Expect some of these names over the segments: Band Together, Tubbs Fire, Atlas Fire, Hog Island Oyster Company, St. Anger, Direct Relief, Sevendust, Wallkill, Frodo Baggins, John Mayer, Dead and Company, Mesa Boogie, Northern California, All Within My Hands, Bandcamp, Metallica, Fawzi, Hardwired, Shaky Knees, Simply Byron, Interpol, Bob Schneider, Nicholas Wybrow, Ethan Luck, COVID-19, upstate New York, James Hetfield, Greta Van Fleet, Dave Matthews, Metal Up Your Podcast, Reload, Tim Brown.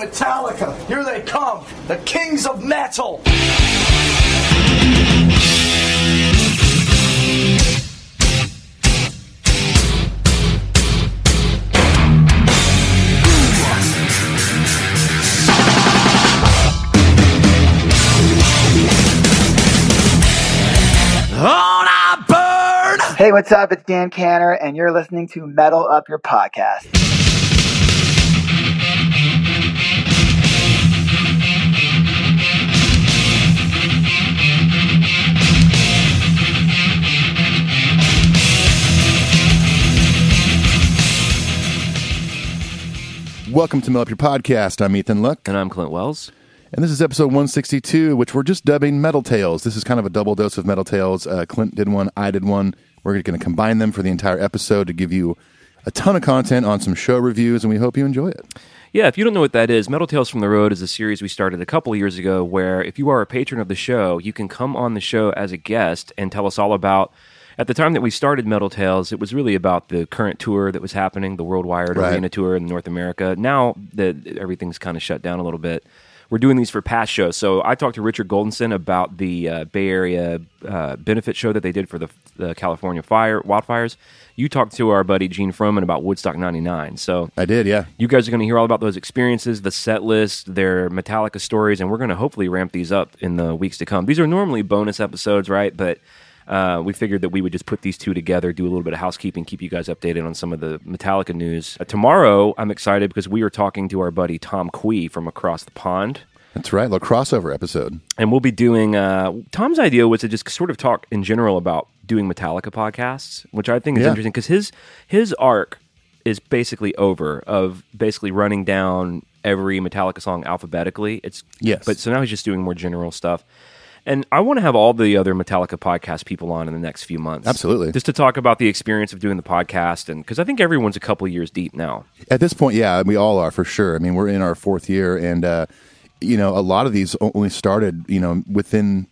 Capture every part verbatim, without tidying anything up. Metallica, here they come, the kings of metal! Oh, burn! Hey, what's up? It's Dan Canner, and you're listening to Metal Up Your Podcast. Welcome to Metal Up Your Podcast. I'm Ethan Luck. And I'm Clint Wells. And this is episode one sixty-two, which we're just dubbing Metal Tales. This is kind of a double dose of Metal Tales. Uh, Clint did one, I did one. We're going to combine them for the entire episode to give you a ton of content on some show reviews, and we hope you enjoy it. Yeah, if you don't know what that is, Metal Tales from the Road is a series we started a couple of years ago where if you are a patron of the show, you can come on the show as a guest and tell us all about... At the time that we started Metal Tales, it was really about the current tour that was happening, the Worldwide right. Arena Tour in North America. Now that everything's kind of shut down a little bit, we're doing these for past shows. So I talked to Richard Goldenson about the uh, Bay Area uh, benefit show that they did for the, the California fire wildfires. You talked to our buddy Jean Frohman about Woodstock ninety-nine. So I did, yeah. You guys are going to hear all about those experiences, the set list, their Metallica stories, and we're going to hopefully ramp these up in the weeks to come. These are normally bonus episodes, right? But... Uh, we figured that we would just put these two together, do a little bit of housekeeping, keep you guys updated on some of the Metallica news. Uh, tomorrow, I'm excited because we are talking to our buddy Tom Quee from across the pond. That's right, a little crossover episode. And we'll be doing... Uh, Tom's idea was to just sort of talk in general about doing Metallica podcasts, which I think is yeah. interesting because his, his arc is basically over of basically running down every Metallica song alphabetically. It's yes. But so now he's just doing more general stuff. And I want to have all the other Metallica podcast people on in the next few months. Absolutely. Just to talk about the experience of doing the podcast. and Because I think everyone's a couple years deep now. At this point, yeah, we all are for sure. I mean, we're in our fourth year. And, uh, you know, a lot of these only started, you know, within,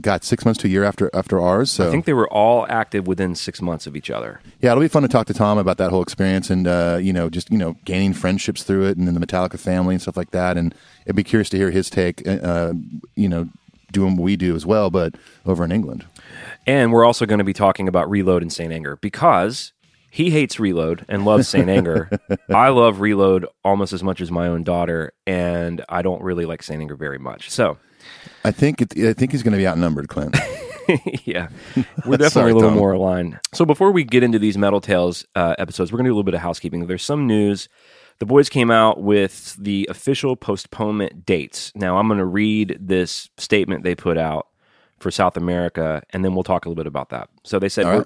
God, six months to a year after after ours. So I think they were all active within six months of each other. Yeah, it'll be fun to talk to Tom about that whole experience and, uh, you know, just, you know, gaining friendships through it and then the Metallica family and stuff like that. And I'd be curious to hear his take, uh, you know, doing what we do as well, but over in England. And we're also going to be talking about Reload and Saint Anger because he hates Reload and loves Saint Anger. I love Reload almost as much as my own daughter, and I don't really like Saint Anger very much. So I think it, I think he's going to be outnumbered, Clint. Yeah, we're definitely Sorry, a little Tom. more aligned. So before we get into these Metal Tales uh, episodes, we're going to do a little bit of housekeeping. There's some news. The boys came out with the official postponement dates. Now, I'm going to read this statement they put out for South America, and then we'll talk a little bit about that. So they said, right. we're,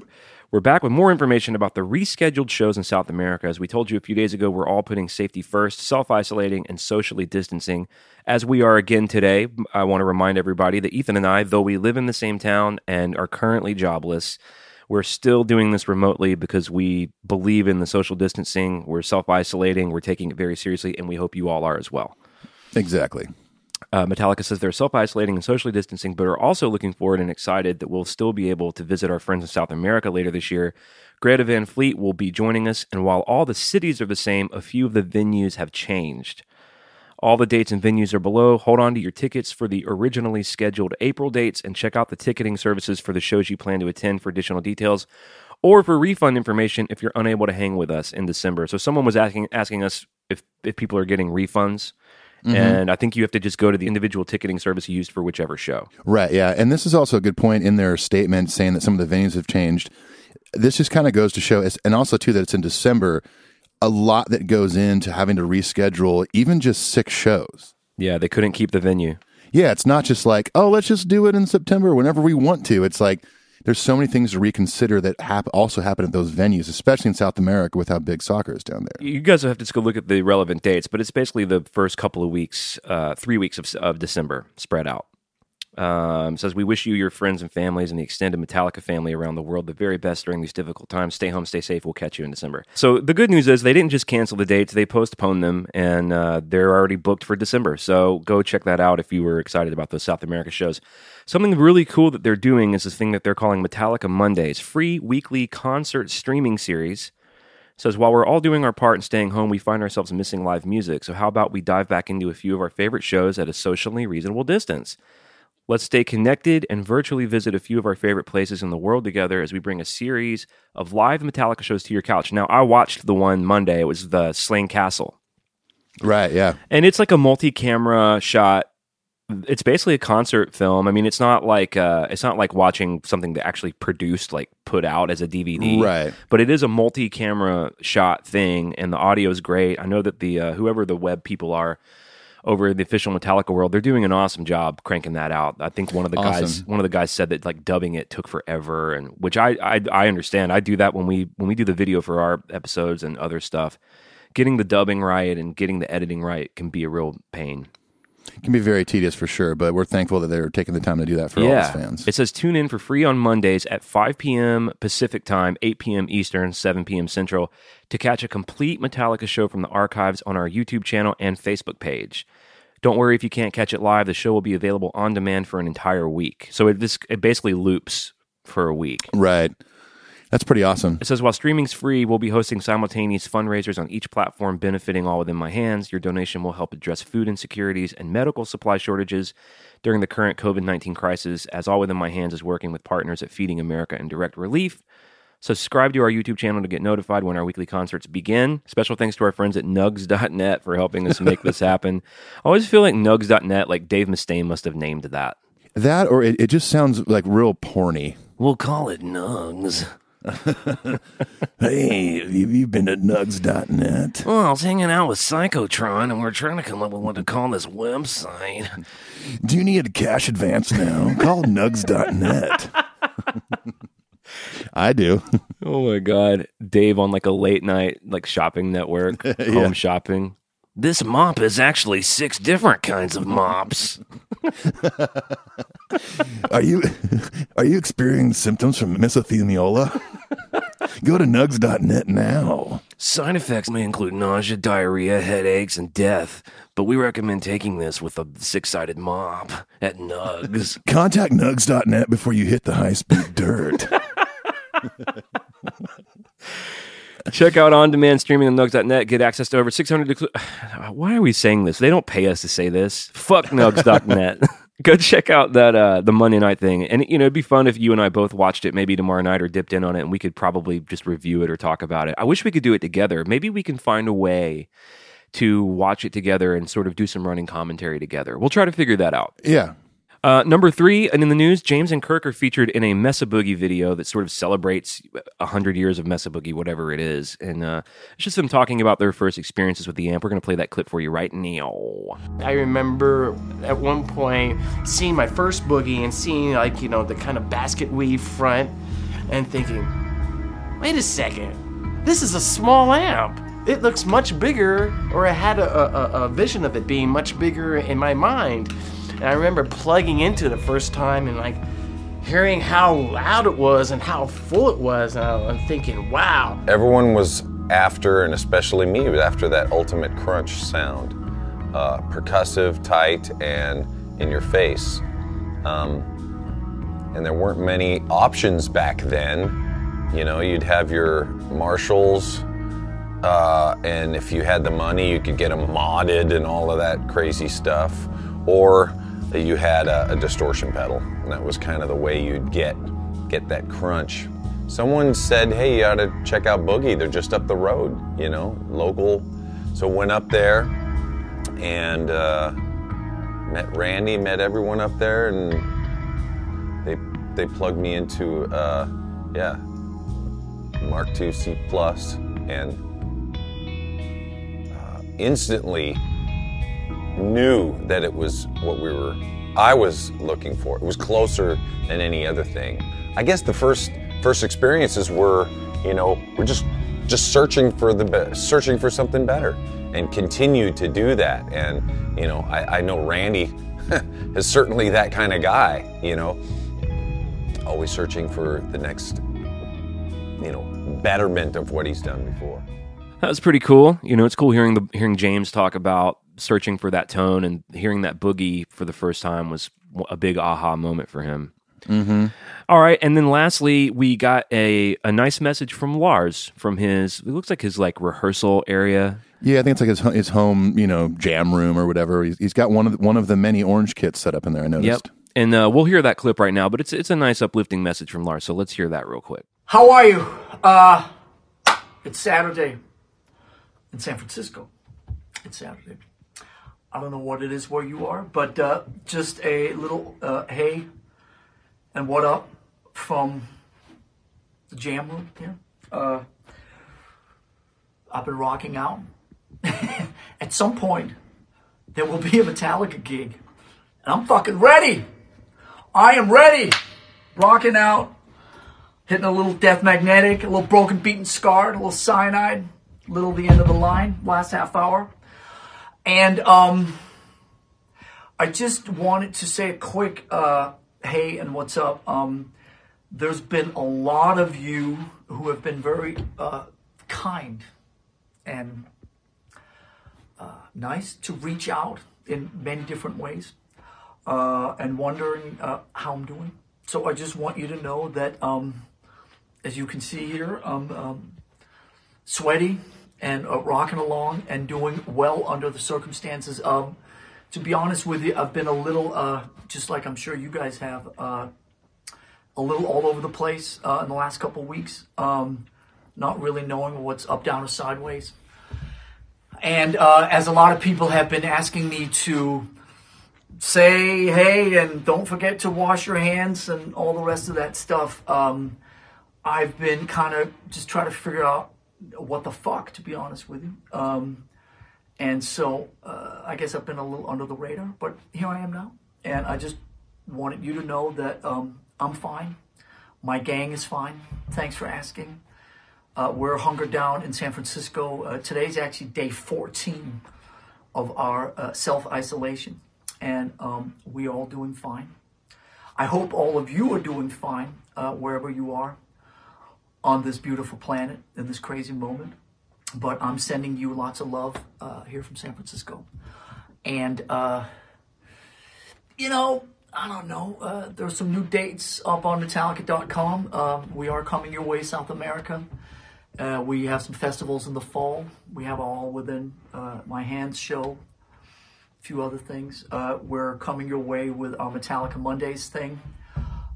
we're back with more information about the rescheduled shows in South America. As we told you a few days ago, we're all putting safety first, self-isolating, and socially distancing. As we are again today, I want to remind everybody that Ethan and I, though we live in the same town and are currently jobless, we're still doing this remotely because we believe in the social distancing. We're self-isolating. We're taking it very seriously, and we hope you all are as well. Exactly. Uh, Metallica says they're self-isolating and socially distancing, but are also looking forward and excited that we'll still be able to visit our friends in South America later this year. Greta Van Fleet will be joining us, and while all the cities are the same, a few of the venues have changed. All the dates and venues are below. Hold on to your tickets for the originally scheduled April dates and check out the ticketing services for the shows you plan to attend for additional details or for refund information if you're unable to hang with us in December. So someone was asking asking us if, if people are getting refunds. Mm-hmm. And I think you have to just go to the individual ticketing service used for whichever show. Right, yeah. And this is also a good point in their statement saying that some of the venues have changed. This just kind of goes to show, and also, too, that it's in December. A lot that goes into having to reschedule even just six shows. Yeah, they couldn't keep the venue. Yeah, it's not just like, oh, let's just do it in September whenever we want to. It's like there's so many things to reconsider that hap- also happen at those venues, especially in South America with how big soccer is down there. You guys have to just go look at the relevant dates, but it's basically the first couple of weeks, uh, three weeks of, of December spread out. Um, says, we wish you, your friends and families, and the extended Metallica family around the world the very best during these difficult times. Stay home, stay safe. We'll catch you in December. So the good news is they didn't just cancel the dates. They postponed them, and uh, they're already booked for December. So go check that out if you were excited about those South America shows. Something really cool that they're doing is this thing that they're calling Metallica Mondays, free weekly concert streaming series. says, while we're all doing our part and staying home, we find ourselves missing live music. So how about we dive back into a few of our favorite shows at a socially reasonable distance? Let's stay connected and virtually visit a few of our favorite places in the world together as we bring a series of live Metallica shows to your couch. Now, I watched the one Monday. It was the Slane Castle. Right, yeah. And it's like a multi-camera shot. It's basically a concert film. I mean, it's not like uh, it's not like watching something that actually produced, like put out as a D V D. Right. But it is a multi-camera shot thing, and the audio is great. I know that the uh, whoever the web people are over in the official Metallica world, they're doing an awesome job cranking that out. I think one of the awesome. guys, one of the guys said that like dubbing it took forever, and which I, I I understand. I do that when we when we do the video for our episodes and other stuff. Getting the dubbing right and getting the editing right can be a real pain. It can be very tedious for sure, but we're thankful that they're taking the time to do that for yeah. all these fans. It says, tune in for free on Mondays at five p.m. Pacific time, eight p.m. Eastern, seven p.m. Central, to catch a complete Metallica show from the archives on our YouTube channel and Facebook page. Don't worry if you can't catch it live. The show will be available on demand for an entire week. So it, this, it basically loops for a week. Right. That's pretty awesome. It says, while streaming's free, we'll be hosting simultaneous fundraisers on each platform benefiting All Within My Hands. Your donation will help address food insecurities and medical supply shortages during the current covid nineteen crisis, as All Within My Hands is working with partners at Feeding America and Direct Relief. Subscribe to our YouTube channel to get notified when our weekly concerts begin. Special thanks to our friends at nugs dot net for helping us make this happen. I always feel like nugs dot net, like Dave Mustaine must have named that. That, or it, it just sounds like real porny. We'll call it Nugs. Hey, have you been to nugs dot net? Well, I was hanging out with Psychotron, and we we're trying to come up with what to call this website. Do you need a cash advance now? Call nugs dot net. I do. Oh my God, Dave on like a late night like shopping network, yeah. Home shopping. This mop is actually six different kinds of mops. Are you are you experiencing symptoms from mesothelioma? Go to nugs dot net now. Side effects may include nausea, diarrhea, headaches, and death, but we recommend taking this with a six-sided mop at Nugs. Contact nugs dot net before you hit the high-speed dirt. Check out on-demand streaming on nugs dot net. Get access to over six hundred... Dec- Why are we saying this? They don't pay us to say this. Fuck nugs dot net. Go check out that uh, the Monday night thing. And, you know, it'd be fun if you and I both watched it maybe tomorrow night or dipped in on it, and we could probably just review it or talk about it. I wish we could do it together. Maybe we can find a way to watch it together and sort of do some running commentary together. We'll try to figure that out. Yeah. Uh, number three, and in the news, James and Kirk are featured in a Mesa Boogie video that sort of celebrates one hundred years of Mesa Boogie, whatever it is. And uh, it's just them talking about their first experiences with the amp. We're going to play that clip for you right now. I remember at one point seeing my first Boogie and seeing, like, you know, the kind of basket weave front and thinking, wait a second, this is a small amp. It looks much bigger, or I had a, a, a vision of it being much bigger in my mind. And I remember plugging into it the first time and like hearing how loud it was and how full it was, and I'm thinking, wow. Everyone was after, and especially me, was after that ultimate crunch sound. Uh, percussive, tight, and in your face. Um, and there weren't many options back then. You know, you'd have your Marshalls, uh, and if you had the money, you could get them modded and all of that crazy stuff. Or you had a, a distortion pedal, and that was kind of the way you'd get get that crunch. Someone said, hey, you ought to check out Boogie, they're just up the road, you know, local. So went up there and uh, met Randy, met everyone up there, and they they plugged me into, uh, yeah, Mark two C Plus, and uh, instantly knew that it was what we were, I was looking for. It was closer than any other thing. I guess the first first experiences were, you know, we're just just searching for the be- searching for something better, and continue to do that. And you know, I, I know Randy is certainly that kind of guy. You know, always searching for the next, you know, betterment of what he's done before. That was pretty cool. You know, it's cool hearing the hearing James talk about searching for that tone, and hearing that Boogie for the first time was a big aha moment for him. Mm-hmm. All right, and then lastly, we got a, a nice message from Lars from his, it looks like his like rehearsal area. Yeah, I think it's like his his home, you know, jam room or whatever. He's, he's got one of the, one of the many orange kits set up in there, I noticed. Yep. And uh, we'll hear that clip right now, but it's it's a nice uplifting message from Lars, so let's hear that real quick. How are you? Uh, it's Saturday in San Francisco. It's Saturday. I don't know what it is where you are, but uh, just a little uh, hey and what up from the jam room here. Uh, I've been rocking out. At some point, there will be a Metallica gig, and I'm fucking ready. I am ready. Rocking out, hitting a little Death Magnetic, a little Broken, Beaten, Scarred, a little Cyanide, a little The End of the Line, last half hour. And um, I just wanted to say a quick uh, hey and what's up. Um, there's been a lot of you who have been very uh, kind and uh, nice to reach out in many different ways uh, and wondering uh, how I'm doing. So I just want you to know that, um, as you can see here, I'm um, sweaty and uh, rocking along and doing well under the circumstances. Um, to be honest with you, I've been a little, uh, just like I'm sure you guys have, uh, a little all over the place uh, in the last couple weeks, um, not really knowing what's up, down, or sideways. And uh, as a lot of people have been asking me to say, hey, and don't forget to wash your hands and all the rest of that stuff, um, I've been kind of just trying to figure out what the fuck, to be honest with you. Um, and so uh, I guess I've been a little under the radar, but here I am now. And I just wanted you to know that um, I'm fine. My gang is fine. Thanks for asking. Uh, we're hungered down in San Francisco. Uh, today's actually day fourteen of our uh, self-isolation. And um, we're all doing fine. I hope all of you are doing fine uh, wherever you are on this beautiful planet in this crazy moment. But I'm sending you lots of love uh, here from San Francisco. And, uh, you know, I don't know. Uh, there's some new dates up on Metallica dot com. Um, we are coming your way, South America. Uh, we have some festivals in the fall. We have All Within uh, My Hands show, a few other things. Uh, we're coming your way with our Metallica Mondays thing.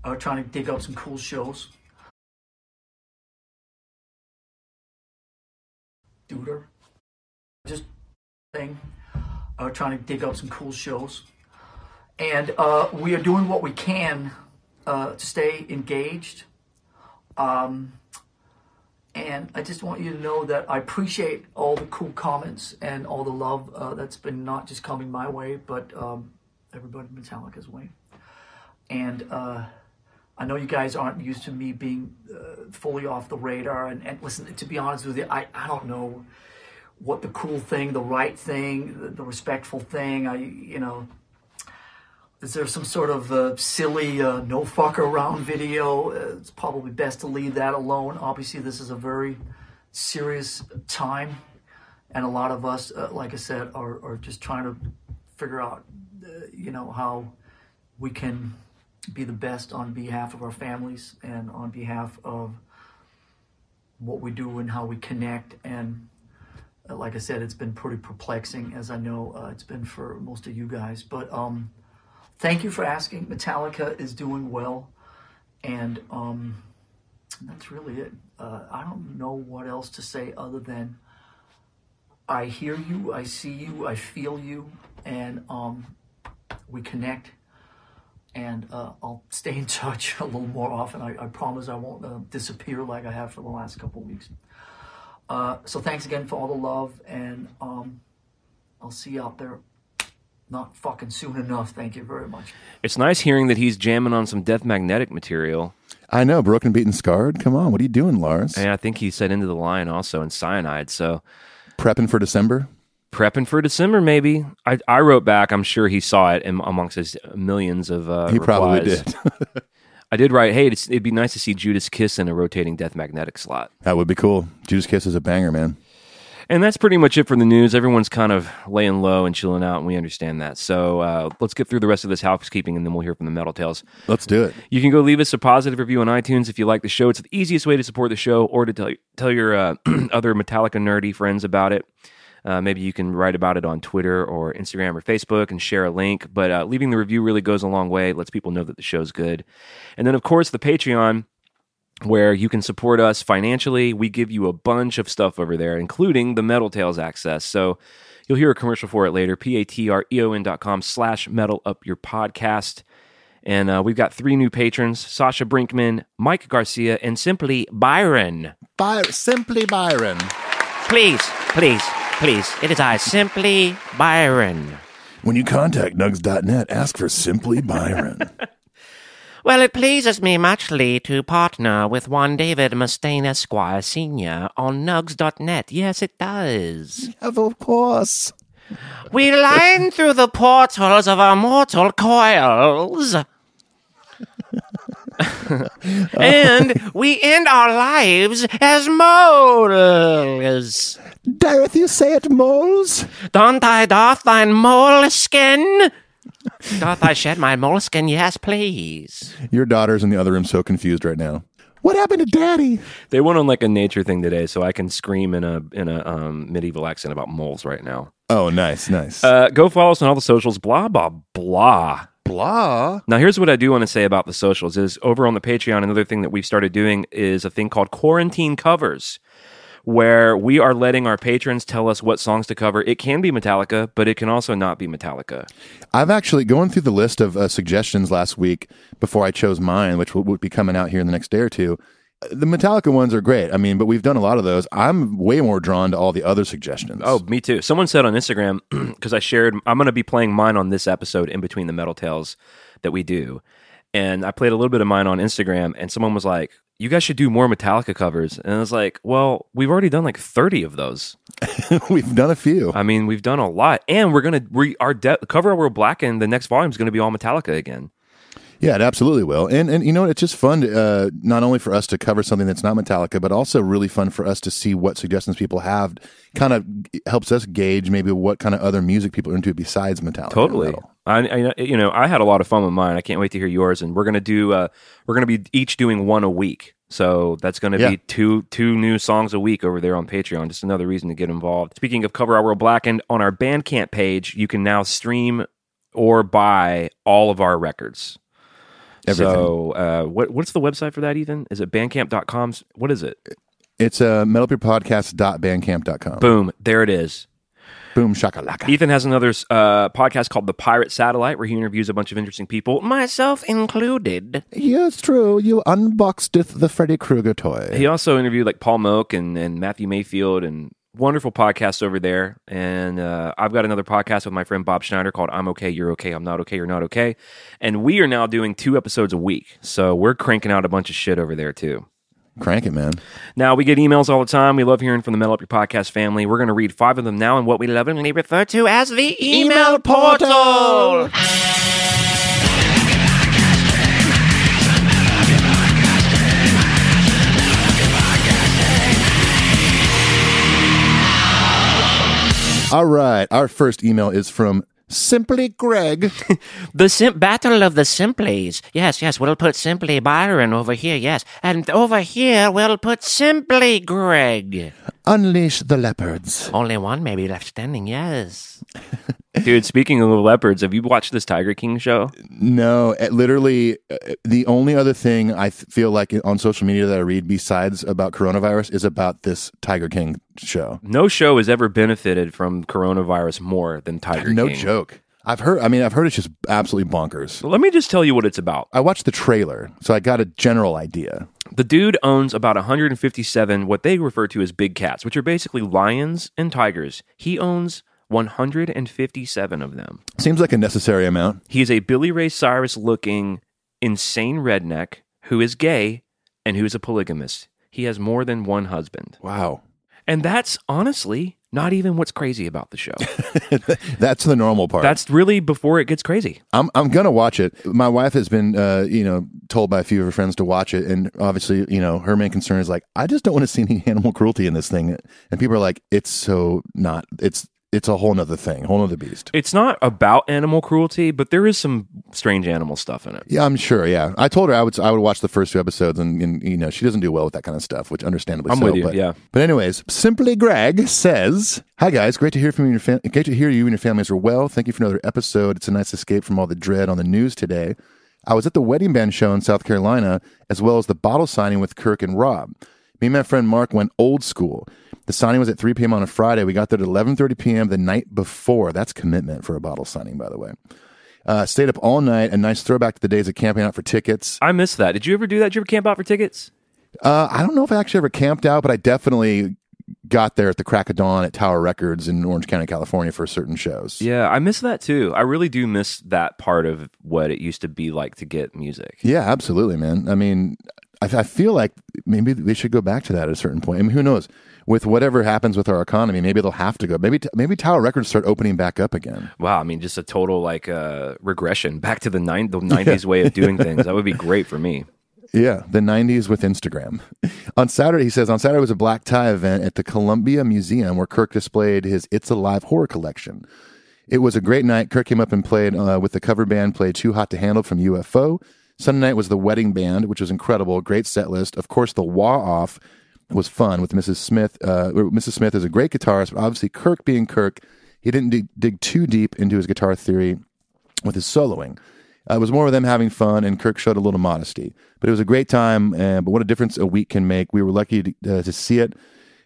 Uh, trying to dig up some cool shows. Duder, just thing, uh, trying to dig up some cool shows. And uh, we are doing what we can uh, to stay engaged. Um, and I just want you to know that I appreciate all the cool comments and all the love uh, that's been not just coming my way, but um, everybody in Metallica's way. And uh, I know you guys aren't used to me being uh, fully off the radar. And, and listen, to be honest with you, I, I don't know what the cool thing, the right thing, the, the respectful thing, I, you know, is there some sort of uh, silly uh, no fuck around video? Uh, it's probably best to leave that alone. Obviously, this is a very serious time. And a lot of us, uh, like I said, are, are just trying to figure out, uh, you know, how we can be the best on behalf of our families and on behalf of what we do and how we connect. And like I said, it's been pretty perplexing, as I know uh, it's been for most of you guys. But um, thank you for asking. Metallica is doing well. And um, that's really it. Uh, I don't know what else to say other than I hear you, I see you, I feel you, and um, we connect. And uh, I'll stay in touch a little more often. I, I promise I won't uh, disappear like I have for the last couple of weeks. Uh, so thanks again for all the love, and um, I'll see you out there not fucking soon enough. Thank you very much. It's nice hearing that he's jamming on some Death Magnetic material. I know, Broken, Beaten, Scarred. Come on, what are you doing, Lars? And I think he said Into the Line also in Cyanide, so... Prepping for December? Prepping for December, maybe. I, I wrote back. I'm sure he saw it in, amongst his millions of uh, he replies. Probably did. I did write, hey, it'd, it'd be nice to see Judas Kiss in a rotating Death Magnetic slot. That would be cool. Judas Kiss is a banger, man. And that's pretty much it for the news. Everyone's kind of laying low and chilling out, and we understand that. So uh, let's get through the rest of this housekeeping, and then we'll hear from the Metal Tales. Let's do it. You can go leave us a positive review on iTunes if you like the show. It's the easiest way to support the show, or to tell, tell your uh, other Metallica nerdy friends about it. Uh, maybe you can write about it on Twitter or Instagram or Facebook and share a link. But uh, leaving the review really goes a long way. It lets people know that the show's good. And then, of course, the Patreon, where you can support us financially. We give you a bunch of stuff over there, including the Metal Tales access. So you'll hear a commercial for it later. P-A-T-R-E-O-N.com slash Metal Up Your Podcast. And uh, we've got three new patrons: Sasha Brinkman, Mike Garcia, and Simply Byron. By- Simply Byron. Please, please, please. It is I, Simply Byron. When you contact Nugs dot net, ask for Simply Byron. Well, it pleases me muchly to partner with one David Mustaine Esquire Senior on Nugs dot net. Yes, it does. Of course. We line through the portals of our mortal coils. And we end our lives as moles. Dareth you say it, moles? Don't I doth thine mole skin? Doth I shed my moleskin? Yes, please. Your daughter's in the other room so confused right now. What happened to Daddy? They went on like a nature thing today, so I can scream in a in a um, medieval accent about moles right now. Oh, nice, nice. Uh, go follow us on all the socials. Blah, blah, blah. Blah. Now, here's what I do want to say about the socials is over on the Patreon, another thing that we've started doing is a thing called Quarantine Covers, where we are letting our patrons tell us what songs to cover. It can be Metallica, but it can also not be Metallica. I've actually, going through the list of uh, suggestions last week before I chose mine, which will, will be coming out here in the next day or two, the Metallica ones are great. I mean, but we've done a lot of those. I'm way more drawn to all the other suggestions. Oh, me too. Someone said on Instagram, because I shared, I'm going to be playing mine on this episode in between the Metal Tales that we do. And I played a little bit of mine on Instagram, and someone was like, you guys should do more Metallica covers. And I was like, well, we've already done like thirty of those. We've done a few. I mean, we've done a lot. And we're going to, we, our de- cover of World Black, and the next volume is going to be all Metallica again. Yeah, it absolutely will. And, and you know, it's just fun, to, uh, not only for us to cover something that's not Metallica, but also really fun for us to see what suggestions people have. Kind of helps us gauge maybe what kind of other music people are into besides Metallica. Totally. I, I, you know, I had a lot of fun with mine. I can't wait to hear yours. And we're gonna do, uh, we're gonna be each doing one a week. So that's gonna yeah. be two two new songs a week over there on Patreon. Just another reason to get involved. Speaking of Cover Our World Black, and on our Bandcamp page, you can now stream or buy all of our records. Everything. So uh, what what's the website for that, Ethan? Is it bandcamp dot com? What is it? It's uh, metal up your podcast dot bandcamp dot com. Boom. There it is. Boom shakalaka. Ethan has another uh, podcast called The Pirate Satellite, where he interviews a bunch of interesting people, myself included. Yes, true. You unboxed the Freddy Krueger toy. He also interviewed like Paul Moak and, and Matthew Mayfield, and wonderful podcasts over there. And uh, I've got another podcast with my friend Bob Schneider called I'm Okay, You're Okay, I'm Not Okay, You're Not Okay. And we are now doing two episodes a week. So we're cranking out a bunch of shit over there too. Crank it, man. Now, we get emails all the time. We love hearing from the Metal Up Your Podcast family. We're going to read five of them now in what we lovingly refer to as the Email Portal. All right. Our first email is from Simply Greg. The sim- Battle of the Simplies. Yes, yes, we'll put Simply Byron over here, yes. And over here, we'll put Simply Greg. Unleash the leopards. Only one may be left standing, yes. Dude, speaking of leopards, have you watched this Tiger King show? No, it, literally, the only other thing I feel like on social media that I read besides about coronavirus is about this Tiger King show. No show has ever benefited from coronavirus more than Tiger no King. No joke. I've heard, I mean, I've heard it's just absolutely bonkers. Let me just tell you what it's about. I watched the trailer, so I got a general idea. The dude owns about one hundred fifty-seven, what they refer to as big cats, which are basically lions and tigers. He owns one hundred fifty-seven of them. Seems like a necessary amount. He is a Billy Ray Cyrus looking insane redneck who is gay and who is a polygamist. He has more than one husband. Wow. And that's honestly not even what's crazy about the show. That's the normal part. That's really before it gets crazy. I'm I'm gonna watch it. My wife has been, uh, you know, told by a few of her friends to watch it, and obviously, you know, her main concern is like, I just don't want to see any animal cruelty in this thing. And people are like, it's so not, it's it's a whole nother thing, whole nother beast. It's not about animal cruelty, but there is some strange animal stuff in it. Yeah, I'm sure. Yeah, I told her I would I would watch the first two episodes, and, and you know, she doesn't do well with that kind of stuff, which understandably I'm so. With you, but, yeah. But anyways, Simply Greg says, "Hi guys, great to hear from you. And your fam- great to hear you and your families are well. Thank you for another episode. It's a nice escape from all the dread on the news today. I was at the wedding band show in South Carolina, as well as the bottle signing with Kirk and Rob. Me and my friend Mark went old school. The signing was at three p.m. on a Friday. We got there at eleven thirty p.m. the night before." That's commitment for a bottle signing, by the way. Uh, stayed up all night. A nice throwback to the days of camping out for tickets. I miss that. Did you ever do that? Did you ever camp out for tickets? Uh, I don't know if I actually ever camped out, but I definitely got there at the crack of dawn at Tower Records in Orange County, California for certain shows. Yeah, I miss that too. I really do miss that part of what it used to be like to get music. Yeah, absolutely, man. I mean, I, I feel like maybe they should go back to that at a certain point. I mean, who knows? With whatever happens with our economy, maybe they'll have to go. Maybe maybe Tower Records start opening back up again. Wow, I mean, just a total like uh, regression back to the, nine, the nineties yeah. way of doing things. That would be great for me. Yeah, the nineties with Instagram. On Saturday, he says, on Saturday was a black tie event at the Columbia Museum where Kirk displayed his It's Alive horror collection. It was a great night. Kirk came up and played uh, with the cover band, played Too Hot to Handle from U F O. Sunday night was the wedding band, which was incredible. Great set list. Of course, the Wah Off was fun with Missus Smith. Uh, Missus Smith is a great guitarist, but obviously Kirk being Kirk, he didn't dig, dig too deep into his guitar theory with his soloing. Uh, it was more of them having fun, and Kirk showed a little modesty. But it was a great time, uh, but what a difference a week can make. We were lucky to, uh, to see it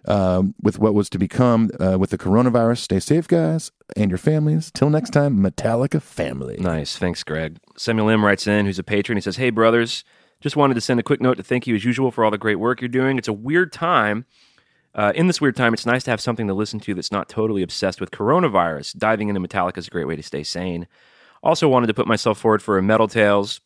uh, with what was to become uh, with the coronavirus. Stay safe, guys, and your families. Till next time, Metallica family. Nice. Thanks, Greg. Samuel Lim writes in, who's a patron. He says, "Hey, brothers, just wanted to send a quick note to thank you, as usual, for all the great work you're doing. It's a weird time. Uh, in this weird time, it's nice to have something to listen to that's not totally obsessed with coronavirus. Diving into Metallica is a great way to stay sane. Also wanted to put myself forward for a Metal Tales.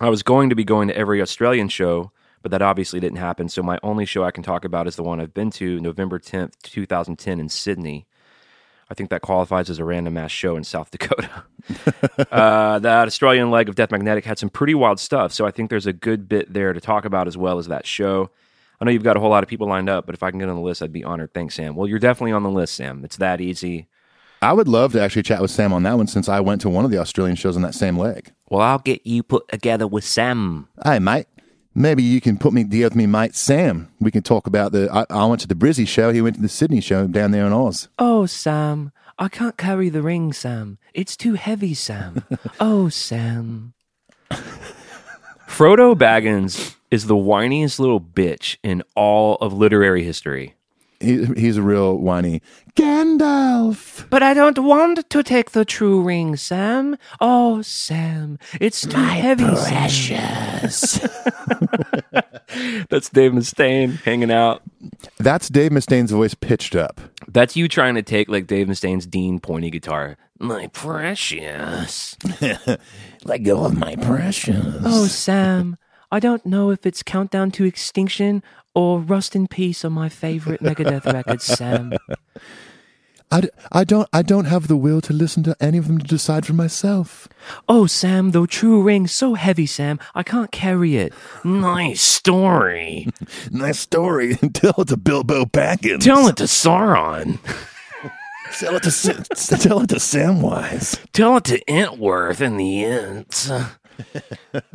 I was going to be going to every Australian show, but that obviously didn't happen, so my only show I can talk about is the one I've been to, November tenth, twenty ten in Sydney. I think that qualifies as a random ass show in South Dakota. uh, that Australian leg of Death Magnetic had some pretty wild stuff, so I think there's a good bit there to talk about as well as that show. I know you've got a whole lot of people lined up, but if I can get on the list, I'd be honored. Thanks, Sam." Well, you're definitely on the list, Sam. It's that easy. I would love to actually chat with Sam on that one, since I went to one of the Australian shows on that same leg. Well, I'll get you put together with Sam. Hey, mate. Maybe you can put me deal with me, mate, Sam. We can talk about the... I, I went to the Brizzy show. He went to the Sydney show down there in Oz. Oh, Sam. I can't carry the ring, Sam. It's too heavy, Sam. Oh, Sam. Frodo Baggins is the whiniest little bitch in all of literary history. He, he's a real whiny Gandalf. "But I don't want to take the true ring, Sam. Oh, Sam, it's too My heavy, precious." That's Dave Mustaine hanging out. That's Dave Mustaine's voice pitched up. That's you trying to take like Dave Mustaine's Dean pointy guitar. "My precious." "Let go of my precious." "Oh, Sam, I don't know if it's Countdown to Extinction or Rust in Peace on my favorite Megadeth records, Sam." I, d- I, don't, I don't have the will to listen to any of them to decide for myself. "Oh, Sam, the true ring's so heavy, Sam. I can't carry it." "Nice story." "Nice story. Tell it to Bilbo Baggins. Tell it to Sauron." Tell it to, tell it to Samwise. Tell it to Entworth and the Ents.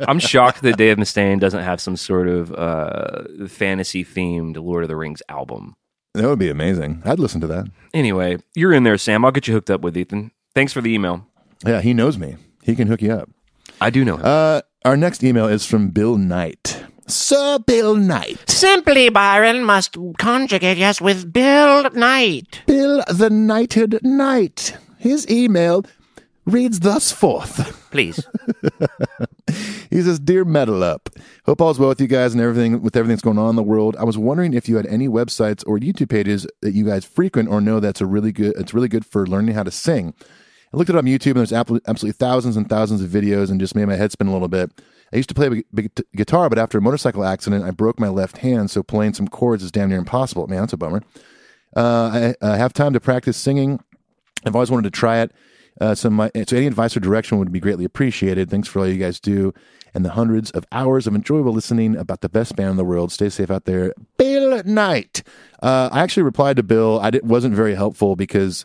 I'm shocked that Dave Mustaine doesn't have some sort of uh, fantasy-themed Lord of the Rings album. That would be amazing. I'd listen to that. Anyway, you're in there, Sam. I'll get you hooked up with Ethan. Thanks for the email. Yeah, he knows me. He can hook you up. I do know him. Uh, our next email is from Bill Knight. Sir Bill Knight. "Simply Byron must conjugate yes with Bill Knight. Bill the Knighted Knight. His email reads thus forth." Please. He says, "Dear Metal Up, hope all's well with you guys and everything with everything that's going on in the world. I was wondering if you had any websites or YouTube pages that you guys frequent or know that's a really good it's really good for learning how to sing. I looked it up on YouTube and there's absolutely thousands and thousands of videos and just made my head spin a little bit. I used to play guitar, but after a motorcycle accident, I broke my left hand, so playing some chords is damn near impossible." Man, that's a bummer. Uh, I, I have time to practice singing. I've always wanted to try it. Uh, so, my, so any advice or direction would be greatly appreciated. Thanks for all you guys do. and the hundreds of hours of enjoyable listening about the best band in the world. Stay safe out there. Bill Knight. Uh, I actually replied to Bill. I wasn't very helpful because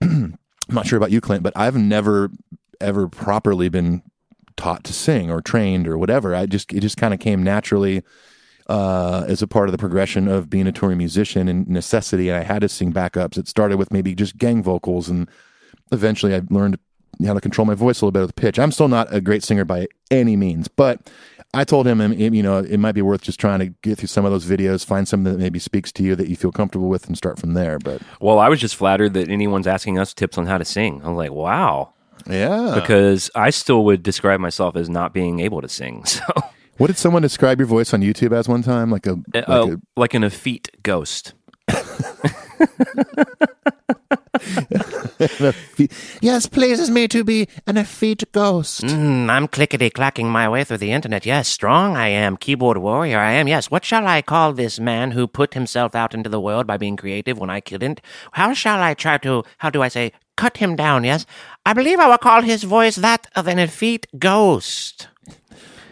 I'm not sure about you, Clint, but I've never ever properly been taught to sing or trained or whatever. I just, it just kind of came naturally uh, as a part of the progression of being a touring musician and necessity. And I had to sing backups. It started with maybe just gang vocals, and eventually I learned how to control my voice a little bit with pitch. I'm still not a great singer by any means, but I told him, you know, it might be worth just trying to get through some of those videos, find something that maybe speaks to you that you feel comfortable with, and start from there. But well, I was just flattered that anyone's asking us tips on how to sing. I'm like, wow. Yeah. Because I still would describe myself as not being able to sing. So what did someone describe your voice on YouTube as one time? Like a like, uh, a... like an effete ghost. Yes, pleases me to be an effete ghost. Mm, I'm clickety-clacking my way through the internet. Yes, strong I am. Keyboard warrior I am. Yes, what shall I call this man who put himself out into the world by being creative when I couldn't? How shall I try to, how do I say, cut him down, yes? I believe I will call his voice that of an effete ghost.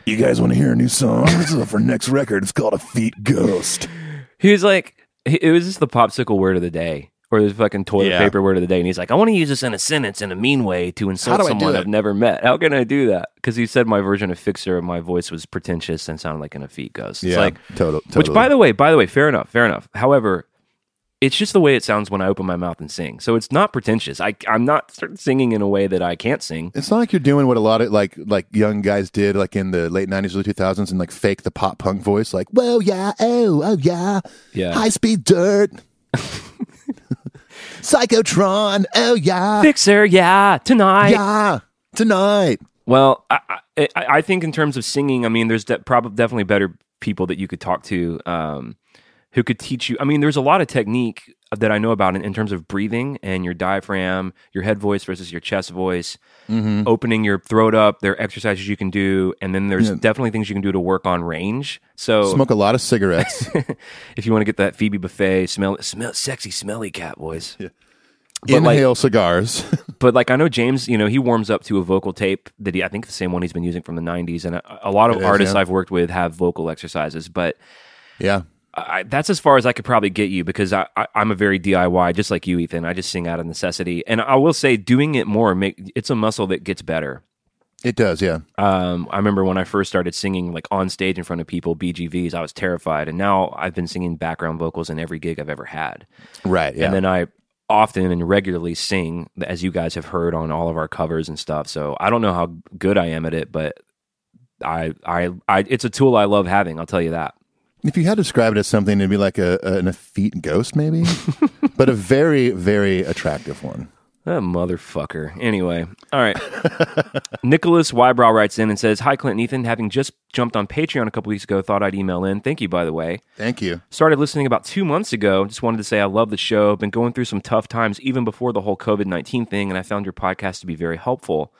You guys want to hear a new song? This is for next record. It's called Effete Ghost. He was like, it was just the popsicle word of the day. Or the fucking toilet yeah. paper word of the day. And he's like, I want to use this in a sentence in a mean way to insult someone I've never met. How can I do that? Because he said my version of Fixer, my voice was pretentious and sounded like an effete ghost. Yeah, it's like, total, totally. Which, by the way, by the way, fair enough, fair enough. However, it's just the way it sounds when I open my mouth and sing. So it's not pretentious. I, I'm not singing in a way that I can't sing. It's not like you're doing what a lot of like like young guys did like in the late nineties, early two thousands and like fake the pop punk voice. Like, whoa, yeah, oh, oh, yeah, yeah. High speed dirt. Psychotron, oh yeah, Fixer, yeah, tonight, yeah, tonight. Well, I, I, I think in terms of singing, I mean, there's de- probably definitely better people that you could talk to, um, who could teach you. I mean, there's a lot of technique that I know about in, in terms of breathing and your diaphragm, your head voice versus your chest voice, mm-hmm. opening your throat up. There are exercises you can do, and then there's yeah. definitely things you can do to work on range. So smoke a lot of cigarettes if you want to get that Phoebe Buffay smell, smell, sexy, smelly cat voice. Yeah. But inhale like, cigars. But like I know James, you know, he warms up to a vocal tape that he, I think the same one he's been using from the nineties, and a, a lot of it artists is, yeah. I've worked with have vocal exercises, but yeah. I, that's as far as I could probably get you because I, I, I'm a very D I Y, just like you, Ethan. I just sing out of necessity, and I will say, doing it more make it's a muscle that gets better. It does, yeah. Um, I remember when I first started singing, like on stage in front of people, B G Vs. I was terrified, and now I've been singing background vocals in every gig I've ever had. Right, yeah. And then I often and regularly sing, as you guys have heard on all of our covers and stuff. So I don't know how good I am at it, but I, I, I it's a tool I love having. I'll tell you that. If you had to describe it as something, it'd be like a, a an effete ghost, maybe, but a very, very attractive one. That motherfucker. Anyway, all right. Nicholas Wybrow writes in and says, "Hi, Clint and Ethan. Having just jumped on Patreon a couple weeks ago, thought I'd email in. Thank you, by the way. Thank you. Started listening about two months ago. Just wanted to say I love the show. Been going through some tough times even before the whole covid nineteen thing, and I found your podcast to be very helpful.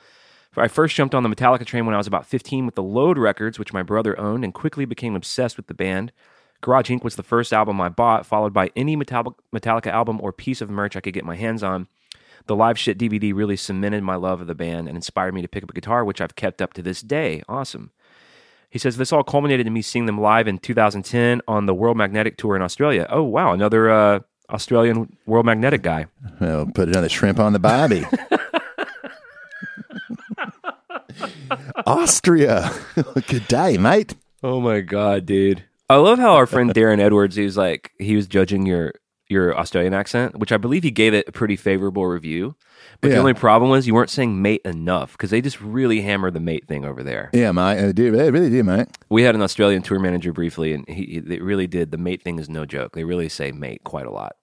I first jumped on the Metallica train when I was about fifteen with the Load records, which my brother owned, and quickly became obsessed with the band. Garage Incorporated was the first album I bought, followed by any Metallica album or piece of merch I could get my hands on. The Live Shit D V D really cemented my love of the band and inspired me to pick up a guitar, which I've kept up to this day." Awesome. He says, "This all culminated in me seeing them live in two thousand ten on the World Magnetic Tour in Australia." Oh, wow, another uh, Australian World Magnetic guy. Well, put another shrimp on the bobby. Austria. Good day, mate. Oh my god, dude. I love how our friend Darren Edwards, he was like, he was judging your your Australian accent, which I believe he gave it a pretty favorable review, but yeah. The only problem was you weren't saying mate enough, because they just really hammer the mate thing over there. Yeah, mate. I do, they really do, mate. We had an Australian tour manager briefly, and he it really did, the mate thing is no joke. They really say mate quite a lot.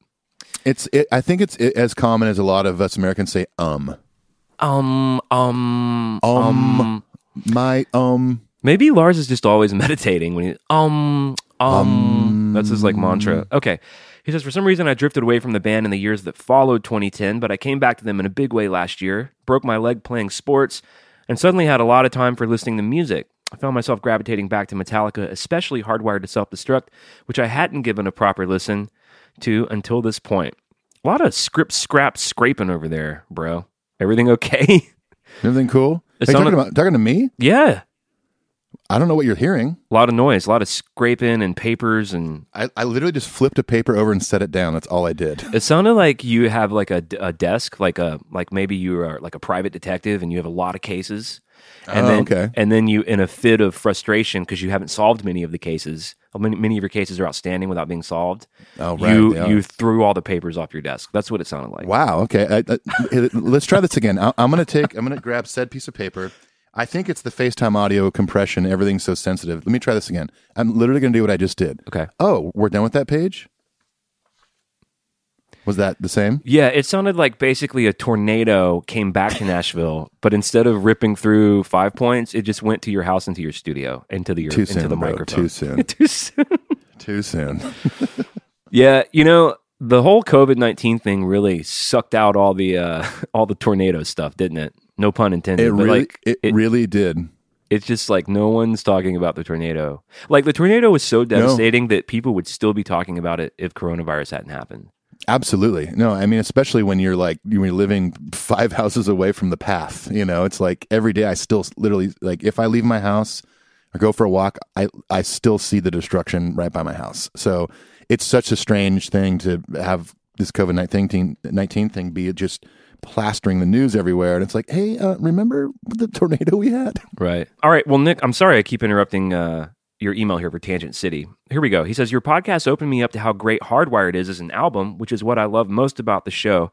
It's it, I think it's it, as common as a lot of us Americans say um Um, um, um, um, my, um, maybe Lars is just always meditating when he, um, um, um, that's his like mantra. Okay. He says, "For some reason I drifted away from the band in the years that followed twenty ten, but I came back to them in a big way last year, broke my leg playing sports, and suddenly had a lot of time for listening to music. I found myself gravitating back to Metallica, especially Hardwired to Self-Destruct, which I hadn't given a proper listen to until this point." A lot of script scrap scraping over there, bro. Everything okay? Everything cool? Are you talking, about, talking to me? Yeah. I don't know what you're hearing. A lot of noise, a lot of scraping and papers. And I, I literally just flipped a paper over and set it down. That's all I did. It sounded like you have like a, a desk, like a like maybe you are like a private detective and you have a lot of cases. And oh, then, okay. And then you, in a fit of frustration, because you haven't solved many of the cases, many, many of your cases are outstanding without being solved. Oh, right. You, yeah. you threw all the papers off your desk. That's what it sounded like. Wow. Okay. I, I, let's try this again. I, I'm going to take, I'm going to grab said piece of paper. I think it's the FaceTime audio compression. Everything's so sensitive. Let me try this again. I'm literally going to do what I just did. Okay. Oh, we're done with that page? Was that the same? Yeah, it sounded like basically a tornado came back to Nashville, but instead of ripping through Five Points, it just went to your house, into your studio, into the your, too into soon, the bro. microphone. Too soon. Too soon. Too soon. Yeah, you know, the whole COVID nineteen thing really sucked out all the uh, all the tornado stuff, didn't it? No pun intended. It really, but like, it, it really did. It's just like no one's talking about the tornado. Like the tornado was so devastating no. that people would still be talking about it if coronavirus hadn't happened. Absolutely. No, I mean, especially when you're like, you're living five houses away from the path, you know, it's like every day I still literally, like if I leave my house or go for a walk, I, I still see the destruction right by my house. So it's such a strange thing to have this COVID nineteen thing be just plastering the news everywhere. And it's like, hey, uh, remember the tornado we had? Right. All right. Well, Nick, I'm sorry I keep interrupting uh, your email here for Tangent City. Here we go. He says, your podcast opened me up to how great Hardwired is as an album, which is what I love most about the show.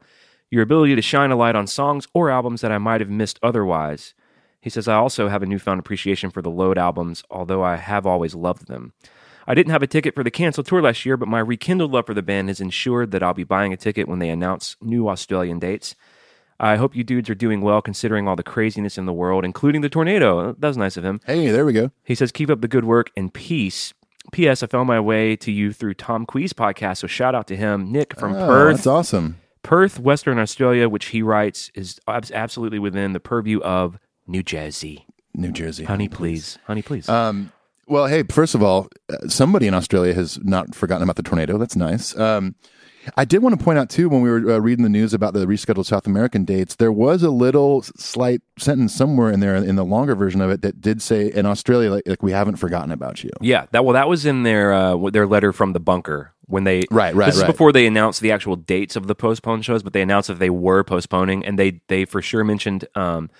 Your ability to shine a light on songs or albums that I might have missed otherwise. He says, I also have a newfound appreciation for the Load albums, although I have always loved them. I didn't have a ticket for the canceled tour last year, but my rekindled love for the band has ensured that I'll be buying a ticket when they announce new Australian dates. I hope you dudes are doing well considering all the craziness in the world, including the tornado. That was nice of him. Hey, there we go. He says, keep up the good work and peace. P S. I found my way to you through Tom Quee's podcast, so shout out to him. Nick from oh, Perth. That's awesome. Perth, Western Australia, which he writes is absolutely within the purview of New Jersey. New Jersey. Honey, honey please. please. Honey, please. Um, well, hey, first of all, somebody in Australia has not forgotten about the tornado. That's nice. Um I did want to point out, too, when we were uh, reading the news about the rescheduled South American dates, there was a little slight sentence somewhere in there in the longer version of it that did say, in Australia, like, like we haven't forgotten about you. Yeah, that well, that was in their uh, their letter from the bunker. When they right, right, this is right. before they announced the actual dates of the postponed shows, but they announced that they were postponing, and they, they for sure mentioned um,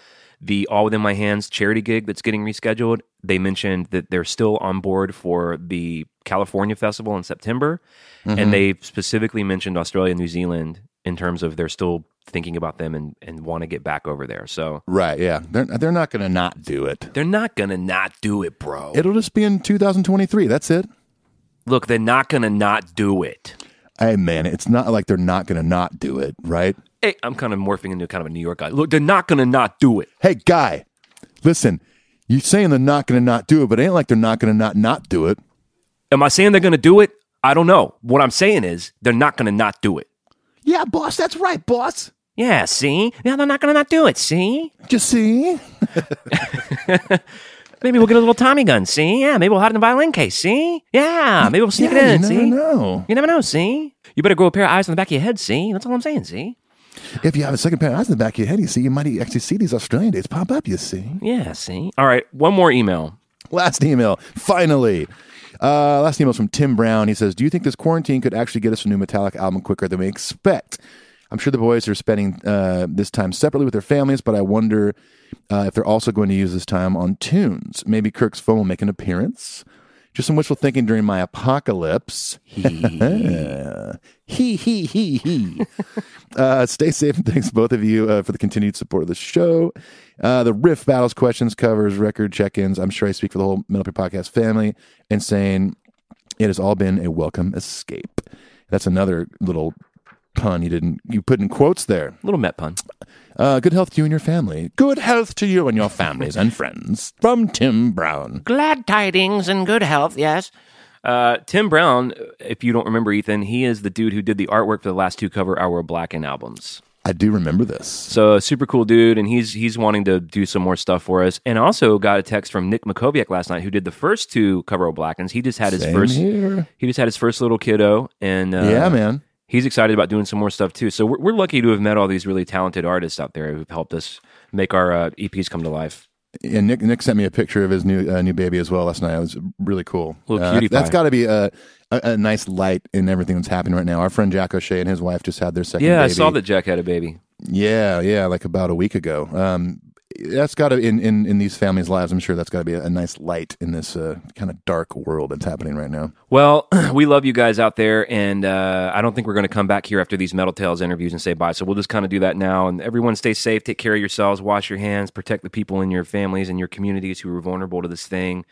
the All Within My Hands charity gig that's getting rescheduled. They mentioned that they're still on board for the California Festival in September, mm-hmm. and they specifically mentioned Australia and New Zealand in terms of they're still thinking about them and, and want to get back over there. So right, yeah. They're, they're not going to not do it. They're not going to not do it, bro. It'll just be in two thousand twenty-three. That's it. Look, they're not going to not do it. Hey, man, it's not like they're not going to not do it, right? Hey, I'm kind of morphing into kind of a New York guy. Look, they're not going to not do it. Hey, guy, listen, you're saying they're not going to not do it, but it ain't like they're not going to not not do it. Am I saying they're going to do it? I don't know. What I'm saying is they're not going to not do it. Yeah, boss. That's right, boss. Yeah, see? Yeah, they're not going to not do it, see? Just see? Maybe we'll get a little Tommy gun, see? Yeah, maybe we'll hide in the violin case, see? Yeah, maybe we'll sneak yeah, it in, see? You never see? know. You never know, see? You better grow a pair of eyes on the back of your head, see? That's all I'm saying, see? If you have a second pair of eyes in the back of your head, you see, you might actually see these Australian dates pop up, you see? Yeah, see? All right, one more email. Last email, finally. Uh, last email is from Tim Brown. He says, do you think this quarantine could actually get us a new Metallica album quicker than we expect? I'm sure the boys are spending uh, this time separately with their families, but I wonder uh, if they're also going to use this time on tunes. Maybe Kirk's phone will make an appearance. Just some wishful thinking during my apocalypse. He, he, he, he. he. uh, stay safe, and thanks both of you uh, for the continued support of the show. Uh, the riff battles, questions, covers, record check-ins. I'm sure I speak for the whole Metal Up Your Podcast family in saying it has all been a welcome escape. That's another little pun you didn't you put in quotes there. Little Met pun. Uh, good health to you and your family. Good health to you and your families and friends. From Tim Brown. Glad tidings and good health, yes. Uh, Tim Brown, if you don't remember, Ethan, he is the dude who did the artwork for the last two Cover Hour Blackened albums. I do remember this. So a super cool dude, and he's he's wanting to do some more stuff for us. And also got a text from Nick Makoviak last night, who did the first two Cover Hour Blackens. He just had his Same first. Here. He just had his first little kiddo, and uh, yeah, man. He's excited about doing some more stuff, too. So we're, we're lucky to have met all these really talented artists out there who've helped us make our uh, E Ps come to life. And Nick Nick sent me a picture of his new uh, new baby as well last night. It was really cool. Uh, cutie that's got to be a, a, a nice light in everything that's happening right now. Our friend Jack O'Shea and his wife just had their second yeah, baby. Yeah, I saw that Jack had a baby. Yeah, yeah, like about a week ago. Um, that's got to, in, in, in these families' lives, I'm sure that's got to be a, a nice light in this uh, kind of dark world that's happening right now. Well, we love you guys out there, and uh, I don't think we're going to come back here after these Metal Tales interviews and say bye, so we'll just kind of do that now. And everyone stay safe, take care of yourselves, wash your hands, protect the people in your families and your communities who are vulnerable to this thing,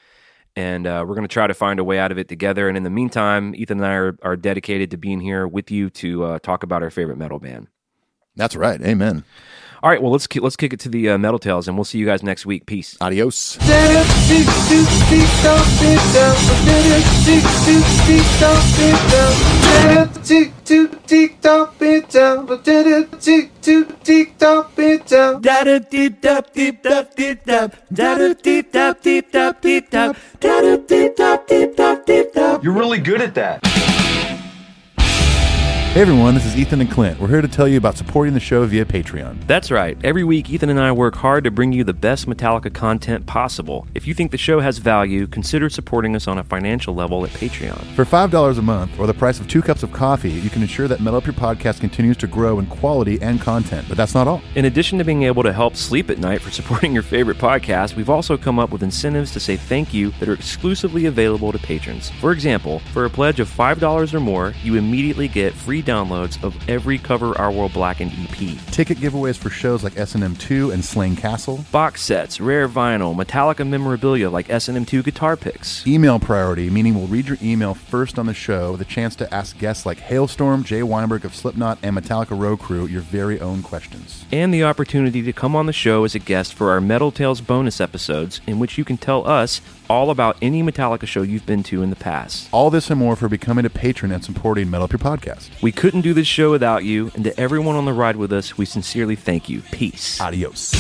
and uh, we're going to try to find a way out of it together. And in the meantime, Ethan and I are, are dedicated to being here with you to uh, talk about our favorite metal band. That's right. Amen. All right, well, let's let's kick it to the uh, Metal Tales, and we'll see you guys next week. Peace. Adios. You're really good at that. Hey everyone, this is Ethan and Clint. We're here to tell you about supporting the show via Patreon. That's right. Every week, Ethan and I work hard to bring you the best Metallica content possible. If you think the show has value, consider supporting us on a financial level at Patreon. For five dollars a month, or the price of two cups of coffee, you can ensure that Metal Up Your Podcast continues to grow in quality and content. But that's not all. In addition to being able to help sleep at night for supporting your favorite podcast, we've also come up with incentives to say thank you that are exclusively available to patrons. For example, for a pledge of five dollars or more, you immediately get free downloads of every Cover Our World Blackened E P, ticket giveaways for shows like S and M two and Slain Castle, box sets, rare vinyl, Metallica memorabilia like S and M two guitar picks, email priority, meaning we'll read your email first on the show with a chance to ask guests like Hailstorm, Jay Weinberg of Slipknot, and Metallica Road Crew your very own questions, and the opportunity to come on the show as a guest for our Metal Tales bonus episodes in which you can tell us all about any Metallica show you've been to in the past. All this and more for becoming a patron and supporting Metal Up Your Podcast. We couldn't do this show without you, and to everyone on the ride with us, we sincerely thank you. Peace. Adios.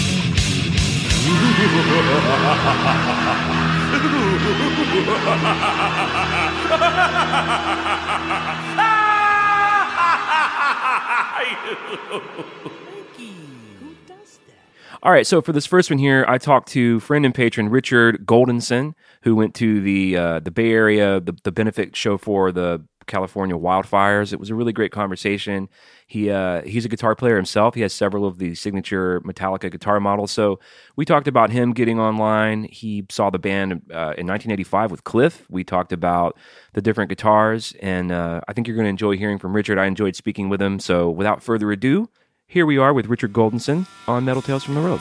All right, so for this first one here, I talked to friend and patron Richard Goldenson, who went to the uh, the Bay Area, the, the benefit show for the California wildfires. It was a really great conversation. He uh, he's a guitar player himself. He has several of the signature Metallica guitar models. So we talked about him getting online. He saw the band uh, in nineteen eighty-five with Cliff. We talked about the different guitars, and uh, I think you're going to enjoy hearing from Richard. I enjoyed speaking with him. So without further ado, here we are with Richard Goldenson on Metal Tales from the Road.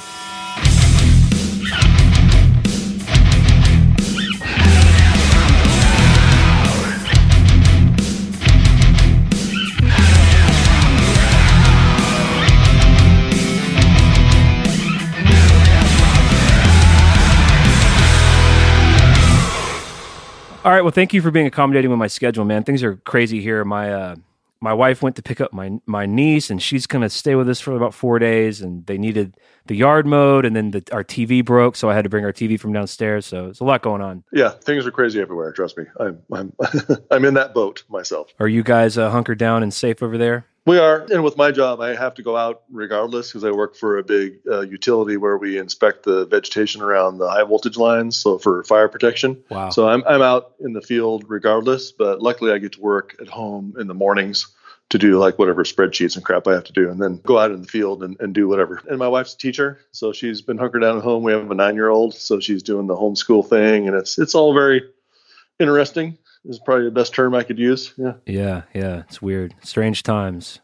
All right, well, thank you for being accommodating with my schedule, man. Things are crazy here. My uh, My wife went to pick up my my niece, and she's going to stay with us for about four days, and they needed the yard mode, and then the, our T V broke, so I had to bring our T V from downstairs, so there's a lot going on. Yeah, things are crazy everywhere, trust me. I'm I'm, I'm in that boat myself. Are you guys uh, hunkered down and safe over there? We are, and with my job, I have to go out regardless because I work for a big uh, utility where we inspect the vegetation around the high voltage lines, so for fire protection. Wow. So I'm I'm out in the field regardless, but luckily I get to work at home in the mornings to do like whatever spreadsheets and crap I have to do, and then go out in the field and, and do whatever. And my wife's a teacher, so she's been hunkered down at home. We have a nine-year-old, so she's doing the homeschool thing, and it's it's all very interesting. Is probably the best term I could use. Yeah. Yeah. Yeah. It's weird. Strange times.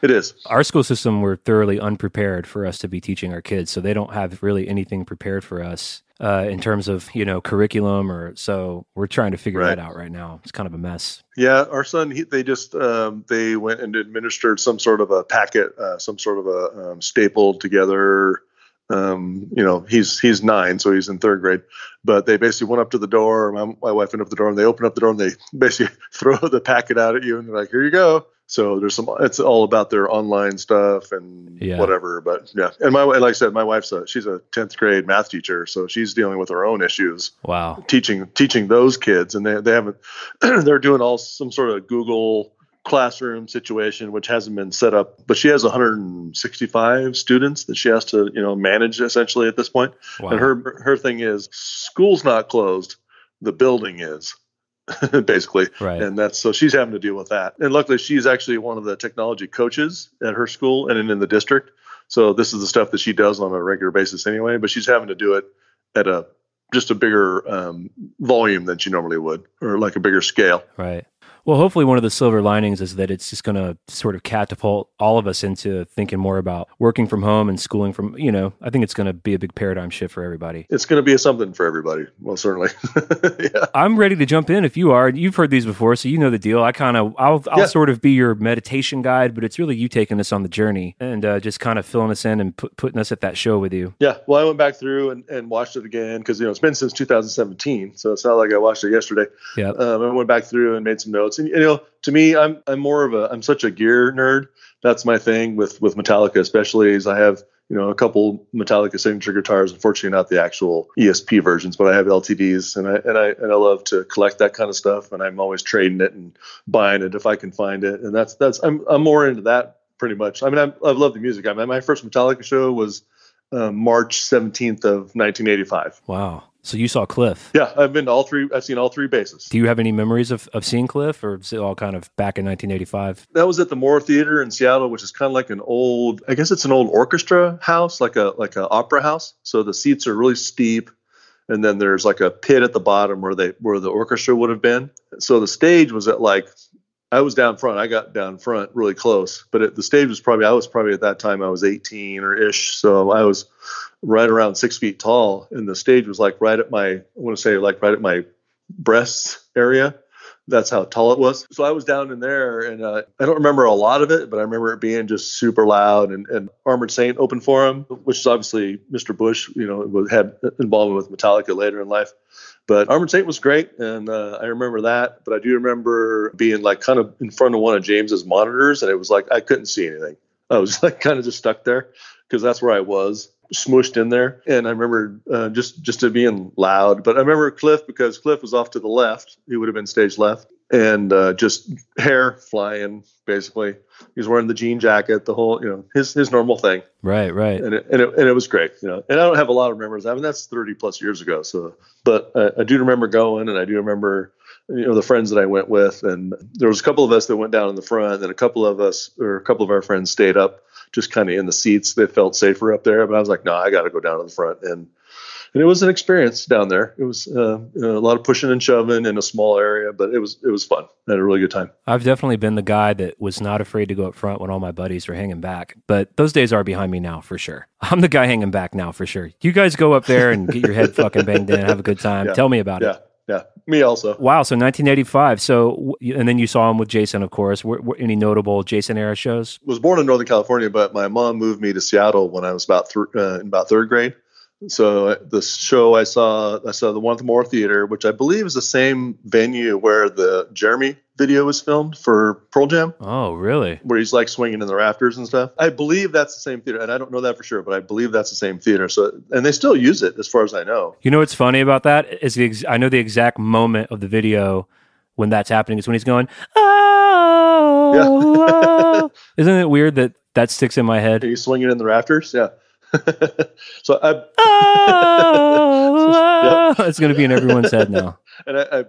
It is. Our school system were thoroughly unprepared for us to be teaching our kids. So they don't have really anything prepared for us uh, in terms of, you know, curriculum or so we're trying to figure right. that out right now. It's kind of a mess. Yeah. Our son, he, they just, um, they went and administered some sort of a packet, uh, some sort of a um, stapled together, Um, you know, he's, he's nine, so he's in third grade, but they basically went up to the door. My, my wife went up to the door and they opened up the door and they basically throw the packet out at you and they're like, here you go. So there's some, it's all about their online stuff and yeah. whatever, but yeah. And my, like I said, my wife's a, she's a tenth grade math teacher, so she's dealing with her own issues. Wow. Teaching, teaching those kids. And they, they haven't, they're doing all some sort of Google classroom situation, which hasn't been set up, but she has one hundred sixty-five students that she has to, you know, manage essentially at this point. Wow. And her, her thing is school's not closed. The building is basically. Right. And that's, so she's having to deal with that. And luckily she's actually one of the technology coaches at her school and in the district. So this is the stuff that she does on a regular basis anyway, but she's having to do it at a, just a bigger um, volume than she normally would, or like a bigger scale. Right. Well, hopefully one of the silver linings is that it's just going to sort of catapult all of us into thinking more about working from home and schooling from, you know, I think it's going to be a big paradigm shift for everybody. It's going to be a something for everybody. Well, certainly. Yeah. I'm ready to jump in if you are. You've heard these before, so you know the deal. I kind of, I'll, I'll yeah. sort of be your meditation guide, but it's really you taking us on the journey and uh, just kind of filling us in and put, putting us at that show with you. Yeah. Well, I went back through and, and watched it again because, you know, it's been since two thousand seventeen. So it's not like I watched it yesterday. Yeah. Um, I went back through and made some notes. And, you know, to me, I'm I'm more of a I'm such a gear nerd. That's my thing with with Metallica, especially as I have, you know, a couple Metallica signature guitars. Unfortunately, not the actual E S P versions, but I have L T Ds, and I and I and I love to collect that kind of stuff. And I'm always trading it and buying it if I can find it. And that's that's I'm I'm more into that pretty much. I mean, I'm, I love the music. I mean, my first Metallica show was uh, March seventeenth of nineteen eighty-five. Wow. So you saw Cliff? Yeah, I've been to all three. I've seen all three bases. Do you have any memories of, of seeing Cliff, or is it all kind of back in nineteen eighty-five? That was at the Moore Theater in Seattle, which is kind of like an old, I guess it's an old orchestra house, like a like an opera house. So the seats are really steep, and then there's like a pit at the bottom where they where the orchestra would have been. So the stage was at like, I was down front. I got down front really close, but at the stage was probably I was probably at that time I was eighteen or ish, so I was right around six feet tall, and the stage was like right at my, I want to say like right at my breasts area. That's how tall it was. So I was down in there, and uh, I don't remember a lot of it, but I remember it being just super loud. And, and Armored Saint opened for him, which is obviously Mister Bush, you know, had involvement with Metallica later in life. But Armored Saint was great, and uh, I remember that. But I do remember being like kind of in front of one of James's monitors, and it was like I couldn't see anything. I was like kind of just stuck there because that's where I was, smooshed in there. And I remember uh, just just it being loud. But I remember Cliff, because Cliff was off to the left. He would have been stage left, and uh, just hair flying, basically. He was wearing the jean jacket, the whole, you know, his his normal thing. Right, right. And it, and it, and it was great, you know. And I don't have a lot of memories. I mean, that's thirty plus years ago. So, but uh, I do remember going, and I do remember, you know, the friends that I went with. And there was a couple of us that went down in the front, and a couple of us, or a couple of our friends stayed up, just kind of in the seats. They felt safer up there, but I was like, no, nah, I got to go down to the front. And and it was an experience down there. It was uh, you know, a lot of pushing and shoving in a small area, but it was it was fun. I had a really good time. I've definitely been the guy that was not afraid to go up front when all my buddies were hanging back, but those days are behind me now for sure. I'm the guy hanging back now for sure. You guys go up there and get your head fucking banged in, have a good time. Yeah. Tell me about yeah. it. Yeah, me also. Wow, so nineteen eighty-five. So, and then you saw him with Jason, of course. Were, were any notable Jason-era shows? I was born in Northern California, but my mom moved me to Seattle when I was about th- uh, in about third grade. So the show I saw, I saw the one at the Moore Theater, which I believe is the same venue where the Jeremy video was filmed for Pearl Jam. Oh, really? Where he's like swinging in the rafters and stuff. I believe that's the same theater, and I don't know that for sure, but I believe that's the same theater. So, and they still use it as far as I know. You know what's funny about that is the ex- I know the exact moment of the video when that's happening is when he's going, oh, yeah. oh. Isn't it weird that that sticks in my head? Are you swinging in the rafters? Yeah. So I, oh, yep. It's going to be in everyone's head now. And I, I,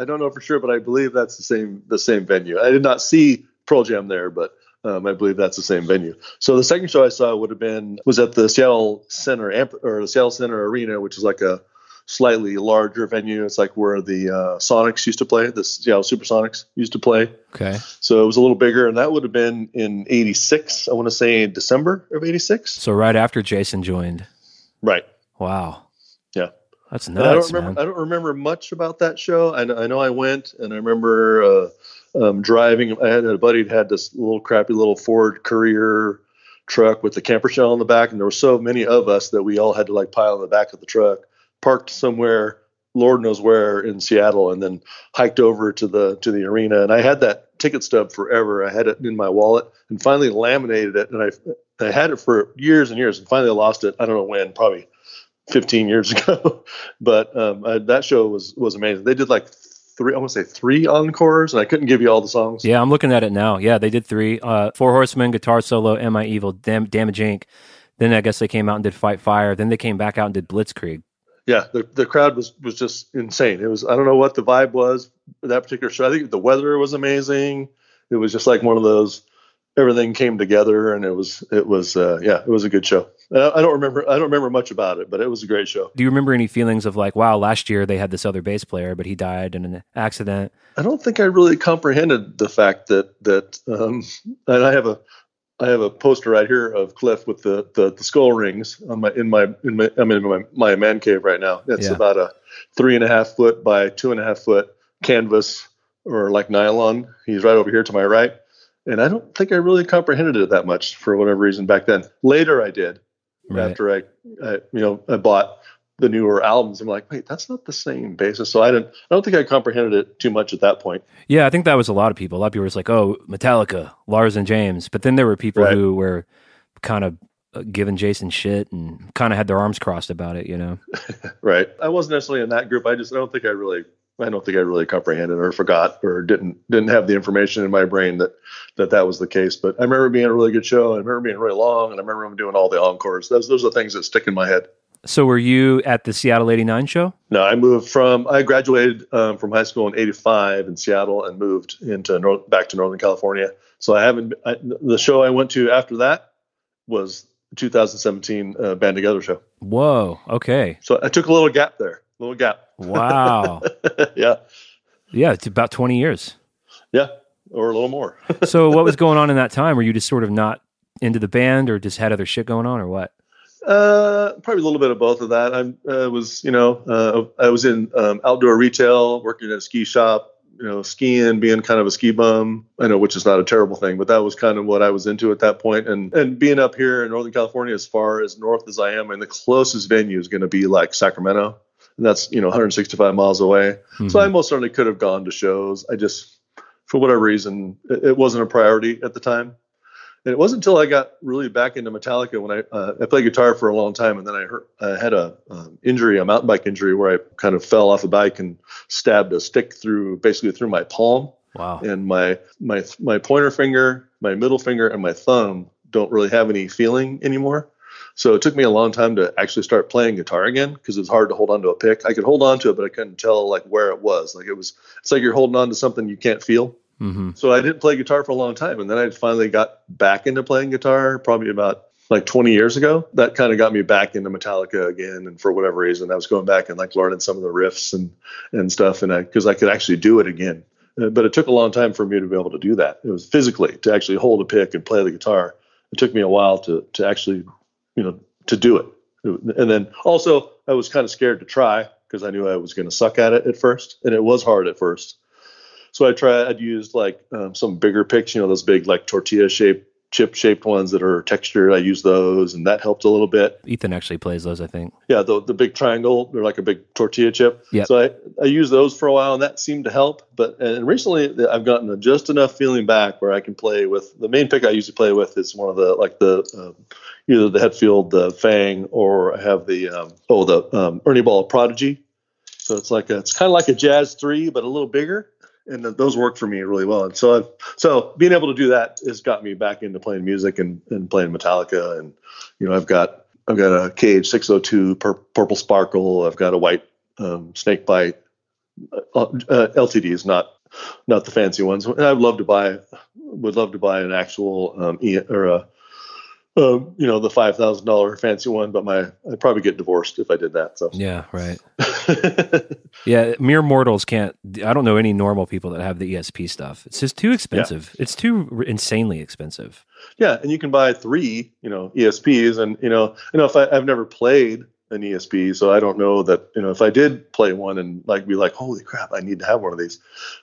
I don't know for sure, but I believe that's the same, the same venue. I did not see Pearl Jam there, but um, I believe that's the same venue. So the second show I saw would have been, was at the Seattle Center Amp, or the Seattle Center Arena, which is like a slightly larger venue. It's like where the uh, Sonics used to play, the Seattle Supersonics used to play. Okay. So it was a little bigger, and that would have been in eighty-six. I want to say December of eighty-six. So right after Jason joined. Right. Wow. Yeah. That's nuts. I don't remember. Man. I don't remember much about that show. I, I know I went, and I remember uh, um, driving. I had a buddy who had this little crappy little Ford Courier truck with the camper shell in the back, and there were so many of us that we all had to like pile in the back of the truck, parked somewhere, Lord knows where in Seattle, and then hiked over to the to the arena. And I had that ticket stub forever. I had it in my wallet, and finally laminated it. And I I had it for years and years, and finally I lost it. I don't know when, probably fifteen years ago. But um, I, that show was was amazing. They did like three, I want to say three encores, and I couldn't give you all the songs. Yeah, I'm looking at it now. Yeah, they did three. Uh, Four Horsemen, Guitar Solo, Am I Evil, Dam- Damage Incorporated. Then I guess they came out and did Fight Fire. Then they came back out and did Blitzkrieg. Yeah, the the crowd was, was just insane. It was, I don't know what the vibe was for that particular show. I think the weather was amazing. It was just like one of those, everything came together, and it was, it was, uh, yeah, it was a good show. Uh, I don't remember, I don't remember much about it, but it was a great show. Do you remember any feelings of like, wow, last year they had this other bass player, but he died in an accident? I don't think I really comprehended the fact that, that, um, and I have a, I have a poster right here of Cliff with the, the, the skull rings on my in my in my I'm in my, my man cave right now. It's yeah. about a three and a half foot by two and a half foot canvas or like nylon. He's right over here to my right, and I don't think I really comprehended it that much for whatever reason back then. Later, I did right. after I, I you know I bought the newer albums. I'm like, wait, that's not the same basis. So I didn't. I don't think I comprehended it too much at that point. Yeah, I think that was a lot of people. A lot of people were like, oh, Metallica, Lars and James. But then there were people right. who were kind of giving Jason shit and kind of had their arms crossed about it, you know? Right. I wasn't necessarily in that group. I just I don't think I really. I don't think I really comprehended or forgot or didn't didn't have the information in my brain that, that that was the case. But I remember being a really good show. I remember being really long, and I remember doing all the encores. Those those are the things that stick in my head. So were you at the Seattle eighty-nine show? No, I moved from, I graduated um, from high school in eighty-five in Seattle and moved into north, back to Northern California. So I haven't, I, the show I went to after that was two thousand seventeen uh, Band Together show. Whoa. Okay. So I took a little gap there, a little gap. Wow. Yeah. Yeah. It's about twenty years. Yeah. Or a little more. So what was going on in that time? Were you just sort of not into the band or just had other shit going on or what? Uh, probably a little bit of both of that. I uh, was, you know, uh, I was in um, outdoor retail, working at a ski shop, you know, skiing, being kind of a ski bum, I know, which is not a terrible thing, but that was kind of what I was into at that point. And, and being up here in Northern California, as far as north as I am, and the closest venue is going to be like Sacramento, and that's, you know, one hundred sixty-five miles away. Mm-hmm. So I most certainly could have gone to shows. I just, for whatever reason, it, it wasn't a priority at the time. And it wasn't until I got really back into Metallica when I uh, I played guitar for a long time, and then I, hurt, I had a um, injury, a mountain bike injury, where I kind of fell off a bike and stabbed a stick through, basically through my palm. Wow. And my my my pointer finger, my middle finger, and my thumb don't really have any feeling anymore. So it took me a long time to actually start playing guitar again, because it was hard to hold on to a pick. I could hold on to it, but I couldn't tell like where it was. Like it was, it's like you're holding on to something you can't feel. Mm-hmm. So I didn't play guitar for a long time, and then I finally got back into playing guitar probably about like twenty years ago. That kind of got me back into Metallica again, and for whatever reason, I was going back and like learning some of the riffs and, and stuff, and I because I could actually do it again. Uh, but it took a long time for me to be able to do that. It was physically to actually hold a pick and play the guitar. It took me a while to to actually, you know, to do it. And then also I was kind of scared to try because I knew I was going to suck at it at first, and it was hard at first. So I tried, I'd used like um, some bigger picks, you know, those big like tortilla shaped, chip shaped ones that are textured. I used those, and that helped a little bit. Ethan actually plays those, I think. Yeah. The the big triangle, they're like a big tortilla chip. Yep. So I, I used those for a while, and that seemed to help. But and recently I've gotten just enough feeling back where I can play with the main pick I used to play with is one of the, like the, um, either the Hetfield, the Fang, or I have the, um, oh, the um, Ernie Ball Prodigy. So it's like, a, it's kind of like a Jazz three, but a little bigger. And those work for me really well. And so I've, so being able to do that has got me back into playing music and, and playing Metallica. And, you know, I've got I've got a Cage six oh two, pur- Purple Sparkle. I've got a white um, Snake Bite. Uh, uh, L T D is not not the fancy ones. And I'd love to buy, would love to buy an actual um, e- or a, uh, you know, the five thousand dollars fancy one. But my I'd probably get divorced if I did that. So yeah, right. Yeah, mere mortals can't. I don't know any normal people that have the E S P stuff. It's just too expensive. Yeah. It's too insanely expensive. Yeah, and you can buy three, you know, E S Ps, and you know, you know, if I, I've never played an E S P, so I don't know that, you know, if I did play one and like be like, holy crap, I need to have one of these.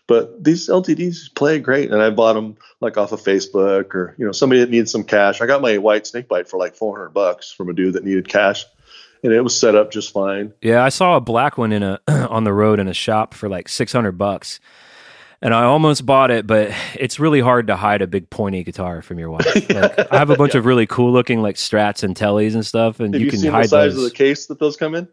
But these L T Ds play great, and I bought them like off of Facebook or you know somebody that needs some cash. I got my white Snakebite for like four hundred bucks from a dude that needed cash. And it was set up just fine. Yeah, I saw a black one in a on the road in a shop for like six hundred bucks. And I almost bought it, but it's really hard to hide a big pointy guitar from your wife. Yeah. Like, I have a bunch yeah. of really cool looking like Strats and Tellies and stuff, and have you, you can seen hide the size those. Of the case that those come in?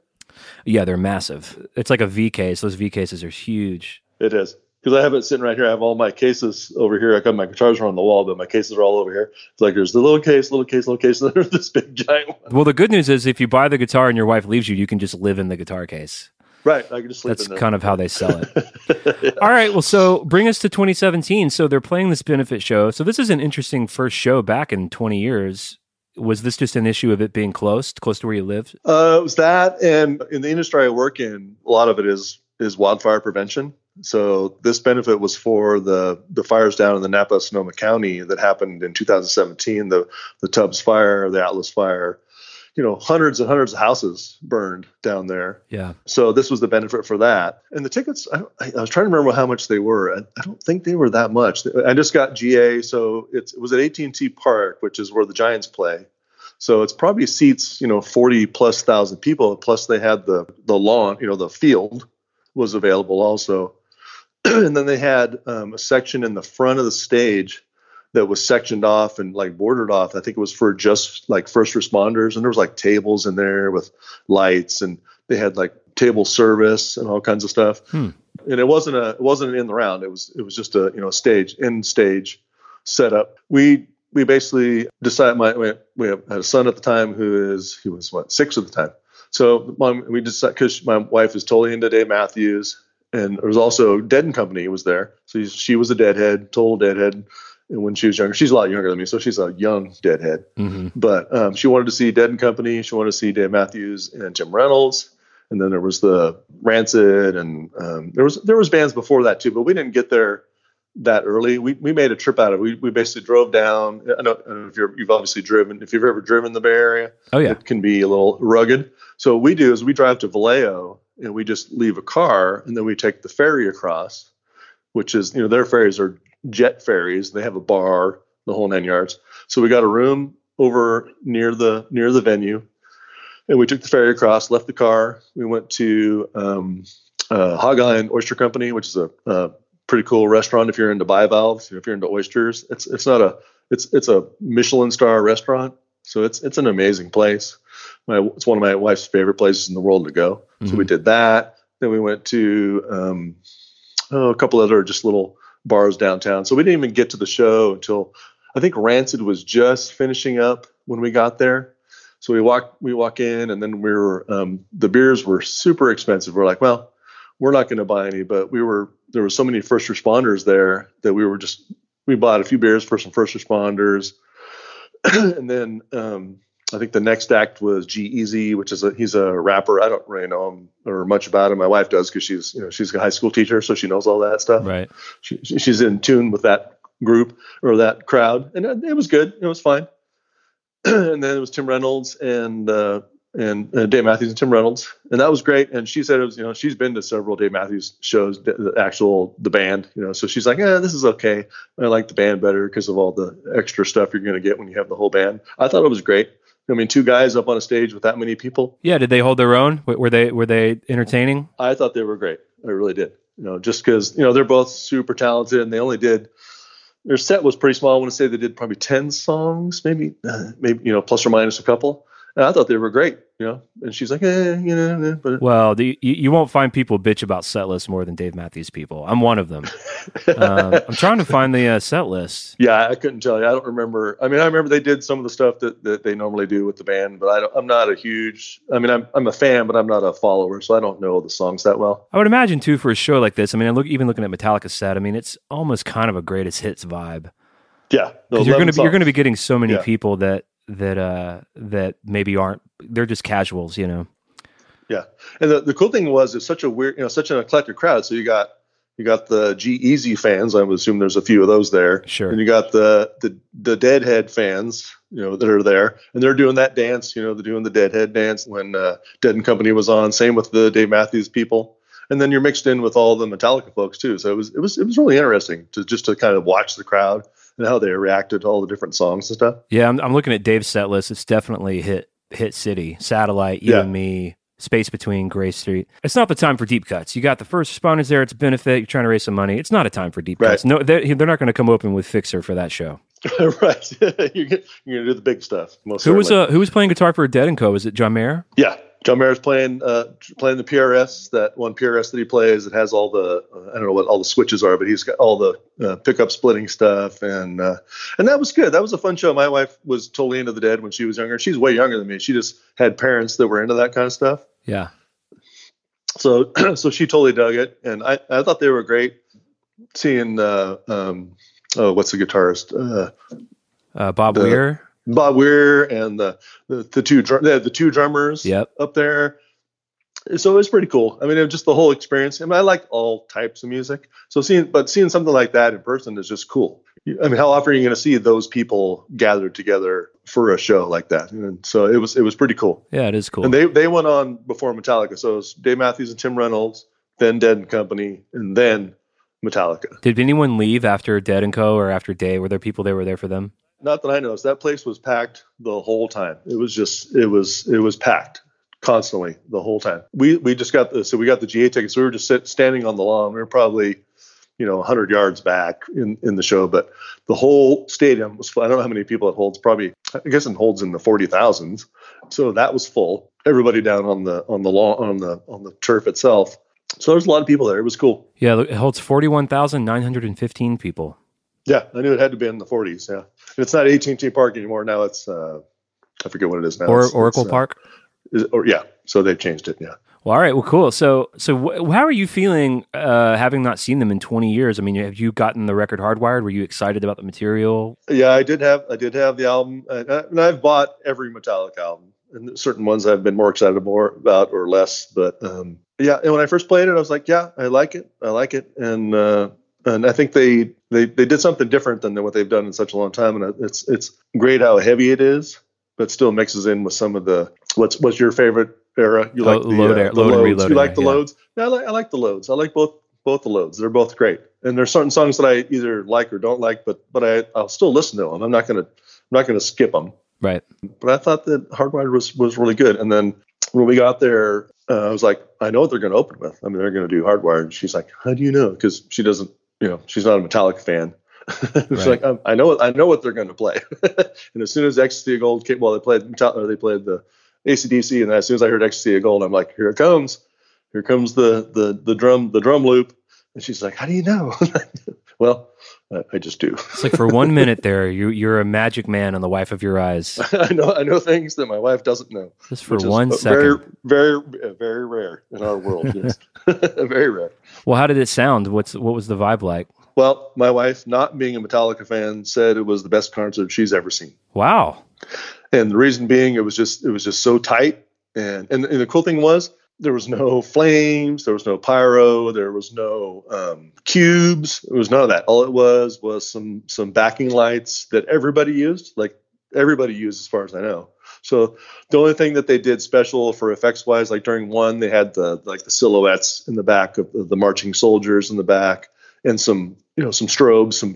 Yeah, they're massive. It's like a V case. Those V cases are huge. It is. Because I have it sitting right here. I have all my cases over here. I got my guitars are on the wall, but my cases are all over here. It's like there's the little case, little case, little case, and there's this big giant one. Well, the good news is if you buy the guitar and your wife leaves you, you can just live in the guitar case. Right. I can just sleep That's in there. Kind of how they sell it. Yeah. All right. Well, so bring us to twenty seventeen. So they're playing this benefit show. So this is an interesting first show back in twenty years. Was this just an issue of it being close, close to where you lived? Uh, it was that. And in the industry I work in, a lot of it is is wildfire prevention. So this benefit was for the, the fires down in the Napa, Sonoma County that happened in two thousand seventeen, the, the Tubbs Fire, the Atlas Fire, you know, hundreds and hundreds of houses burned down there. Yeah. So this was the benefit for that. And the tickets, I, I was trying to remember how much they were. I, I don't think they were that much. I just got G A. So it's, it was at A T and T Park, which is where the Giants play. So it's probably seats, you know, forty plus thousand people. Plus they had the, the lawn, you know, the field was available also. And then they had um, a section in the front of the stage that was sectioned off and like bordered off. I think it was for just like first responders. And there was like tables in there with lights, and they had like table service and all kinds of stuff. Hmm. And it wasn't a, it wasn't an in the round. It was, it was just a, you know, stage in stage setup. We, we basically decided my, we, we had a son at the time who is, he was what, six at the time. So mom, we decided, cause my wife is totally into Dave Matthews. And there was also Dead and Company was there. So she was a deadhead, total deadhead. And when she was younger, she's a lot younger than me. So she's a young deadhead. Mm-hmm. But um, she wanted to see Dead and Company. She wanted to see Dave Matthews and Tim Reynolds. And then there was the Rancid. And um, there was there was bands before that too. But we didn't get there that early. We we made a trip out of it. We, we basically drove down. I know, I don't know if you're, you've obviously driven. If you've ever driven the Bay Area, oh, yeah. It can be a little rugged. So what we do is we drive to Vallejo. And we just leave a car, and then we take the ferry across, which is, you know, their ferries are jet ferries. They have a bar, the whole nine yards. So we got a room over near the near the venue, and we took the ferry across, left the car. We went to um, uh, Hog Island Oyster Company, which is a, a pretty cool restaurant if you're into bivalves, if you're into oysters. It's it's not a it's it's a Michelin star restaurant, so it's it's an amazing place. My, it's one of my wife's favorite places in the world to go. So mm-hmm. we did that. Then we went to um, oh, a couple other just little bars downtown. So we didn't even get to the show until I think Rancid was just finishing up when we got there. So we walk we walk in, and then we were um, the beers were super expensive. We're like, well, we're not going to buy any, but we were there were so many first responders there that we were just we bought a few beers for some first responders, and then. Um, I think the next act was G-Eazy, which is a, he's a rapper. I don't really know him or much about him. My wife does because she's, you know, she's a high school teacher, so she knows all that stuff. Right. She, she's in tune with that group or that crowd, and it was good. It was fine. And then it was Tim Reynolds and uh, and uh, Dave Matthews and Tim Reynolds, and that was great. And she said it was, you know, she's been to several Dave Matthews shows, the actual the band, you know, so she's like, yeah, this is okay. I like the band better because of all the extra stuff you're going to get when you have the whole band. I thought it was great. I mean, two guys up on a stage with that many people. Yeah, did they hold their own? Were they were they entertaining? I thought they were great. I really did. You know, just because you know they're both super talented, and they only did their set was pretty small. I want to say they did probably ten songs, maybe, maybe you know, plus or minus a couple. And I thought they were great. You know, and she's like, eh, you know. But well, the, you, you won't find people bitch about set lists more than Dave Matthews people. I'm one of them. um, I'm trying to find the uh, set list. Yeah, I couldn't tell you. I don't remember. I mean, I remember they did some of the stuff that, that they normally do with the band, but I don't, I'm not a huge. I mean, I'm I'm a fan, but I'm not a follower, so I don't know the songs that well. I would imagine too for a show like this. I mean, I look even looking at Metallica's set. I mean, it's almost kind of a greatest hits vibe. Yeah, because you're gonna be, you're gonna be getting so many yeah. people that. that uh that maybe aren't they're just casuals, you know. Yeah. And the, the cool thing was it's such a weird, you know, such an eclectic crowd. So you got you got the G-Eazy fans, I would assume there's a few of those there. Sure. And you got the the the Deadhead fans, you know, that are there. And they're doing that dance, you know, they're doing the Deadhead dance when uh, Dead and Company was on, same with the Dave Matthews people. And then you're mixed in with all the Metallica folks too. So it was it was it was really interesting to just to kind of watch the crowd. And how they reacted to all the different songs and stuff. Yeah, I'm, I'm looking at Dave's set list. It's definitely hit hit city, satellite, you yeah. and me, space between, Gray Street. It's not the time for deep cuts. You got the first responders there. It's a benefit. You're trying to raise some money. It's not a time for deep right. cuts. No, they're, they're not going to come open with Fixer for that show. Right. You're, you're going to do the big stuff. Most who certainly. was uh, who was playing guitar for Dead and Co? Was it John Mayer? Yeah, John Mayer's playing uh, playing the P R S, that one P R S that he plays. It has all the uh, I don't know what all the switches are, but he's got all the uh, pickup splitting stuff, and uh, and that was good. That was a fun show. My wife was totally into the Dead when she was younger. She's way younger than me. She just had parents that were into that kind of stuff. Yeah. So so she totally dug it, and I, I thought they were great. Seeing uh, um oh what's the guitarist uh, uh, Bob the, Weir. Bob Weir and the the, the two drum, they had the two drummers yep. up there, so it was pretty cool. I mean, it was just the whole experience. I mean, I like all types of music, so seeing but seeing something like that in person is just cool. I mean, how often are you going to see those people gathered together for a show like that? And so it was it was pretty cool. Yeah, it is cool. And they they went on before Metallica, so it was Dave Matthews and Tim Reynolds, then Dead and Company, and then Metallica. Did anyone leave after Dead and Co. or after Day? Were there people that were there for them? Not that I noticed. That place was packed the whole time. It was just, it was, it was packed constantly the whole time. We, we just got the, so we got the G A tickets. We were just sit, standing on the lawn. We were probably, you know, one hundred yards back in, in the show, but the whole stadium was full. I don't know how many people it holds. Probably, I guess it holds in the forty thousands. So that was full. Everybody down on the, on the lawn, on the, on the turf itself. So there's a lot of people there. It was cool. Yeah. It holds forty-one thousand nine hundred fifteen people. Yeah, I knew it had to be in the forties. Yeah, and it's not A T and T Park anymore. Now it's uh, I forget what it is now. Or it's, Oracle it's, uh, Park. Is, or yeah, so they've changed it. Yeah. Well, all right. Well, cool. So, so wh- how are you feeling uh, having not seen them in twenty years? I mean, have you gotten the record hardwired? Were you excited about the material? Yeah, I did have. I did have the album, and, I, and I've bought every Metallica album, and certain ones I've been more excited more about or less. But um, yeah, and when I first played it, I was like, yeah, I like it. I like it, and. Uh, And I think they, they, they did something different than what they've done in such a long time. And it's it's great how heavy it is, but still mixes in with some of the what's what's your favorite era? You like the, load, uh, the load loads. Reload you like era, the yeah. loads? No, I like I like the loads. I like both both the loads. They're both great. And there's certain songs that I either like or don't like, but but I I'll still listen to them. I'm not gonna I'm not gonna skip them. Right. But I thought that Hardwired was was really good. And then when we got there, uh, I was like, I know what they're gonna open with. I mean, they're gonna do Hardwired. And she's like, how do you know? Because she doesn't. You know, she's not a Metallica fan. She's right. like, um, I know, I know what they're going to play. And as soon as Ecstasy of Gold came, well, they played Metallica, they played the A C D C, and then as soon as I heard Ecstasy of Gold, I'm like, here it comes, here comes the the the drum the drum loop. And she's like, how do you know? Well, I, I just do. It's like for one minute there, you you're a magic man on the wife of your eyes. I know, I know things that my wife doesn't know. Just for one is, second, very, very, very rare in our world. Yes. Very rare. Well, how did it sound? What's what was the vibe like? Well, my wife, not being a Metallica fan, said it was the best concert she's ever seen. Wow! And the reason being, it was just it was just so tight, and and, and the cool thing was there was no flames, there was no pyro, there was no um, cubes. It was none of that. All it was was some some backing lights that everybody used, like everybody used, as far as I know. So the only thing that they did special for effects wise, like during one, they had the like the silhouettes in the back of the marching soldiers in the back, and some you know some strobes, some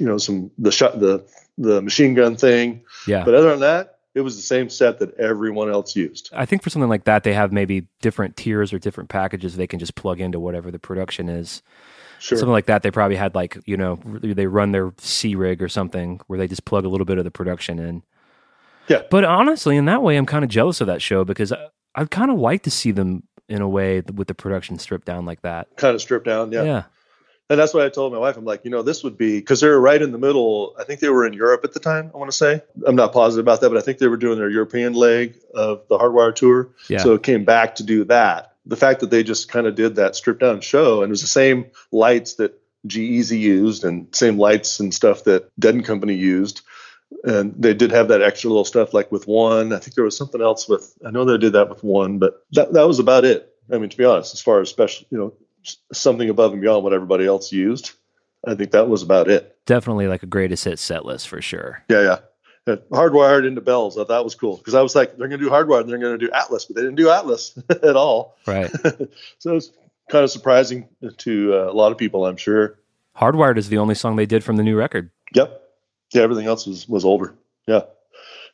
you know some the shot the the machine gun thing. Yeah. But other than that, it was the same set that everyone else used. I think for something like that, they have maybe different tiers or different packages they can just plug into whatever the production is. Sure. Something like that, they probably had like you know they run their C rig or something where they just plug a little bit of the production in. Yeah, but honestly, in that way, I'm kind of jealous of that show because I, I'd kind of like to see them in a way with the production stripped down like that. Kind of stripped down, yeah. Yeah, and that's what I told my wife. I'm like, you know, this would be because they were right in the middle. I think they were in Europe at the time. I want to say I'm not positive about that, but I think they were doing their European leg of the Hardwire tour. Yeah. So it came back to do that. The fact that they just kind of did that stripped down show and it was the same lights that G-Eazy used and same lights and stuff that Dead and Company used. And they did have that extra little stuff like with one. I think there was something else with, I know they did that with one, but that that was about it. I mean, to be honest, as far as special, you know, something above and beyond what everybody else used, I think that was about it. Definitely like a greatest hit set list for sure. Yeah, yeah. And Hardwired into Bells. I thought that was cool because I was like, they're going to do Hardwired and they're going to do Atlas, but they didn't do Atlas at all. Right. So it was kind of surprising to uh, a lot of people, I'm sure. Hardwired is the only song they did from the new record. Yep. Yeah, everything else was, was older. Yeah.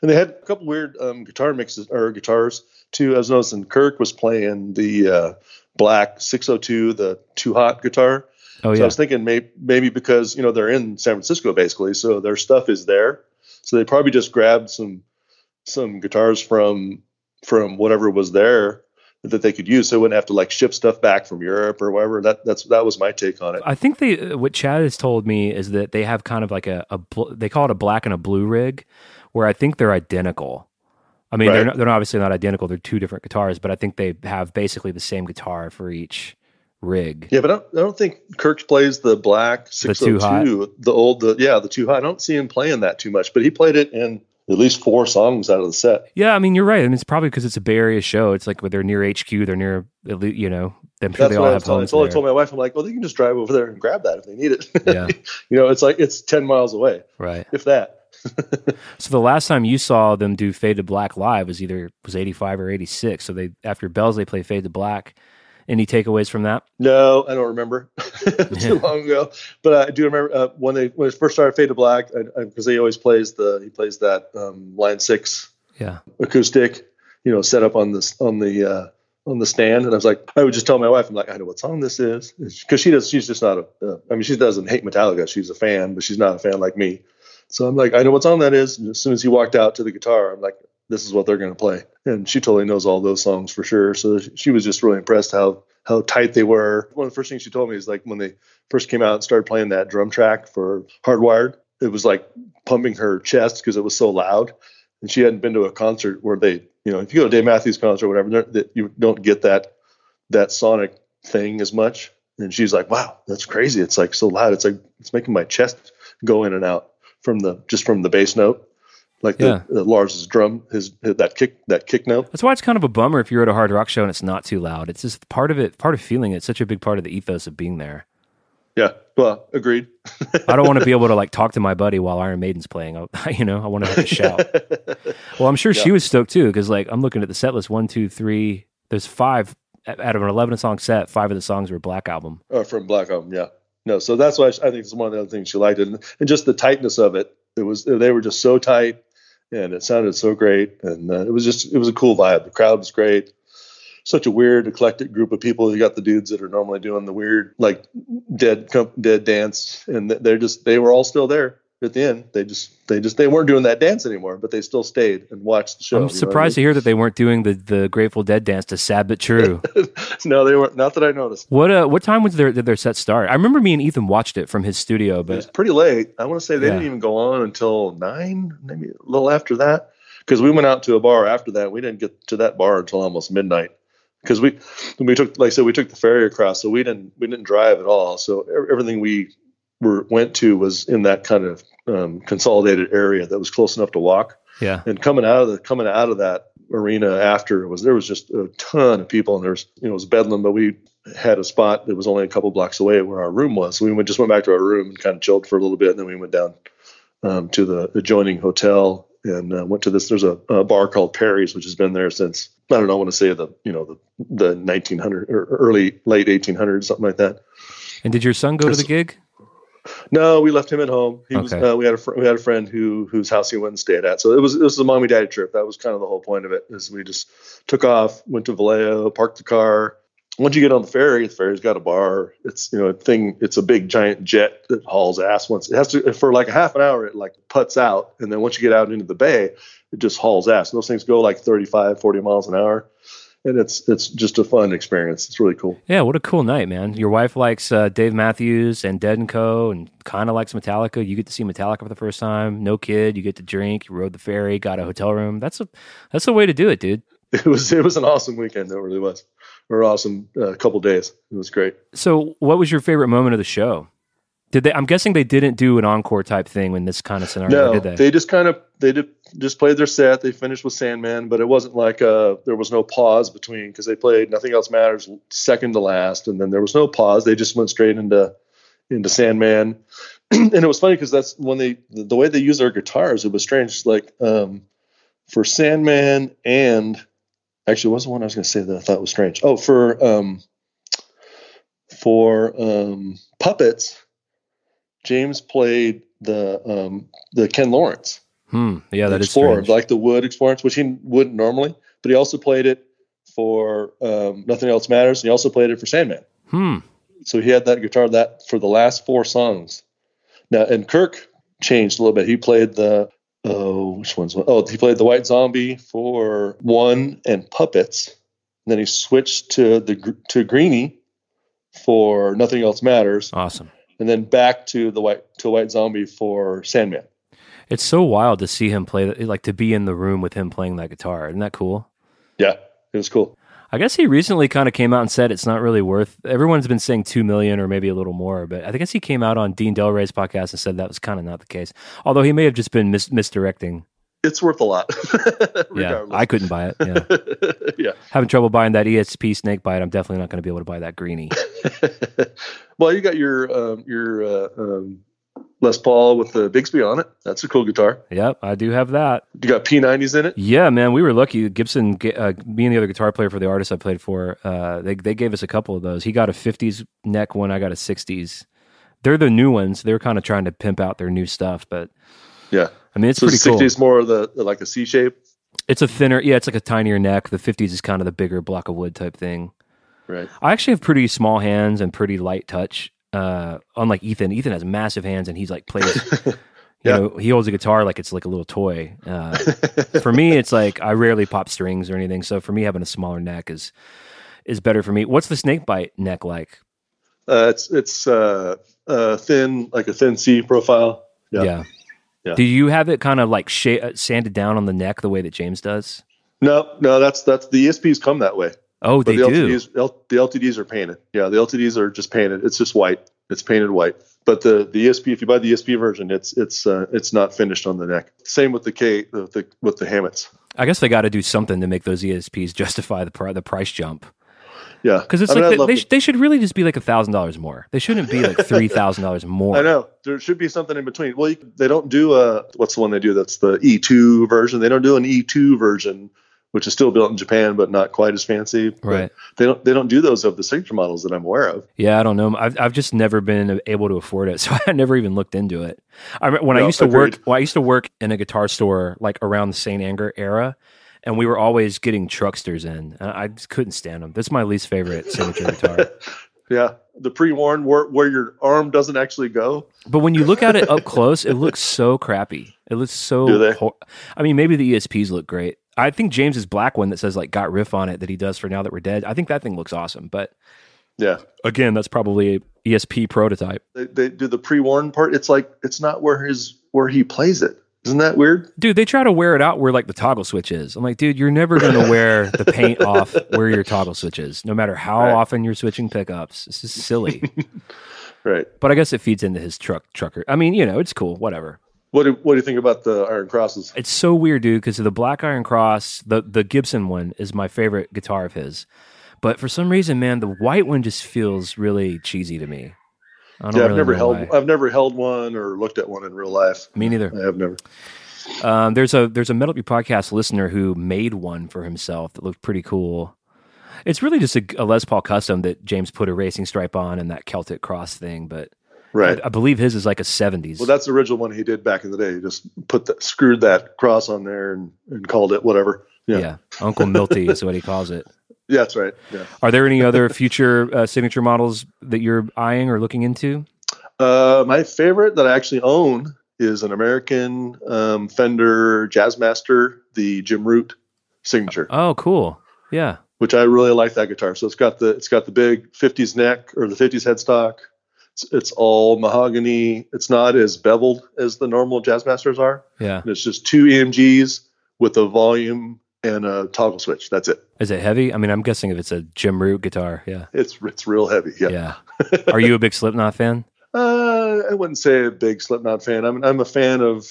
And they had a couple weird um, guitar mixes or guitars too. I was noticing Kirk was playing the uh, black six oh two, the Too Hot guitar. Oh, yeah. So I was thinking maybe, maybe because, you know, they're in San Francisco basically, so their stuff is there. So they probably just grabbed some some guitars from from whatever was there that they could use, so they wouldn't have to like ship stuff back from Europe or wherever. That that's that was my take on it. I think they what Chad has told me is that they have kind of like a, a they call it a black and a blue rig, where I think they're identical. I mean, right. they're not, they're obviously not identical. They're two different guitars, but I think they have basically the same guitar for each rig. Yeah, but I don't, I don't think Kirk plays the black six oh two, the old, the yeah, the Too Hot. I don't see him playing that too much, but he played it in at least four songs out of the set. Yeah, I mean, you're right. I mean, it's probably because it's a Bay Area show. It's like when they're near H Q, they're near, you know, I'm sure that's they all have homes. I told my wife, I'm like, well, they can just drive over there and grab that if they need it. Yeah. You know, it's like, it's ten miles away. Right. If that. So the last time you saw them do Fade to Black live was either was eighty-five or eighty-six. So they after Bells, they play Fade to Black. Any takeaways from that? No, I don't remember. Too long ago. But I do remember uh, when they when it first started Fade to Black, because he always plays the he plays that um, Line Six, yeah, acoustic, you know, set up on this on the uh, on the stand. And I was like, I would just tell my wife, I'm like, I know what song this is, because she does. She's just not a. Uh, I mean, she doesn't hate Metallica. She's a fan, but she's not a fan like me. So I'm like, I know what song that is. And as soon as he walked out to the guitar, I'm like, this is what they're going to play. And she totally knows all those songs for sure. So she was just really impressed how how tight they were. One of the first things she told me is like when they first came out and started playing that drum track for Hardwired, it was like pumping her chest because it was so loud. And she hadn't been to a concert where they, you know, if you go to Dave Matthews concert or whatever, that you don't get that that sonic thing as much. And she's like, wow, that's crazy. It's like so loud. It's like it's making my chest go in and out. From the just from the bass note, like yeah. the, uh, Lars's drum, his, his that kick that kick note. That's why it's kind of a bummer if you're at a hard rock show and it's not too loud. It's just part of it, part of feeling it. It's such a big part of the ethos of being there. Yeah, well, agreed. I don't want to be able to like talk to my buddy while Iron Maiden's playing. I, you know, I want to have a shout. Well, I'm sure yeah. she was stoked too because like I'm looking at the set list: one, two, three. There's five out of an eleven song set. Five of the songs were Black Album. Oh, from Black Album, yeah. No, so that's why I think it's one of the other things she liked it, and, and just the tightness of it. It was they were just so tight, and it sounded so great, and uh, it was just it was a cool vibe. The crowd was great. Such a weird, eclectic group of people. You got the dudes that are normally doing the weird, like dead, com- dead dance, and they're just they were all still there at the end. They just they just they weren't doing that dance anymore, but they still stayed and watched the show. I'm surprised I mean? to hear that they weren't doing the, the Grateful Dead dance to Sad But True. No, they weren't. Not that I noticed. What uh, what time was their did their set start? I remember me and Ethan watched it from his studio, but it was pretty late. I want to say they yeah. didn't even go on until nine, maybe a little after that, because we went out to a bar after that. We didn't get to that bar until almost midnight, because we we took like I said we took the ferry across, so we didn't we didn't drive at all. So everything we were went to was in that kind of um, consolidated area that was close enough to walk. Yeah. And coming out of the coming out of that arena after was there was just a ton of people, and there was you know it was bedlam, but we had a spot that was only a couple blocks away where our room was. So we went, just went back to our room and kind of chilled for a little bit, and then we went down um, to the adjoining hotel and uh, went to this. There's a, a bar called Perry's, which has been there since I don't know. I want to say the you know the the nineteen hundred or early late eighteen hundreds, something like that. And did your son go to the gig? No, we left him at home. He okay. was, uh, we had a fr- we had a friend who whose house he went and stayed at. So it was this was a mommy daddy trip. That was kind of the whole point of it. Is we just took off, went to Vallejo, parked the car. Once you get on the ferry, the ferry's got a bar. It's you know a thing. It's a big giant jet that hauls ass. Once it has to for like a half an hour, it like puts out, and then once you get out into the bay, it just hauls ass. And those things go like thirty-five, forty miles an hour. And it's it's just a fun experience. It's really cool. Yeah, what a cool night, man. Your wife likes uh, Dave Matthews and Dead and Co. and kind of likes Metallica. You get to see Metallica for the first time. No kid. You get to drink. You rode the ferry. Got a hotel room. That's a that's the way to do it, dude. It was it was an awesome weekend. It really was. Or awesome uh, couple days. It was great. So, what was your favorite moment of the show? Did they? I'm guessing they didn't do an encore type thing in this kind of scenario. No, did they? they just kind of they did, just played their set. They finished with Sandman, but it wasn't like a, there was no pause between because they played Nothing Else Matters second to last, and then there was no pause. They just went straight into into Sandman, and it was funny because that's when they the way they use their guitars. It was strange, like um, for Sandman and actually it wasn't one I was going to say that I thought was strange. Oh, for um, for um, Puppets. James played the um, the Ken Lawrence. Hmm. Yeah, that Explorer, is like the Wood Explorer, which he wouldn't normally, but he also played it for um, Nothing Else Matters, and he also played it for Sandman. Hmm. So he had that guitar that for the last four songs. Now, and Kirk changed a little bit. He played the oh, which one's one? Oh, he played the White Zombie for One and Puppets. And then he switched to the to Greenie for Nothing Else Matters. Awesome. And then back to the White to White Zombie for Sandman. It's so wild to see him play, like to be in the room with him playing that guitar. Isn't that cool? Yeah, it was cool. I guess he recently kind of came out and said it's not really worth, everyone's been saying two million dollars or maybe a little more, but I guess he came out on Dean Del Rey's podcast and said that was kind of not the case. Although he may have just been mis- misdirecting. It's worth a lot. Yeah, I couldn't buy it. Yeah. Yeah. Having trouble buying that E S P snake bite. I'm definitely not going to be able to buy that Greenie. Well, you got your, um, your, uh, um, Les Paul with the Bigsby on it. That's a cool guitar. Yep, I do have that. You got P ninety s in it? Yeah, man, we were lucky. Gibson, uh, me and the other guitar player for the artist I played for, uh, they they gave us a couple of those. He got a fifties neck one, I got a sixties. They're the new ones. They're kind of trying to pimp out their new stuff, but yeah, I mean, it's so pretty the sixties cool. sixties more of the like a C shape. It's a thinner, yeah, it's like a tinier neck. The fifties is kind of the bigger block of wood type thing. Right. I actually have pretty small hands and pretty light touch. Uh, unlike Ethan, Ethan has massive hands and he's like plays, you yeah. know, he holds a guitar like it's like a little toy. Uh, for me, it's like I rarely pop strings or anything. So for me, having a smaller neck is is better for me. What's the snakebite neck like? Uh, it's it's uh, uh, thin, like a thin C profile. Yeah. yeah. yeah. Do you have it kind of like sh- sanded down on the neck the way that James does? No, no, that's that's the E S Ps come that way. Oh, but they the L T Ds, do. L, the L T Ds are painted. Yeah, the L T Ds are just painted. It's just white. It's painted white. But the, the E S P, if you buy the E S P version, it's it's uh, it's not finished on the neck. Same with the K with the with the Hammets. I guess they got to do something to make those E S Ps justify the pr- the price jump. Yeah, because it's I like mean, they, they, sh- they should really just be like a thousand dollars more. They shouldn't be like three thousand dollars more. I know there should be something in between. Well, you, they don't do a what's the one they do? That's the E two version. They don't do an E two version, which is still built in Japan, but not quite as fancy. Right. But they don't, they don't do those of the signature models that I'm aware of. Yeah. I don't know. I've, I've just never been able to afford it. So I never even looked into it. I when no, I used to agreed. work, well, I used to work in a guitar store, like around the Saint Anger era. And we were always getting trucksters in. I just couldn't stand them. That's my least favorite signature guitar. Yeah. The pre-worn where, where your arm doesn't actually go. But when you look at it up close, it looks so crappy. It looks so, hor- I mean, maybe the E S Ps look great. I think James's black one that says like got riff on it that he does for Now That We're Dead. I think that thing looks awesome, but yeah, again, that's probably a E S P prototype. They, they do the pre-worn part. It's like, it's not where his, where he plays it. Isn't that weird? Dude, they try to wear it out where like the toggle switch is. I'm like, dude, you're never going to wear the paint off where your toggle switch is, no matter how right. often you're switching pickups. This is silly. Right. But I guess it feeds into his truck trucker. I mean, you know, it's cool, whatever. What do, what do you think about the Iron Crosses? It's so weird, dude, because the black Iron Cross, the, the Gibson one, is my favorite guitar of his. But for some reason, man, the white one just feels really cheesy to me. I don't yeah, I've really never held. Why. I've never held one or looked at one in real life. Me neither. I have never. Um, there's a there's a Metal Up Your Podcast listener who made one for himself that looked pretty cool. It's really just a, a Les Paul custom that James put a racing stripe on and that Celtic cross thing, but. Right, I believe his is like a seventies. Well, that's the original one he did back in the day. He just put that, screwed that cross on there and, and called it whatever. Yeah, yeah. Uncle Milty is what he calls it. Yeah, that's right. Yeah. Are there any other future uh, signature models that you're eyeing or looking into? Uh, my favorite that I actually own is an American um, Fender Jazzmaster, the Jim Root signature. Oh, cool. Yeah, which I really like that guitar. So it's got the it's got the big fifties neck or the fifties headstock. It's, it's all mahogany. It's not as beveled as the normal Jazzmasters are. Yeah. And it's just two E M Gs with a volume and a toggle switch. That's it. Is it heavy? I mean, I'm guessing if it's a Jim Root guitar. Yeah. It's it's real heavy. Yeah. Yeah. Are you a big Slipknot fan? Uh, I wouldn't say a big Slipknot fan. I'm I'm a fan of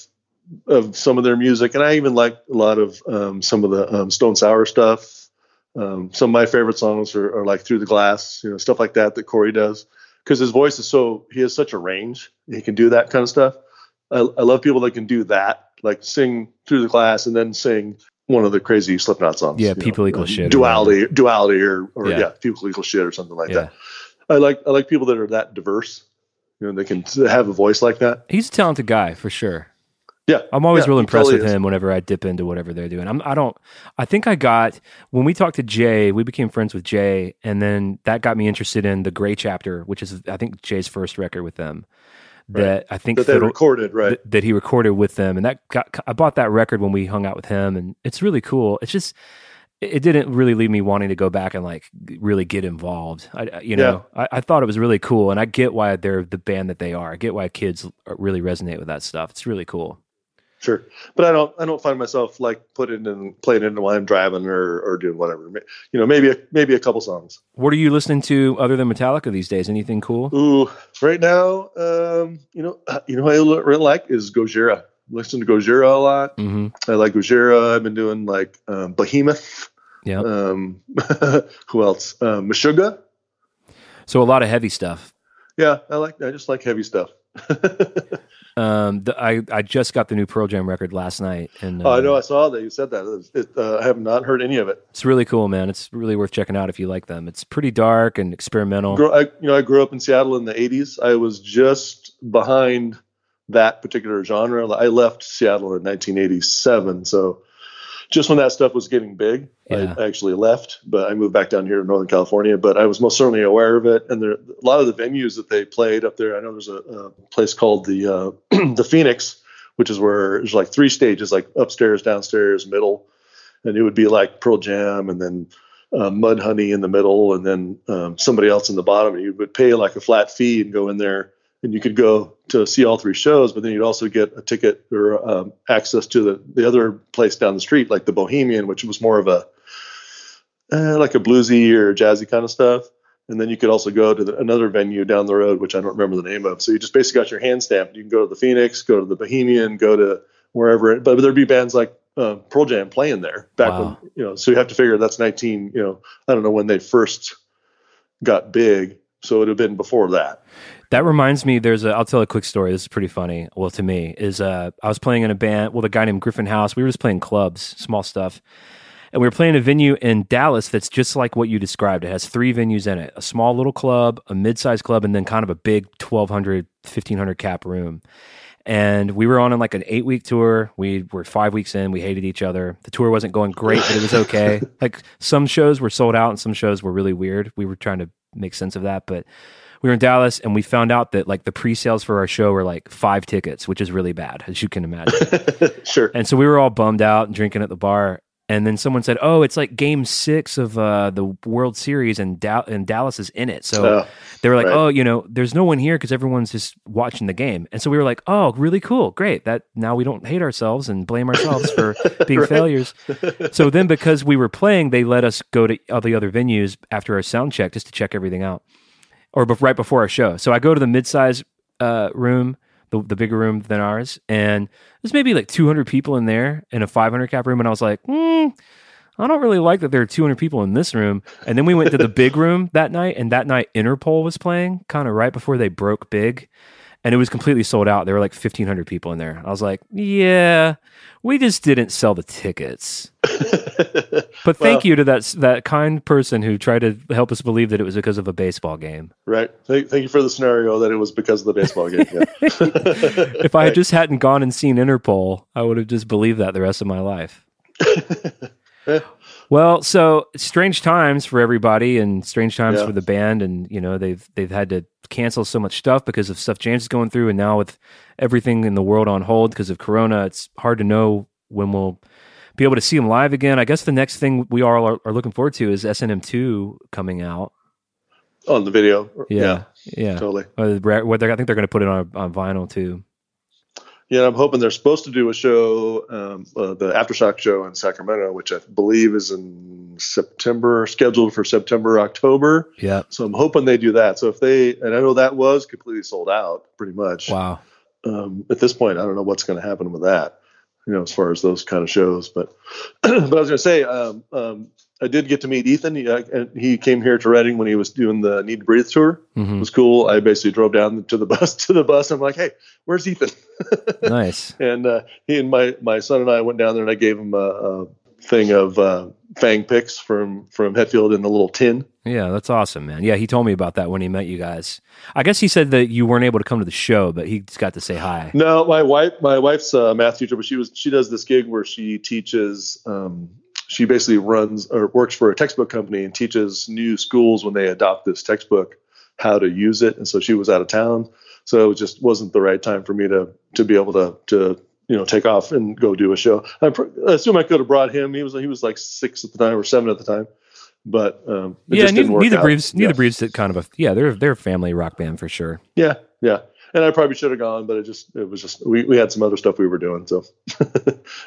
of some of their music, and I even like a lot of um, some of the um, Stone Sour stuff. Um, some of my favorite songs are, are like Through the Glass, you know, stuff like that that Corey does. Because his voice is so, he has such a range. He can do that kind of stuff. I, I love people that can do that, like sing Through the Glass and then sing one of the crazy Slipknot songs. Yeah, People know, Equal uh, Shit. Duality, or duality, or, or yeah. yeah, People Equal Shit, or something like yeah. that. I like I like people that are that diverse. You know, they can have a voice like that. He's a talented guy for sure. Yeah, I'm always yeah, real impressed totally with is. him whenever I dip into whatever they're doing. I'm, I don't. I think I got when we talked to Jay, we became friends with Jay, and then that got me interested in the Gray Chapter, which is I think Jay's first record with them. that right. I think that they fiddle, recorded, right? Th- that he recorded with them, and that got, I bought that record when we hung out with him, and it's really cool. It's just it didn't really leave me wanting to go back and like really get involved. I, you know, yeah. I, I thought it was really cool, and I get why they're the band that they are. I get why kids really resonate with that stuff. It's really cool. Sure, but I don't. I don't find myself like putting and playing it while I'm driving or, or doing whatever. You know, maybe a, maybe a couple songs. What are you listening to other than Metallica these days? Anything cool? Ooh, right now, um, you know, you know, what I really like is Gojira. I listen to Gojira a lot. Mm-hmm. I like Gojira. I've been doing like um, Behemoth. Yeah. Um, who else? Uh, Meshuggah. So a lot of heavy stuff. Yeah, I like. I just like heavy stuff. um the, I, I just got the new Pearl Jam record last night, and uh, oh, I know I saw that you said that. It, it, uh, I have not heard any of it. It's really cool, man. It's really worth checking out if you like them. It's pretty dark and experimental. Gro- I, you know, I grew up in Seattle in the eighties. I was just behind that particular genre. I left Seattle in nineteen eighty-seven, so just when that stuff was getting big, yeah. I actually left, but I moved back down here to Northern California. But I was most certainly aware of it, and there a lot of the venues that they played up there. I know there's a, a place called the uh, the Phoenix, which is where there's like three stages, like upstairs, downstairs, middle, and it would be like Pearl Jam, and then uh, Mudhoney in the middle, and then um, somebody else in the bottom. And you would pay like a flat fee and go in there, and you could go to see all three shows, but then you'd also get a ticket or um, access to the, the other place down the street, like the Bohemian, which was more of a uh, like a bluesy or jazzy kind of stuff. And then you could also go to the, another venue down the road, which I don't remember the name of. So you just basically got your hand stamped. You can go to the Phoenix, go to the Bohemian, go to wherever. But there'd be bands like uh, Pearl Jam playing there back wow. when, you know, so you have to figure that's nineteen, you know, I don't know when they first got big. So it would have been before that. That reminds me, there's a, I'll tell a quick story. This is pretty funny. Well, to me, is uh, I was playing in a band, well, the guy named Griffin House, we were just playing clubs, small stuff. And we were playing a venue in Dallas that's just like what you described. It has three venues in it, a small little club, a mid-sized club, and then kind of a big twelve hundred, fifteen hundred cap room. And we were on like an eight week tour. We were five weeks in. We hated each other. The tour wasn't going great, but it was okay. Like some shows were sold out and some shows were really weird. We were trying to make sense of that. But we were in Dallas and we found out that like the pre-sales for our show were like five tickets, which is really bad, as you can imagine. Sure. And so we were all bummed out and drinking at the bar. And then someone said, oh, it's like game six of uh, the World Series and, da- and Dallas is in it. So oh, they were like, right. oh, you know, there's no one here because everyone's just watching the game. And so we were like, oh, really cool. Great. That now we don't hate ourselves and blame ourselves for being right. failures. So then because we were playing, they let us go to all the other venues after our sound check just to check everything out or be- right before our show. So I go to the midsize uh, room. The, the bigger room than ours, and there's maybe like two hundred people in there in a five hundred cap room, and I was like, mm, I don't really like that there are two hundred people in this room. And then we went to the big room that night, and that night Interpol was playing kind of right before they broke big, and it was completely sold out. There were like fifteen hundred people in there. I was like, yeah, we just didn't sell the tickets. But thank well, you to that that kind person who tried to help us believe that it was because of a baseball game. Right. Thank, thank you for the scenario that it was because of the baseball game. Yeah. If I right. just hadn't gone and seen Interpol, I would have just believed that the rest of my life. Well, so strange times for everybody, and strange times yeah. for the band, and you know they've they've had to cancel so much stuff because of stuff James is going through, and now with everything in the world on hold because of Corona, it's hard to know when we'll be able to see them live again. I guess the next thing we all are, are looking forward to is S N M two coming out on oh, the video. Yeah, yeah, yeah. Totally. Whether I think they're going to put it on, on vinyl too. Yeah, I'm hoping they're supposed to do a show, um, uh, the Aftershock show in Sacramento, which I believe is in September, scheduled for September, October. Yeah. So I'm hoping they do that. So if they, and I know that was completely sold out, pretty much. Wow. Um, at this point, I don't know what's going to happen with that. You know, as far as those kind of shows, but but I was going to say, um, um, I did get to meet Ethan. He, I, and he came here to Redding when he was doing the Need to Breathe tour. Mm-hmm. It was cool. I basically drove down to the bus to the bus. I'm like, hey, where's Ethan? Nice. And uh, he and my my son and I went down there, and I gave him a, a thing of uh, Fang picks from from Hetfield in the little tin. Yeah, that's awesome, man. Yeah, he told me about that when he met you guys. I guess he said that you weren't able to come to the show, but he got to say hi. No, my wife, my wife's a math teacher, but she was she does this gig where she teaches. Um, she basically runs or works for a textbook company and teaches new schools when they adopt this textbook how to use it. And so she was out of town, So it just wasn't the right time for me to to be able to to you know take off and go do a show. I, pr- I assume I could have brought him. He was he was like six at the time or seven at the time. But um, it yeah, just neither, didn't work neither out. Breeds, neither yeah. breeds that kind of a yeah. They're they're a family rock band for sure. Yeah, yeah. And I probably should have gone, but it just it was just we, we had some other stuff we were doing, so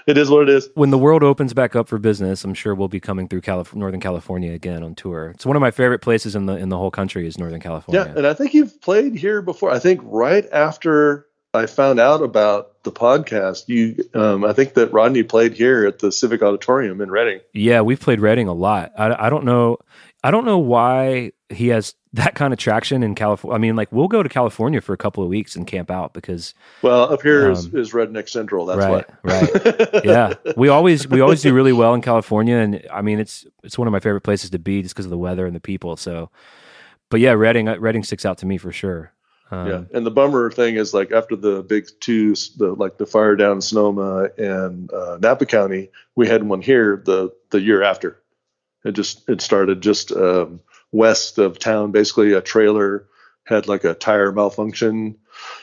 it is what it is. When the world opens back up for business, I'm sure we'll be coming through Calif- Northern California again on tour. It's one of my favorite places in the in the whole country is Northern California. Yeah, and I think you've played here before. I think right after I found out about the podcast, you um, I think that Rodney played here at the Civic Auditorium in Redding. Yeah, we've played Redding a lot. I, I don't know. I don't know why he has that kind of traction in California. I mean, like we'll go to California for a couple of weeks and camp out because, well, up here um, is, is Redneck Central. That's right. Why. Right. Yeah. We always, we always do really well in California. And I mean, it's, it's one of my favorite places to be just because of the weather and the people. So, but yeah, Redding, Redding sticks out to me for sure. Um, yeah. And the bummer thing is like after the big two, the, like the fire down in Sonoma and uh, Napa County, we had one here the, the year after. It just it started just um, west of town. Basically, a trailer had like a tire malfunction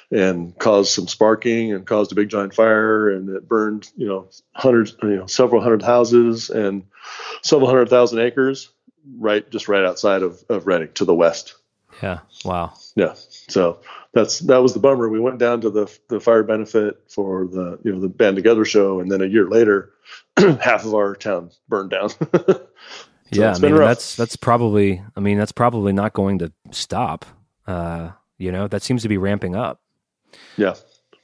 and caused some sparking and caused a big giant fire, and it burned you know hundreds, you know several hundred houses and several hundred thousand acres right just right outside of, of Redding to the west. Yeah. Wow. Yeah. So that's that was the bummer. We went down to the the fire benefit for the you know the Band Together show, and then a year later, half of our town burned down. So yeah, I mean rough. that's that's probably I mean that's probably not going to stop. Uh, you know, that seems to be ramping up. Yeah.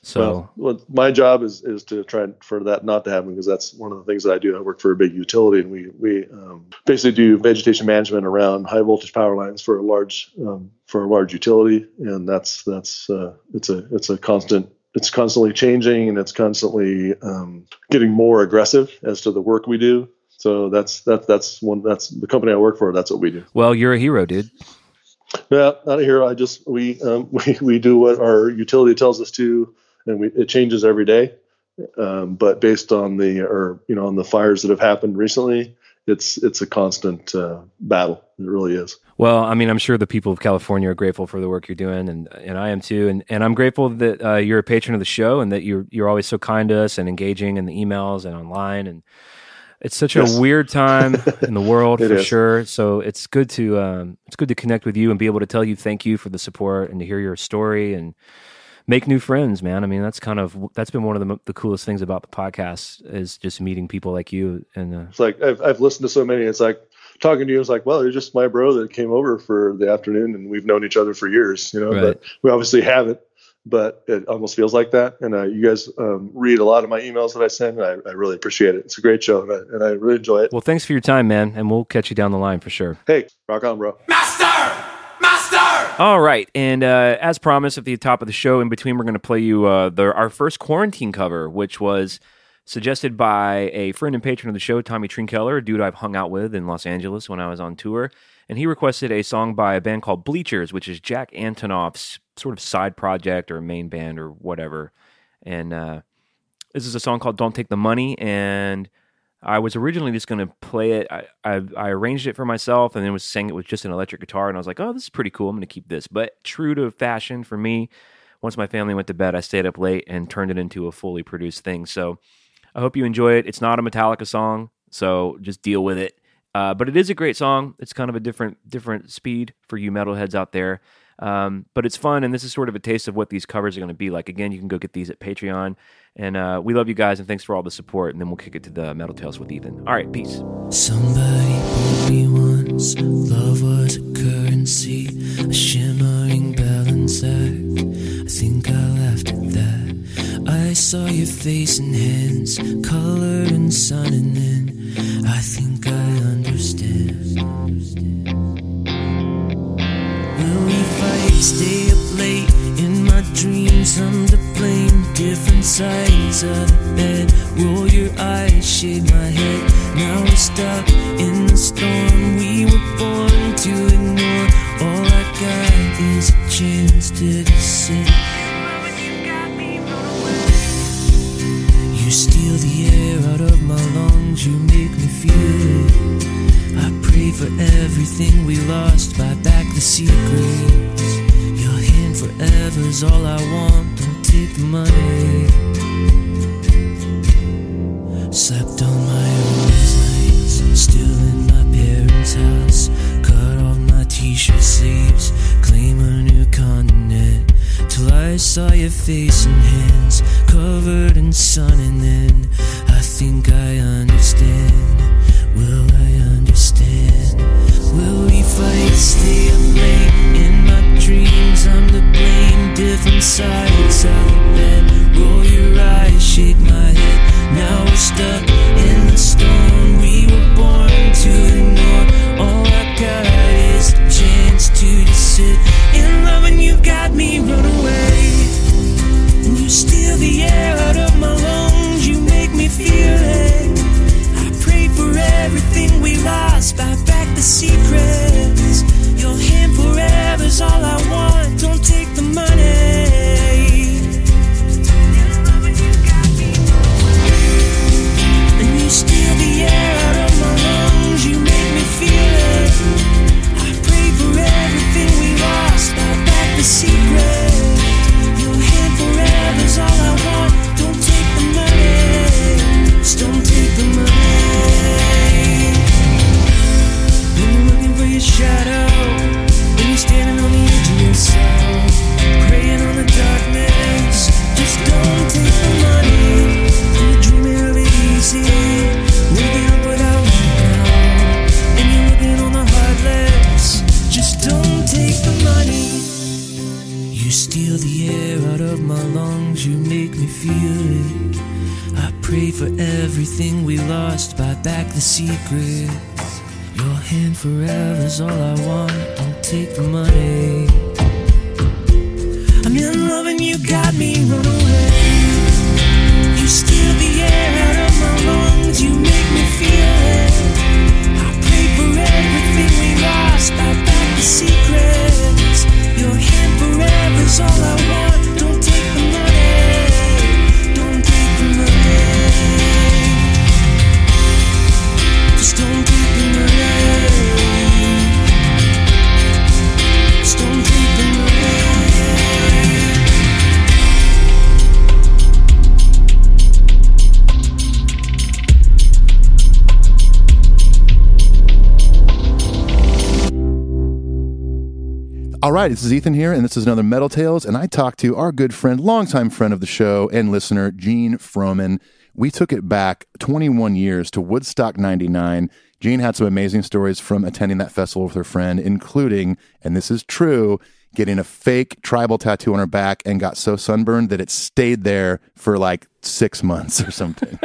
So well, well, my job is is to try for that not to happen because that's one of the things that I do. I work for a big utility, and we we um, basically do vegetation management around high voltage power lines for a large um, for a large utility, and that's that's uh, it's a it's a constant. It's constantly changing, and it's constantly um, getting more aggressive as to the work we do. So that's that's that's one that's the company I work for. That's what we do. Well, you're a hero, dude. Yeah, not a hero. I just we um, we we do what our utility tells us to, and we, it changes every day. Um, but based on the or you know on the fires that have happened recently, it's it's a constant uh, battle. It really is. Well, I mean, I'm sure the people of California are grateful for the work you're doing, and, and I am too. And, and I'm grateful that uh, you're a patron of the show, and that you're you're always so kind to us and engaging in the emails and online. And it's such yes. a weird time in the world for is. sure. So it's good to um, it's good to connect with you and be able to tell you thank you for the support and to hear your story and make new friends, man. I mean, that's kind of that's been one of the the coolest things about the podcast is just meeting people like you. And uh, it's like I've I've listened to so many. It's like talking to you is like, well, you're just my bro that came over for the afternoon, and we've known each other for years, you know. Right. But we obviously haven't. But it almost feels like that. And uh, you guys um, read a lot of my emails that I send, and I, I really appreciate it. It's a great show, and I, and I really enjoy it. Well, thanks for your time, man, and we'll catch you down the line for sure. Hey, rock on, bro. Master! Master! All right, and uh, as promised at the top of the show, in between, we're going to play you uh, the, our first quarantine cover, which was suggested by a friend and patron of the show, Tommy Trinkeller, a dude I've hung out with in Los Angeles when I was on tour. And he requested a song by a band called Bleachers, which is Jack Antonoff's sort of side project or main band or whatever. And uh, this is a song called Don't Take the Money. And I was originally just going to play it. I, I, I arranged it for myself and then was saying it was just an electric guitar. And I was like, oh, this is pretty cool. I'm going to keep this. But true to fashion for me, once my family went to bed, I stayed up late and turned it into a fully produced thing. So I hope you enjoy it. It's not a Metallica song, so just deal with it. Uh, but it is a great song. It's kind of a different different speed for you metalheads out there. Um, but it's fun, and this is sort of a taste of what these covers are going to be like. Again, you can go get these at Patreon. And uh, we love you guys, and thanks for all the support. And then we'll kick it to the Metal Tales with Ethan. All right, peace. Somebody told me once love was a currency, a shimmering balance act. I think I laughed at that. I saw your face and hands colored in sun, and then I think I understand. Will we fight? Stay up late in my dreams. I'm to blame. Different sides of the bed. Roll your eyes, shake my head. Now we're stuck in the storm. We were born to ignore. All I got is a chance to descend. You steal the air out of my lungs. You make me feel it. I pray for everything we lost, buy back the secrets. Your hand for forever's all I want. Don't take the money. Slept on my own nights, still in my parents' house. Cut off my t-shirt sleeves, claim a new continent. Till I saw your face and hands covered in sun, and then I think I understand. Will I understand? Will we fight? Stay up late in my dreams. I'm to blame. Different sides out of bed. Roll your eyes, shake my head. Now we're stuck in the storm. We were born to ignore. All I got is a chance to just sit in love, and you got me run away. And you steal the air out of my lungs. You make me feel it. I prayed for everything we lost. Buy back the secrets. Your hand forever's all I want. Don't take the money. In love, and you got me away. And you steal the air out of my lungs. You make me feel it. I prayed for everything we lost. Buy back the secrets. Your hand forever's all I want. Don't take the money. Just don't take the money. Been looking for your shadow. When you're standing on the edge of yourself, praying on the darkness. Just don't take the money. You're dreaming of it easy. Waking up without you now, and you're living on the heartless. Just don't take the money. You steal the air out of my lungs, you make me feel it. I pray for everything we lost, buy back the secrets. Your hand forever's all I want, don't take the money. I'm in love and you got me run away. You steal the air out of my lungs, you make me feel it. I pray for everything we lost, buy back the secrets. Your hand forever's all I want. Don't take the money. Don't take the money. Just don't take the money. Just don't take the All right, this is Ethan here, and this is another Metal Tales, and I talked to our good friend, longtime friend of the show and listener, Jean Frohman. We took it back twenty-one years to Woodstock ninety-nine. Jean had some amazing stories from attending that festival with her friend, including, and this is true, getting a fake tribal tattoo on her back and got so sunburned that it stayed there for like six months or something.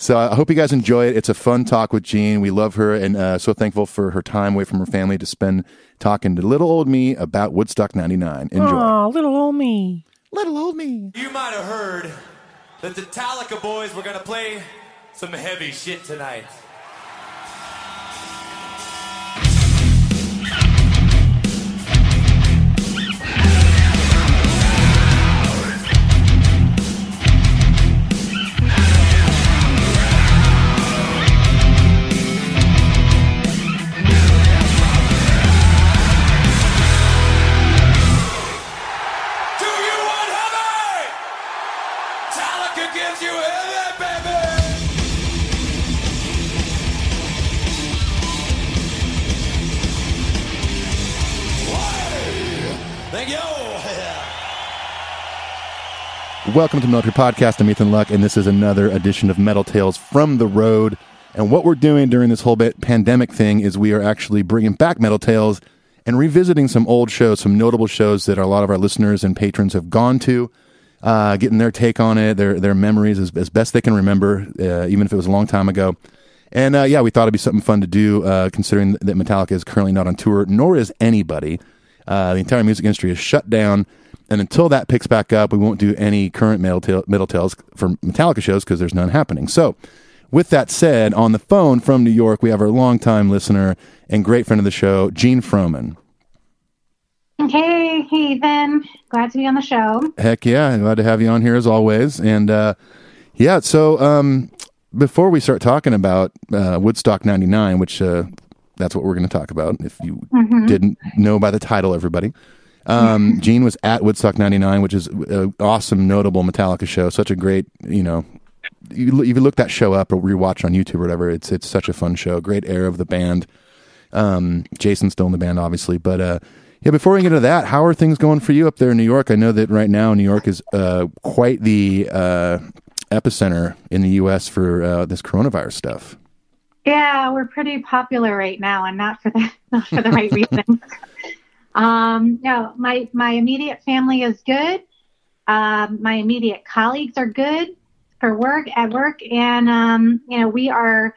So I hope you guys enjoy it. It's a fun talk with Jean. We love her and uh, so thankful for her time away from her family to spend talking to little old me about Woodstock ninety-nine. Enjoy. Aw, little old me. Little old me. You might have heard that the Metallica boys were going to play some heavy shit tonight. Welcome to Metal Up Your Podcast. I'm Ethan Luck, and this is another edition of Metal Tales from the Road. And what we're doing during this whole bit pandemic thing is we are actually bringing back Metal Tales and revisiting some old shows, some notable shows that a lot of our listeners and patrons have gone to, uh, getting their take on it, their their memories as, as best they can remember, uh, even if it was a long time ago. And uh, yeah, we thought it'd be something fun to do, uh, considering that Metallica is currently not on tour, nor is anybody. Uh, the entire music industry is shut down. And until that picks back up, we won't do any current Metal Tales for Metallica shows because there's none happening. So with that said, on the phone from New York, we have our longtime listener and great friend of the show, Jean Frohman. Hey, hey, Ben. Glad to be on the show. Heck yeah. Glad to have you on here as always. And uh, yeah, so um, before we start talking about uh, Woodstock ninety-nine, which uh, that's what we're going to talk about if you mm-hmm. didn't know by the title, everybody. Um, Gene was at Woodstock ninety-nine, which is an awesome, notable Metallica show. Such a great, you know, you, you look that show up or rewatch on YouTube or whatever. It's it's such a fun show. Great era of the band. Um, Jason's still in the band, obviously, but uh, yeah. Before we get into that, how are things going for you up there in New York? I know that right now New York is uh, quite the uh, epicenter in the U S for uh, this coronavirus stuff. Yeah, we're pretty popular right now, and not for the not for the right reason. Um, no, my, my immediate family is good. Um, my immediate colleagues are good for work at work. And, um, you know, we are,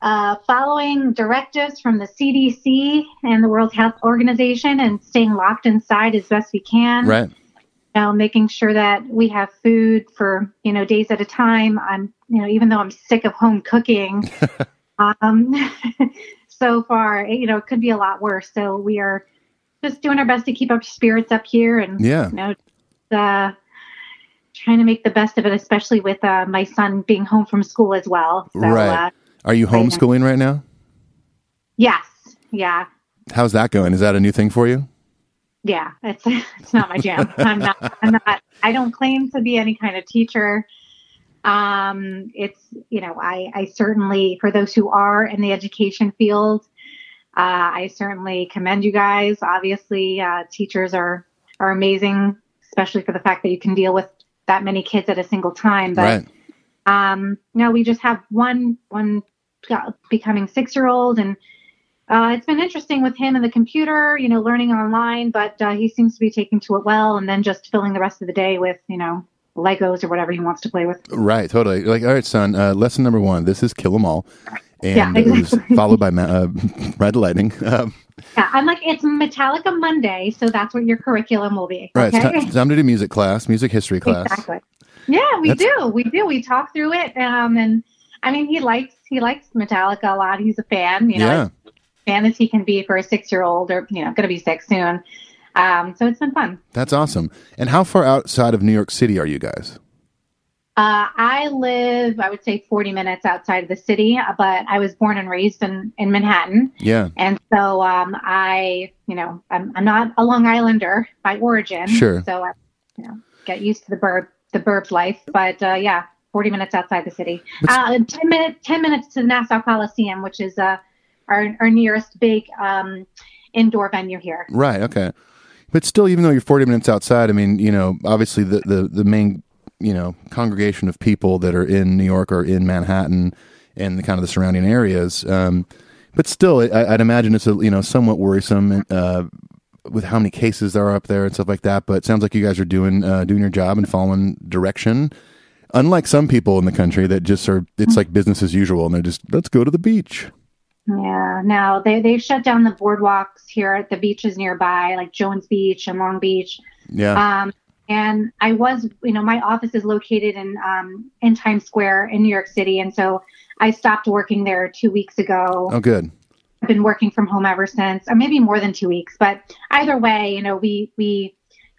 uh, following directives from the C D C and the World Health Organization and staying locked inside as best we can. Right. You know, making sure that we have food for, you know, days at a time. I'm, you know, even though I'm sick of home cooking, um, so far, you know, it could be a lot worse. So we are just doing our best to keep our spirits up here and, yeah. you know, uh, trying to make the best of it, especially with uh, my son being home from school as well. So, right. Uh, Are you homeschooling right now? Yes. Yeah. How's that going? Is that a new thing for you? Yeah, it's it's not my jam. I'm not, I'm not, I don't claim to be any kind of teacher. Um, it's, you know, I, I certainly, for those who are in the education field, Uh, I certainly commend you guys. Obviously, uh, teachers are, are amazing, especially for the fact that you can deal with that many kids at a single time. But, right. um, no, we just have one, one becoming six-year-old, and, uh, it's been interesting with him and the computer, you know, learning online, but, uh, he seems to be taking to it well, and then just filling the rest of the day with, you know, Legos or whatever he wants to play with. Right. Totally. Like, all right, son, uh, lesson number one, this is kill 'em all. And yeah, exactly. It was followed by ma- uh, red lighting. Um, yeah, I'm like, it's Metallica Monday, so that's what your curriculum will be. Right, okay? It's t- time to do music class, music history class. Exactly. Yeah, we that's... do. We do. We talk through it, um, and I mean, he likes he likes Metallica a lot. He's a fan, you know, yeah. as fan as he can be for a six-year-old, or you know, going to be six soon. Um, so it's been fun. That's awesome. And how far outside of New York City are you guys? Uh, I live, I would say forty minutes outside of the city, but I was born and raised in, in Manhattan. Yeah. And so, um, I, you know, I'm, I'm not a Long Islander by origin. Sure. So I, you know, get used to the burb, the burbs life, but, uh, yeah, forty minutes outside the city, uh, ten minutes, ten minutes to the Nassau Coliseum, which is, uh, our, our nearest big, um, indoor venue here. Right. Okay. But still, even though you're forty minutes outside, I mean, you know, obviously the, the, the main, you know, congregation of people that are in New York or in Manhattan and the kind of the surrounding areas. Um, but still, I, I'd imagine it's, a, you know, somewhat worrisome uh, with how many cases there are up there and stuff like that. But it sounds like you guys are doing, uh, doing your job and following direction. Unlike some people in the country that just are, it's like business as usual and they're just, let's go to the beach. Yeah, no, they, they shut down the boardwalks here at the beaches nearby, like Jones Beach and Long Beach. Yeah. Um, And I was, you know, my office is located in um, in Times Square in New York City. And so I stopped working there two weeks ago. Oh, good. I've been working from home ever since, or maybe more than two weeks. But either way, you know, we, we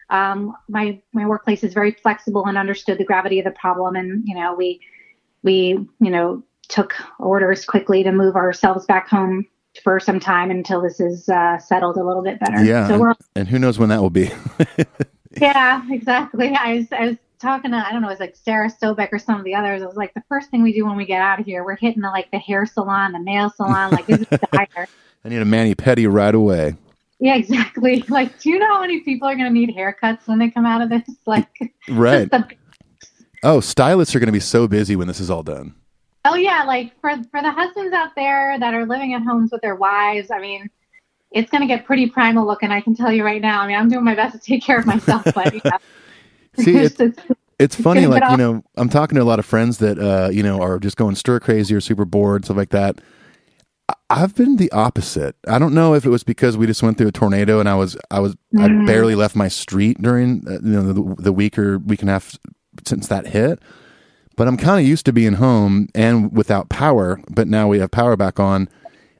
um, my my workplace is very flexible and understood the gravity of the problem. And, you know, we, we you know, took orders quickly to move ourselves back home for some time until this is uh, settled a little bit better. Yeah, so we're all- and who knows when that will be. Yeah, exactly. I was I was talking to, I don't know, it was like Sarah Stobeck or some of the others. I was like, the first thing we do when we get out of here, we're hitting the, like the hair salon, the nail salon. Like, this is dire. I need a mani-pedi right away. Yeah, exactly. Like, do you know how many people are going to need haircuts when they come out of this? Like, right. The... Oh, stylists are going to be so busy when this is all done. Oh, yeah. Like, for, for the husbands out there that are living at homes with their wives, I mean... It's going to get pretty primal looking, I can tell you right now. I mean, I'm doing my best to take care of myself, but yeah. See, it's, it's, it's funny, like, you know, I'm talking to a lot of friends that, uh, you know, are just going stir crazy or super bored, stuff like that. I've been the opposite. I don't know if it was because we just went through a tornado and I was, I was, mm. I barely left my street during, uh, you know, the, the week or week and a half since that hit. But I'm kind of used to being home and without power, but now we have power back on.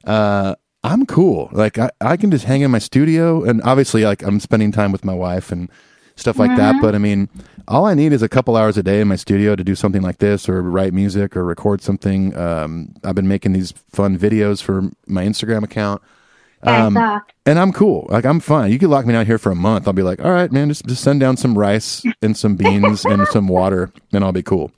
Uh, I'm cool. Like I, I can just hang in my studio and obviously like I'm spending time with my wife and stuff like mm-hmm. that. But I mean, all I need is a couple hours a day in my studio to do something like this or write music or record something. Um, I've been making these fun videos for my Instagram account. Um, I saw. And I'm cool. Like, I'm fine. You could lock me down here for a month. I'll be like, all right, man, just, just send down some rice and some beans and some water, and I'll be cool.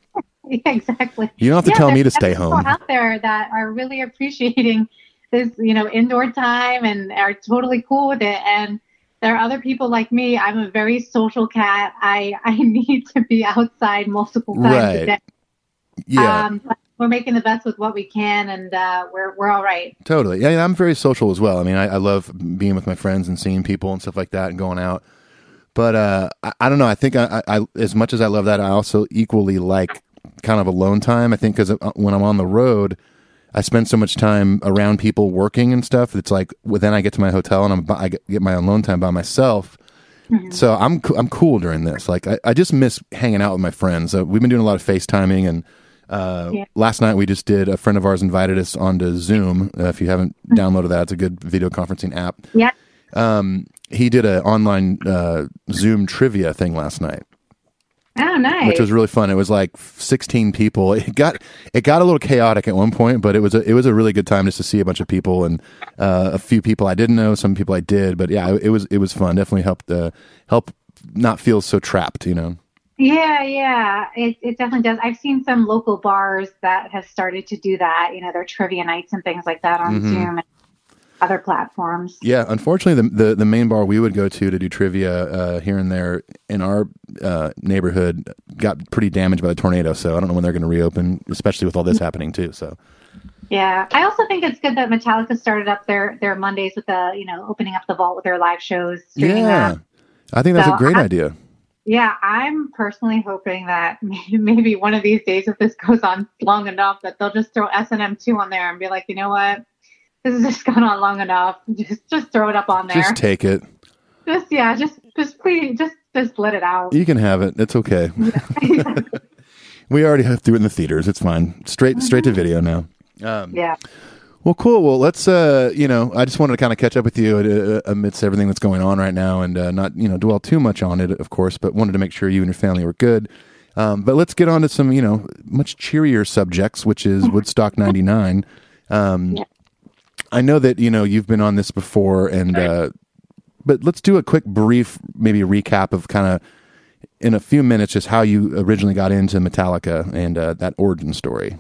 Yeah, exactly. You don't have to yeah, tell me to stay home. There's people out there that are really appreciating this, you know, indoor time and are totally cool with it. And there are other people like me. I'm a very social cat. I, I need to be outside multiple times right. a day. Yeah. Um, but we're making the best with what we can, and uh, we're we're all right. Totally. Yeah, I'm very social as well. I mean, I, I love being with my friends and seeing people and stuff like that and going out. But uh, I, I don't know. I think I, I as much as I love that, I also equally like kind of alone time. I think because when I'm on the road, I spend so much time around people working and stuff. It's like, well, then I get to my hotel and I'm I get my own alone time by myself. Mm-hmm. So I'm I'm cool during this. Like I, I just miss hanging out with my friends. Uh, we've been doing a lot of FaceTiming and. Uh, yeah. Last night we just did, a friend of ours invited us onto Zoom. Uh, if you haven't downloaded that, it's a good video conferencing app. Yeah. Um, he did an online uh, Zoom trivia thing last night. Oh, nice. Which was really fun. It was like sixteen people. It got it got a little chaotic at one point, but it was a, it was a really good time just to see a bunch of people and uh, a few people I didn't know, some people I did, but yeah, it, it was it was fun. Definitely helped uh, help not feel so trapped, you know. Yeah, yeah, it it definitely does. I've seen some local bars that have started to do that. You know, their trivia nights and things like that on mm-hmm. Zoom and other platforms. Yeah, unfortunately, the, the the main bar we would go to to do trivia uh, here and there in our uh, neighborhood got pretty damaged by the tornado. So I don't know when they're going to reopen, especially with all this happening too. So. Yeah, I also think it's good that Metallica started up their their Mondays with the you know opening up the vault with their live shows. Yeah, them. I think that's so a great I- idea. Yeah, I'm personally hoping that maybe one of these days, if this goes on long enough, that they'll just throw S and M two on there and be like, you know what, this has just gone on long enough. Just, just throw it up on there. Just take it. Just yeah, just, just please, just, just let it out. You can have it. It's okay. Yeah. We already have to do it in the theaters. It's fine. Straight, straight to video now. Um, yeah. Well, cool. Well, let's, uh, you know, I just wanted to kind of catch up with you uh, amidst everything that's going on right now and uh, not, you know, dwell too much on it, of course, but wanted to make sure you and your family were good. Um, but let's get on to some, you know, much cheerier subjects, which is Woodstock ninety-nine. Um, yeah. I know that, you know, you've been on this before, and uh, but let's do a quick, brief, maybe recap of kind of in a few minutes, just how you originally got into Metallica and uh, that origin story.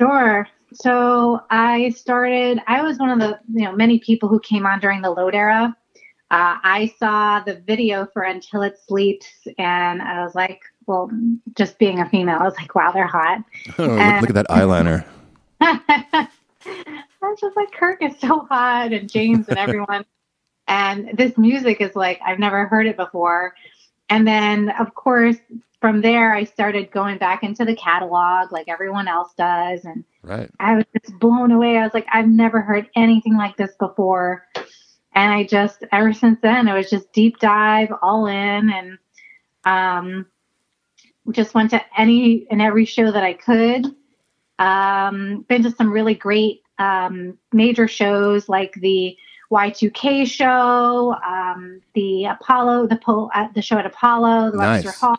Sure. So I started, I was one of the, you know, many people who came on during the Load era. Uh, I saw the video for Until It Sleeps, and I was like, well, just being a female, I was like, wow, they're hot. Oh, and, look at that eyeliner. I was just like, Kirk is so hot, and James and everyone. And this music is like, I've never heard it before. And then, of course, from there, I started going back into the catalog like everyone else does. And right. I was just blown away. I was like, I've never heard anything like this before. And I just, ever since then, it was just deep dive, all in. And um, just went to any and every show that I could. Um, been to some really great um, major shows like the Y two K show, um, the Apollo, the, po- uh, the show at Apollo, the nice. Webster Hall.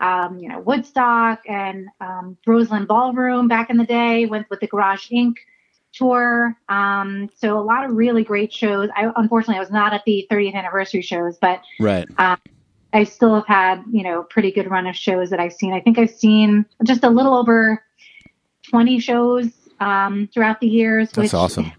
Um, you know, Woodstock and um, Roseland Ballroom back in the day, went with the Garage Incorporated tour. Um, so a lot of really great shows. I unfortunately I was not at the thirtieth anniversary shows, but right. um, I still have had, you know, pretty good run of shows that I've seen. I think I've seen just a little over twenty shows um, throughout the years. That's which awesome.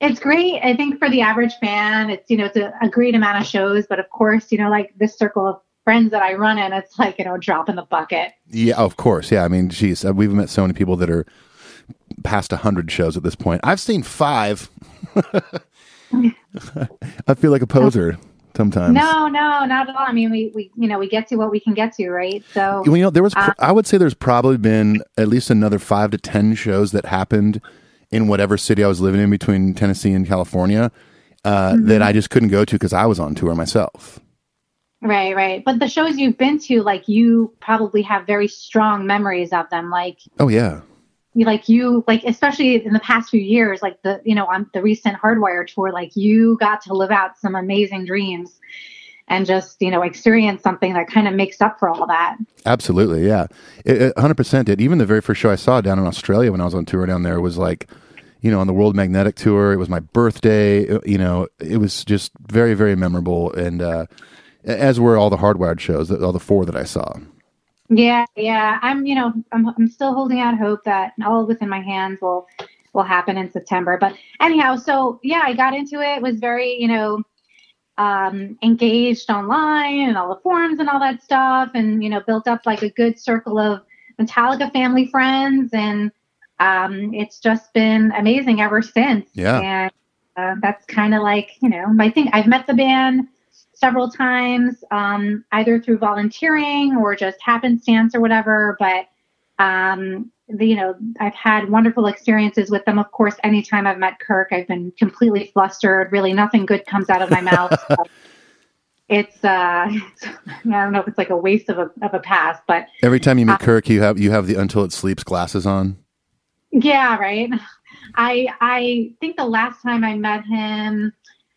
It's great. I think for the average fan, it's, you know, it's a, a great amount of shows, but of course, you know, like this circle of friends that I run in, it's like, you know, drop in the bucket. Yeah, of course. Yeah. I mean, geez, we've met so many people that are past a hundred shows at this point. I've seen five. I feel like a poser sometimes. No, no, not at all. I mean, we, we, you know, we get to what we can get to, right? So, well, you know, there was, uh, I would say there's probably been at least another five to ten shows that happened in whatever city I was living in between Tennessee and California uh, mm-hmm. that I just couldn't go to because I was on tour myself. Right, right. But the shows you've been to, like, you probably have very strong memories of them. Like, oh yeah, you like you like, especially in the past few years, like the you know on the recent Hardwire tour, like you got to live out some amazing dreams, and just you know experience something that kind of makes up for all that. Absolutely, yeah, one hundred percent. Did even the very first show I saw down in Australia when I was on tour down there was like. you know, on the World Magnetic Tour. It was my birthday. You know, it was just very, very memorable. And uh, as were all the Hardwired shows, all the four that I saw. Yeah, yeah. I'm, you know, I'm, I'm still holding out hope that All Within My Hands will will happen in September. But anyhow, so yeah, I got into it. It was very, you know, um, engaged online and all the forums and all that stuff, and, you know, built up like a good circle of Metallica family friends, and um, it's just been amazing ever since. Yeah, and uh, that's kind of like, you know, my thing. I've met the band several times, um, either through volunteering or just happenstance or whatever. But um, the, you know, I've had wonderful experiences with them. Of course, anytime I've met Kirk, I've been completely flustered. Really, nothing good comes out of my mouth. So it's, uh, it's, I don't know if it's like a waste of a of a pass, but every time you meet uh, Kirk, you have you have the Until It Sleeps glasses on. Yeah, right. I I think the last time I met him,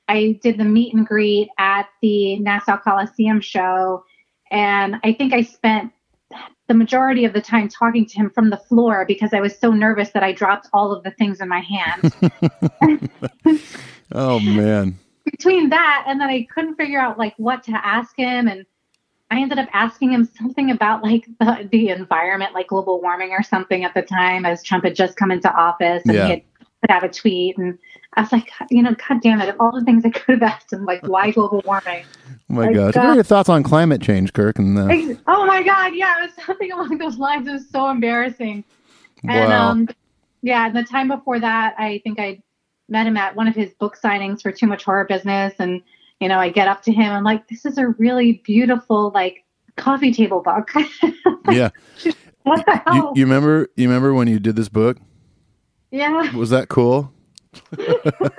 I did the meet and greet at the Nassau Coliseum show, and I think I spent the majority of the time talking to him from the floor because I was so nervous that I dropped all of the things in my hand. Oh, man. Between that and then I couldn't figure out, like, what to ask him, and I ended up asking him something about, like, the, the environment, like global warming or something at the time, as Trump had just come into office, and yeah. he had put out a tweet, and I was like, you know, God damn it, of all the things I could have asked him, like, why global warming? Oh, my like, gosh. Uh, what are your thoughts on climate change, Kirk? And uh... ex- Oh, my God, yeah, it was something along those lines. It was so embarrassing. Wow. And, um, yeah, the time before that, I think I met him at one of his book signings for Too Much Horror Business, and, you know, I get up to him, I'm like, this is a really beautiful, like, coffee table book. Yeah. What the hell? You, you, remember, you remember when you did this book? Yeah. Was that cool? It was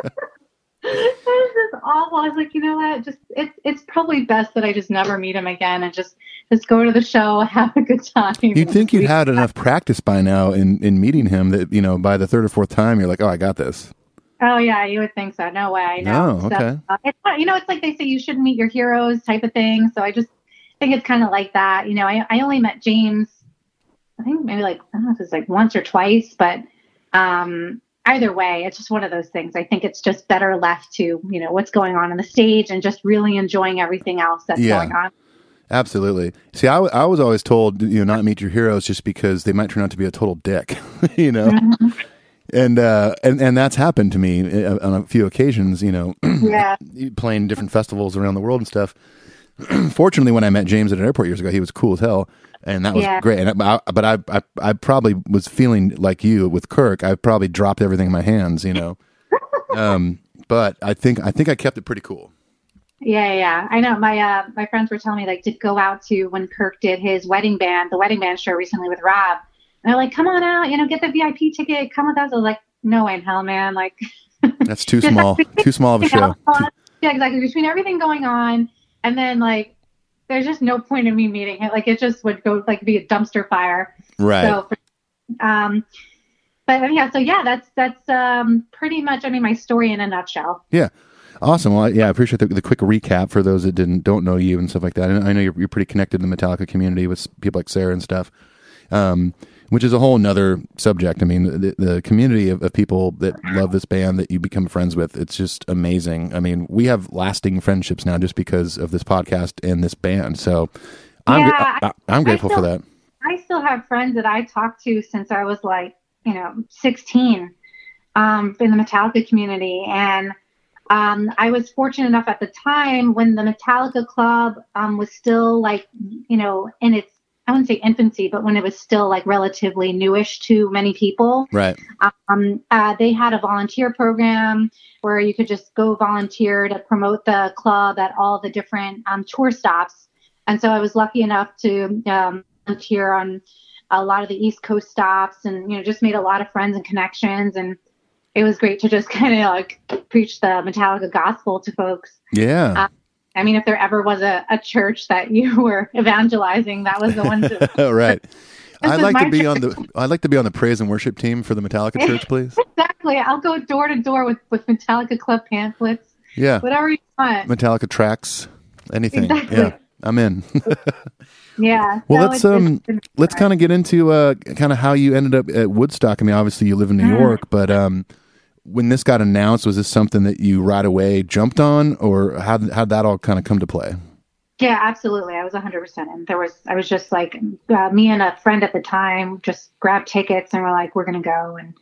just awful. I was like, you know what? Just it's it's probably best that I just never meet him again and just, just go to the show, have a good time. You'd think you had enough practice by now in, in meeting him that, you know, by the third or fourth time, you're like, oh, I got this. Oh, yeah, you would think so. No way. I know. Oh, okay. So, uh, it's, you know, it's like they say you shouldn't meet your heroes type of thing. So I just think it's kind of like that. You know, I, I only met James, I think maybe like, I don't know if it's like once or twice, but um, either way, it's just one of those things. I think it's just better left to, you know, what's going on on the stage and just really enjoying everything else that's yeah. going on. Absolutely. See, I, w- I was always told, you know, not meet your heroes just because they might turn out to be a total dick, you know? And, uh, and and that's happened to me on a few occasions, you know, yeah. playing different festivals around the world and stuff. Fortunately, when I met James at an airport years ago, he was cool as hell, and that was yeah. great. And I, but I, I I probably was feeling like you with Kirk. I probably dropped everything in my hands, you know. um, but I think I think I kept it pretty cool. Yeah, yeah, I know. My uh, my friends were telling me, like, to go out to when Kirk did his wedding band, the wedding band show recently with Rob. And they're like, come on out, you know, get the V I P ticket, come with us. I was like, no way in hell, man. Like, that's too small, too small of a show. Yeah, exactly. Between everything going on, and then, like, there's just no point in me meeting him. Like, it just would go, like, be a dumpster fire. Right. So, um, but yeah, so yeah, that's that's um pretty much, I mean, my story in a nutshell. Yeah. Awesome. Well, yeah, I appreciate the, the quick recap for those that didn't don't know you and stuff like that. And I know you're you're pretty connected in the Metallica community with people like Sarah and stuff. Um. Which is a whole nother subject. I mean, the, the community of, of people that love this band that you become friends with, it's just amazing. I mean, we have lasting friendships now just because of this podcast and this band. So I'm, yeah, I, I'm grateful I still, for that. I still have friends that I talked to since I was like, you know, sixteen um, in the Metallica community. And um, I was fortunate enough at the time when the Metallica Club um, was still like, you know, in its, I wouldn't say infancy, but when it was still like relatively newish to many people, right? Um, uh, they had a volunteer program where you could just go volunteer to promote the club at all the different um, tour stops. And so I was lucky enough to um, volunteer on a lot of the East Coast stops, and, you know, just made a lot of friends and connections. And it was great to just kind of like preach the Metallica gospel to folks. Yeah. Um, I mean, if there ever was a, a church that you were evangelizing, that was the one. To- right. I'd like to be church. on the I'd like to be on the praise and worship team for the Metallica church, please. Exactly. I'll go door to door with with Metallica Club pamphlets. Yeah. Whatever you want. Metallica tracks. Anything. Exactly. Yeah. I'm in. Yeah. Well, so let's um let's kind of get into uh kind of how you ended up at Woodstock. I mean, obviously you live in New mm. York, but um when this got announced, was this something that you right away jumped on, or how how'd that all kind of come to play? Yeah, absolutely. I was one hundred percent in. There was, I was just like, uh, me and a friend at the time just grabbed tickets and we're like, we're going to go. And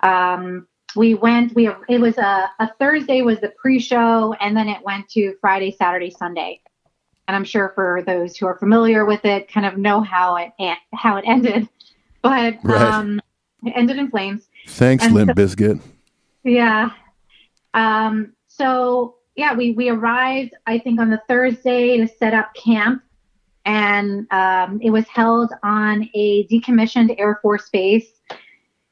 um, we went, we, it was a, a Thursday was the pre-show, and then it went to Friday, Saturday, Sunday. And I'm sure for those who are familiar with it, kind of know how it, how it ended, but right. um, it ended in flames. Thanks, and Limp so, Bizkit. Yeah. Um, so yeah, we, we arrived, I think, on the Thursday to set up camp, and um, it was held on a decommissioned Air Force base,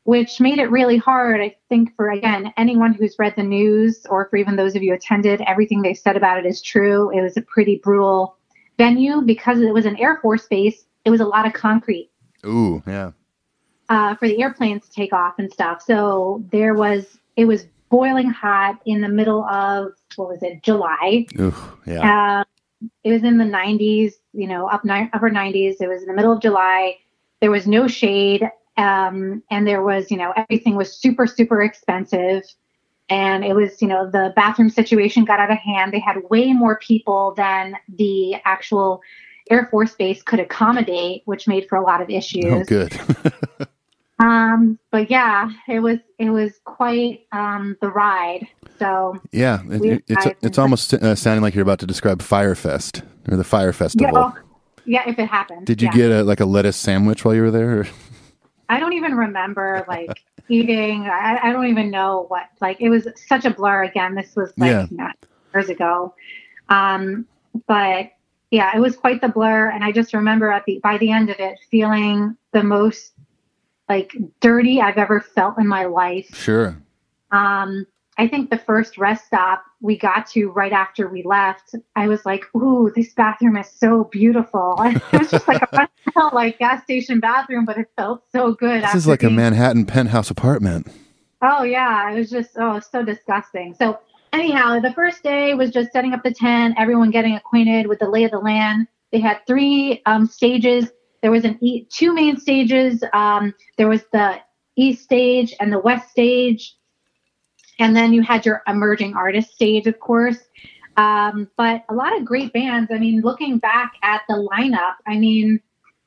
which made it really hard, I think, for, again, anyone who's read the news, or for even those of you attended, everything they said about it is true. It was a pretty brutal venue because it was an Air Force base. It was a lot of concrete. Ooh, yeah. Uh, for the airplanes to take off and stuff. So there was, it was boiling hot in the middle of, what was it, July? Oof, yeah. Uh, it was in the nineties, you know, up ni- upper nineties. It was in the middle of July. There was no shade. Um, and there was, you know, everything was super, super expensive. And it was, you know, the bathroom situation got out of hand. They had way more people than the actual Air Force Base could accommodate, which made for a lot of issues. Oh, good. Um, but yeah, it was, it was quite, um, the ride. So yeah, it, we, it's, I, it's almost uh, sounding like you're about to describe Firefest or the Fire Festival. Yeah, well, yeah, if it happened. Did you yeah. get a, like a lettuce sandwich while you were there? Or? I don't even remember like eating. I, I don't even know what, like, it was such a blur. Again, this was like yeah. you know, years ago. Um, but yeah, it was quite the blur. And I just remember at the, by the end of it, feeling the most like dirty I've ever felt in my life. Sure. Um, I think the first rest stop we got to right after we left, I was like, ooh, this bathroom is so beautiful. It was just like a like gas station bathroom, but it felt so good. This is like being... a Manhattan penthouse apartment. Oh yeah. It was just, oh, so disgusting. So anyhow, the first day was just setting up the tent, everyone getting acquainted with the lay of the land. They had three um, stages. There was an e- two main stages. Um, there was the East stage and the West stage. And then you had your emerging artist stage, of course. Um, but a lot of great bands. I mean, looking back at the lineup, I mean,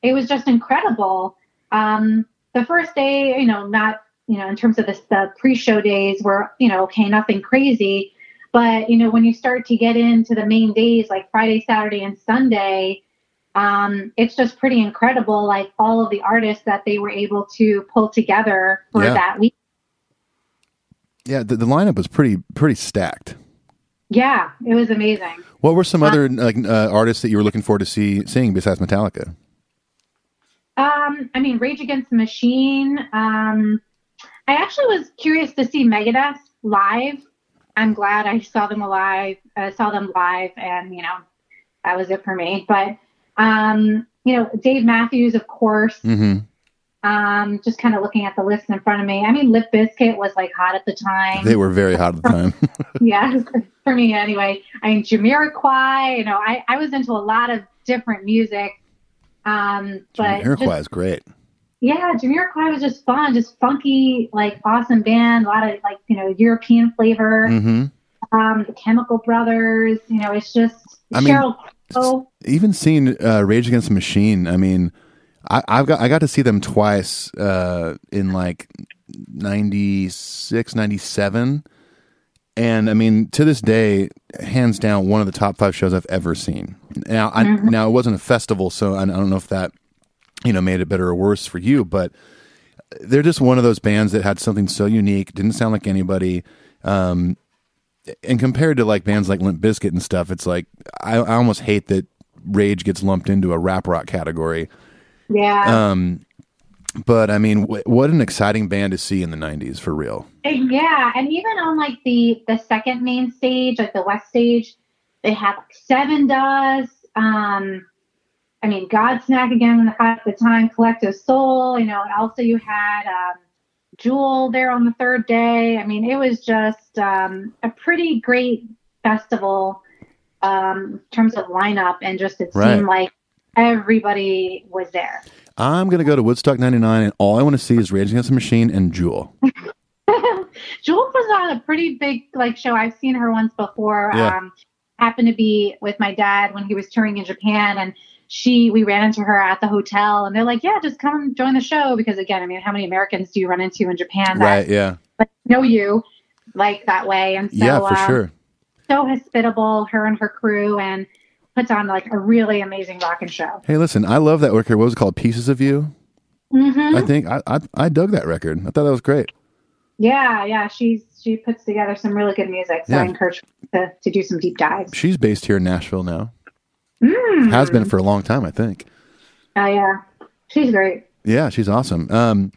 it was just incredible. Um, the first day, you know, not, you know, in terms of this, the pre-show days were, you know, okay, nothing crazy. But, you know, when you start to get into the main days, like Friday, Saturday, and Sunday, um it's just pretty incredible, like all of the artists that they were able to pull together for yeah. that week. Yeah, the, the lineup was pretty pretty stacked. Yeah, it was amazing. What were some um, other like uh, artists that you were looking forward to see seeing besides Metallica? Um, I mean, Rage Against the Machine. Um, I actually was curious to see Megadeth live. I'm glad I saw them alive. I saw them live, and you know, that was it for me. But Um, you know, Dave Matthews, of course, mm-hmm. um, just kind of looking at the list in front of me. I mean, Limp Bizkit was like hot at the time. They were very hot at the time. Yeah. For me anyway. I mean, Jamiroquai, you know, I, I was into a lot of different music. Um, but Jamiroquai is great. Yeah. Jamiroquai was just fun, just funky, like awesome band. A lot of like, you know, European flavor, mm-hmm. um, the Chemical Brothers, you know, it's just, I Cheryl mean, Oh. Even seeing uh, Rage Against the Machine, I mean, I, I've got I got to see them twice uh, in like ninety-six, ninety-seven, and I mean, to this day, hands down, one of the top five shows I've ever seen. Now, I, mm-hmm. now it wasn't a festival, so I, I don't know if that, you know, made it better or worse for you, but they're just one of those bands that had something so unique, didn't sound like anybody. Um, And compared to like bands like Limp Bizkit and stuff, it's like I, I almost hate that Rage gets lumped into a rap rock category. Yeah. Um, but I mean, w- what an exciting band to see in the nineties for real. Yeah, and even on like the the second main stage, like the West stage, they have like Seven Dust. Um, I mean, Godsmack again at the time, Collective Soul. You know, and also you had. Um, Jewel there on the third day. I mean, it was just um, a pretty great festival um, in terms of lineup, and just it right. seemed like everybody was there. I'm going to go to Woodstock ninety-nine, and all I want to see is Rage Against the Machine and Jewel. Jewel was on a pretty big like show. I've seen her once before. Yeah. Um, happened to be with my dad when he was touring in Japan, and she we ran into her at the hotel, and they're like, "Yeah, just come join the show." Because again, I mean, how many Americans do you run into in Japan that right, yeah. like, know you like that way? And so, yeah, for um, sure. So hospitable, her and her crew, and puts on like a really amazing rockin' show. Hey, listen, I love that record. What was it called? Pieces of You. Mm-hmm. I think I, I I dug that record. I thought that was great. Yeah, yeah, she's she puts together some really good music. So yeah. I encourage her to, to do some deep dives. She's based here in Nashville now. Mm. Has been for a long time, I think. Oh yeah, she's great. Yeah, she's awesome. Um,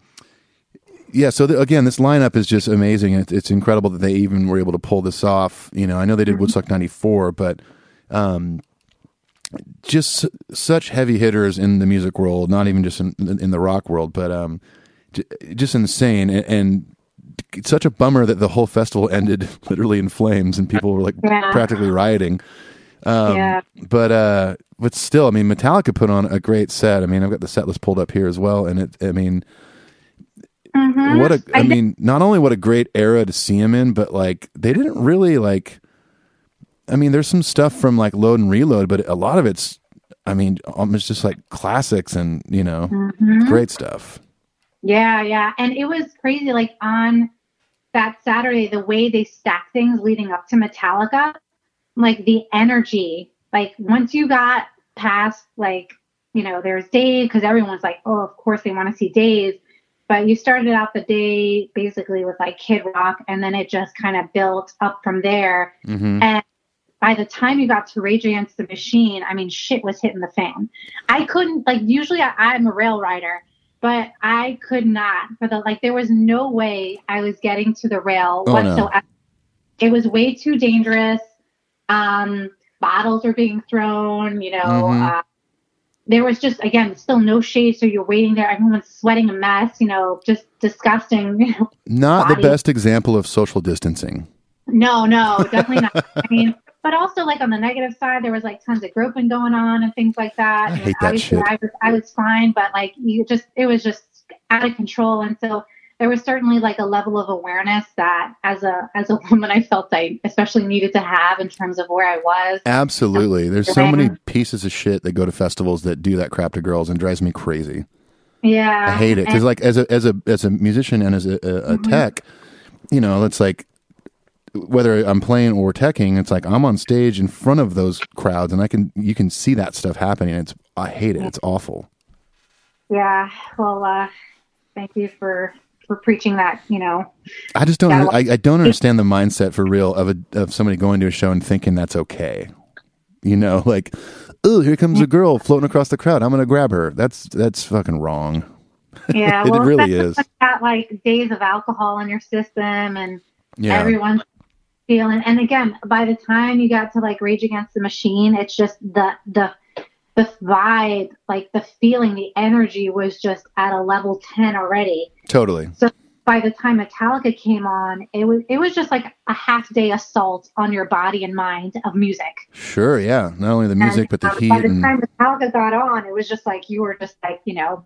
yeah. So the, again, this lineup is just amazing. It's, it's incredible that they even were able to pull this off. You know, I know they did mm-hmm. Woodstock ninety-four, but um, just such heavy hitters in the music world. Not even just in, in the rock world, but um, j- just insane and. and it's such a bummer that the whole festival ended literally in flames and people were like yeah. practically rioting. Um, yeah. But uh, but still, I mean, Metallica put on a great set. I mean, I've got the set list pulled up here as well, and it. I mean, mm-hmm. what a. I, I mean, not only what a great era to see them in, but like they didn't really like. I mean, there's some stuff from like Load and Reload, but a lot of it's. I mean, almost just like classics and you know, mm-hmm. great stuff. Yeah, yeah. And it was crazy, like on that Saturday, the way they stacked things leading up to Metallica, like the energy, like once you got past like, you know, there's Dave, because everyone's like, oh, of course they want to see Dave. But you started out the day basically with like Kid Rock, and then it just kind of built up from there. Mm-hmm. And by the time you got to Rage Against the Machine, I mean, shit was hitting the fan. I couldn't, like usually I, I'm a rail rider. But I could not for the like. There was no way I was getting to the rail oh, whatsoever. No. It was way too dangerous. Um, bottles were being thrown. You know, mm-hmm. uh, there was just again still no shade, so you're waiting there. Everyone's sweating a mess. You know, just disgusting. You know, not body. The best example of social distancing. No, no, definitely not. I mean, but also like on the negative side, there was like tons of groping going on and things like that. I hate and that obviously shit. I was, I was fine, but like you just, it was just out of control. And so there was certainly like a level of awareness that as a, as a woman, I felt I especially needed to have in terms of where I was. Absolutely. There's so many pieces of shit that go to festivals that do that crap to girls and drives me crazy. Yeah. I hate it. Cause and, like as a, as a, as a musician and as a, a, a mm-hmm. tech, you know, it's like, whether I'm playing or teching, it's like I'm on stage in front of those crowds and I can, you can see that stuff happening. It's, I hate it. It's awful. Yeah. Well, uh, thank you for, for preaching that, you know, I just don't, I, I don't understand the mindset for real of a, of somebody going to a show and thinking that's okay. You know, like, oh, here comes a girl floating across the crowd. I'm going to grab her. That's, that's fucking wrong. Yeah. it well, really is. Got like days of alcohol in your system and yeah. everyone's feeling. And again, by the time you got to like Rage Against the Machine, it's just the the the vibe, like the feeling, the energy was just at a level ten already. Totally. So by the time Metallica came on, it was it was just like a half day assault on your body and mind of music. Sure, yeah. Not only the music, and, but the um, heat. By the and... time Metallica got on, it was just like you were just like you know,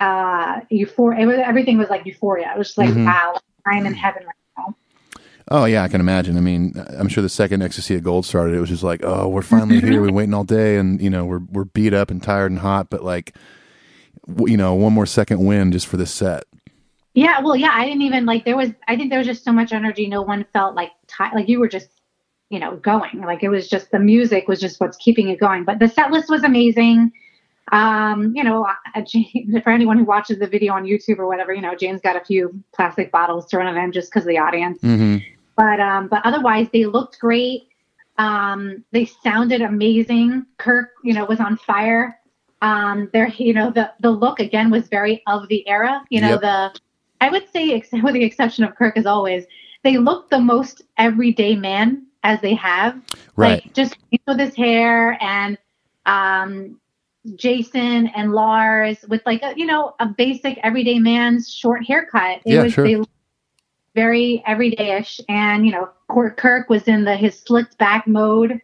uh, euphoria. It was, everything was like euphoria. It was just like mm-hmm. wow, I'm in heaven right now. Oh, yeah, I can imagine. I mean, I'm sure the second Ecstasy of Gold started, it was just like, oh, we're finally here. We've been waiting all day and, you know, we're we're beat up and tired and hot. But, like, w- you know, one more second win just for this set. Yeah, well, yeah, I didn't even, like, there was, I think there was just so much energy. No one felt, like, tired. Like, you were just, you know, going. Like, it was just, the music was just what's keeping it going. But the set list was amazing. Um, you know, Jane, for anyone who watches the video on YouTube or whatever, you know, Jane's got a few plastic bottles thrown at him just because of the audience. Mm-hmm. But um, but otherwise, they looked great. Um, they sounded amazing. Kirk, you know, was on fire. Um, there, you know, the, the look again was very of the era. You know, yep. the I would say, ex- with the exception of Kirk, as always, they looked the most everyday man as they have. Right. Like, just you know, with his hair and um, Jason and Lars with like a you know a basic everyday man's short haircut. It yeah, was, sure. They, very everyday-ish, and you know, Kirk was in the his slicked back mode.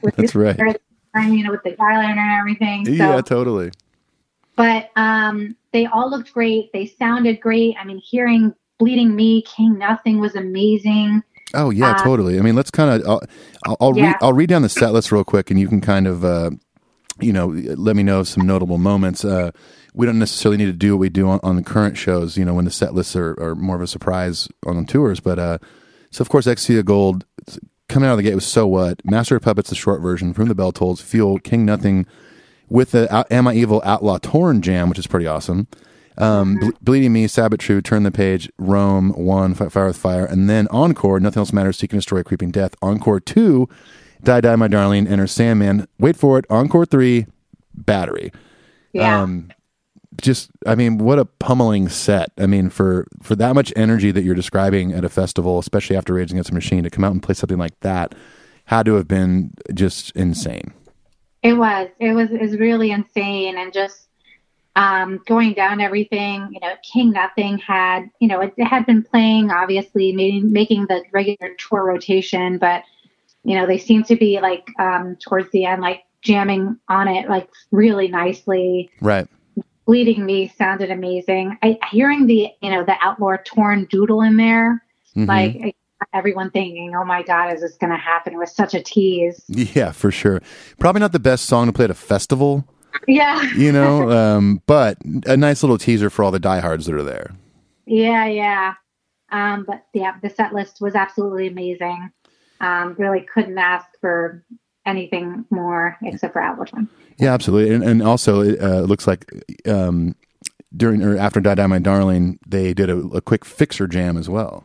With That's right. And, you know, with the eyeliner and everything. So. Yeah, totally. But um, they all looked great. They sounded great. I mean, hearing Bleeding Me, King Nothing was amazing. Oh yeah, um, totally. I mean, let's kind of, I'll, I'll, yeah. read, I'll read down the set list real quick and you can kind of, uh, you know, let me know of some notable moments. Uh, we don't necessarily need to do what we do on, on the current shows, you know, when the set lists are, are more of a surprise on tours. But, uh, so of course, Ecstasy of Gold, coming out of the gate was So What, Master of Puppets, the short version, From the Bell Tolls, Fuel, King Nothing, with the Am I Evil Outlaw Torn Jam, which is pretty awesome. Um, mm-hmm. Ble- Bleeding Me, Sabbath True, Turn the Page, Rome, One, Fight Fire with Fire, and then Encore, Nothing Else Matters, Seek and Destroy, Creeping Death, Encore Two, Die Die My Darling, Enter Sandman, wait for it, Encore Three, Battery. Yeah. Um, just, I mean, what a pummeling set. I mean, for, for that much energy that you're describing at a festival, especially after Rage Against the Machine, to come out and play something like that had to have been just insane. It was, it was, it was really insane. And just, um, going down everything, you know, King Nothing had, you know, it, it had been playing, obviously making, making the regular tour rotation, but, you know, they seemed to be like, um, towards the end, like jamming on it, like really nicely. Right. Bleeding Me sounded amazing. I, hearing the, you know, the Outlaw Torn doodle in there, mm-hmm. like everyone thinking, oh my God, is this going to happen? It was such a tease. Yeah, for sure. Probably not the best song to play at a festival. Yeah. You know, um, but a nice little teaser for all the diehards that are there. Yeah, yeah. Um, but yeah, the set list was absolutely amazing. Um, really couldn't ask for anything more except for Outlaw Torn. Yeah, absolutely. And, and also, it uh, looks like um, during or after Die Die My Darling, they did a, a quick Fixer jam as well.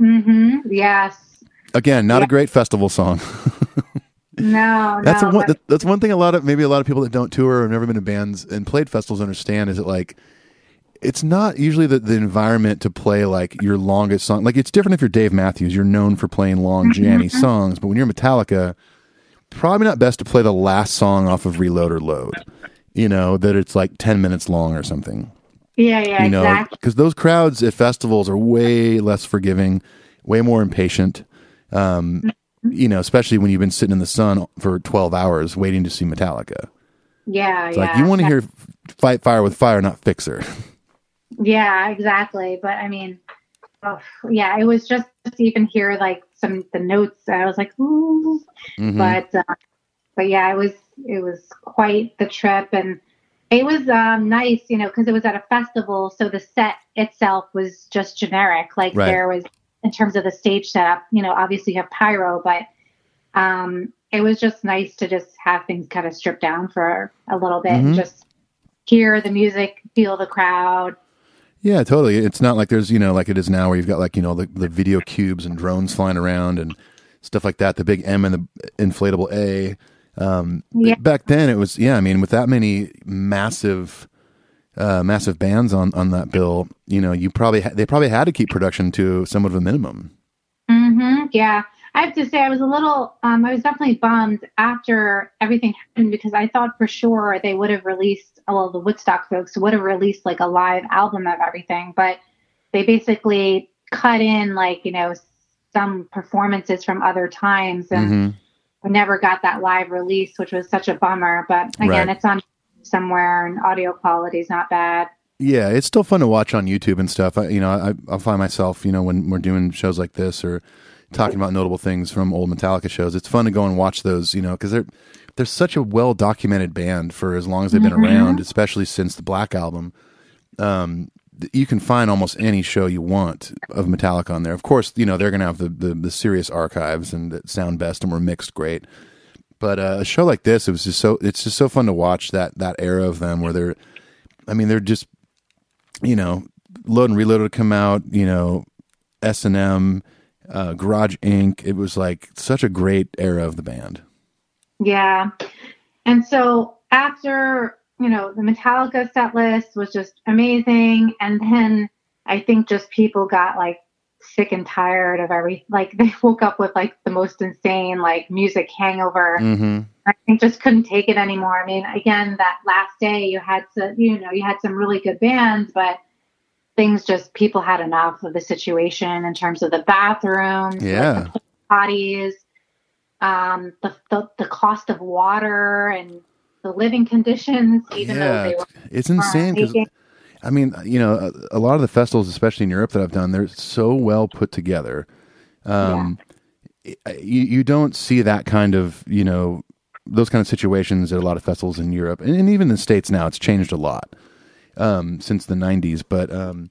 Mm-hmm. Yes. Again, not yeah. a great festival song. no, that's no. A one, that, that's one thing a lot of, maybe a lot of people that don't tour or have never been to bands and played festivals understand is that, like, it's not usually the, the environment to play, like, your longest song. Like, it's different if you're Dave Matthews. You're known for playing long, jammy songs. But when you're Metallica, probably not best to play the last song off of Reload or Load, you know, that it's like ten minutes long or something. Yeah, yeah, you know, exactly. Because those crowds at festivals are way less forgiving, way more impatient, um, you know, especially when you've been sitting in the sun for twelve hours waiting to see Metallica. Yeah, it's yeah. Like, you want to hear Fight Fire with Fire, not Fixer. Yeah, exactly. But I mean, oh, yeah, it was just to even hear, like, some the notes, I was like, ooh, mm-hmm. but uh, but yeah, it was it was quite the trip, and it was um, nice, you know, because it was at a festival, so the set itself was just generic. Like right. There was, in terms of the stage setup, you know, obviously you have pyro, but um, it was just nice to just have things kind of stripped down for a little bit, mm-hmm. and just hear the music, feel the crowd. Yeah, totally. It's not like there's, you know, like it is now where you've got, like, you know, the, the video cubes and drones flying around and stuff like that. The big M and the inflatable A. Um, yeah. Back then it was, yeah, I mean, with that many massive, uh, massive bands on, on that bill, you know, you probably, ha- they probably had to keep production to somewhat of a minimum. Mm-hmm. Yeah. I have to say I was a little, um, I was definitely bummed after everything happened, because I thought for sure they would have released, well, the Woodstock folks would have released like a live album of everything, but they basically cut in, like, you know, some performances from other times, and mm-hmm. we never got that live release, which was such a bummer. But again, right. It's on somewhere, and audio quality is not bad. Yeah, it's still fun to watch on YouTube and stuff. I, you know, I, I'll find myself, you know, when we're doing shows like this or talking about notable things from old Metallica shows, it's fun to go and watch those, you know, because they're they're such a well-documented band for as long as they've been mm-hmm. around, especially since the Black Album. Um, you can find almost any show you want of Metallica on there. Of course, you know, they're going to have the, the, the serious archives and that sound best and were mixed great. But uh, a show like this, it was just so it's just so fun to watch that that era of them where they're, I mean, they're just, you know, Load and Reload would come out, you know, S and M, Uh, Garage Incorporated. It was like such a great era of the band. Yeah. And so after, you know, the Metallica set list was just amazing. And then I think just people got like sick and tired of every, like they woke up with like the most insane, like music hangover. Mm-hmm. I think just couldn't take it anymore. I mean, again, that last day you had to, you know, you had some really good bands, but things just, people had enough of the situation in terms of the bathrooms, yeah. like the potties, um, the, the the cost of water and the living conditions, even yeah. though they were. It's insane. I mean, you know, a, a lot of the festivals, especially in Europe, that I've done, they're so well put together. Um, yeah. you, you don't see that kind of, you know, those kind of situations at a lot of festivals in Europe. And, and even in the States now, it's changed a lot um, since the nineties. But, um,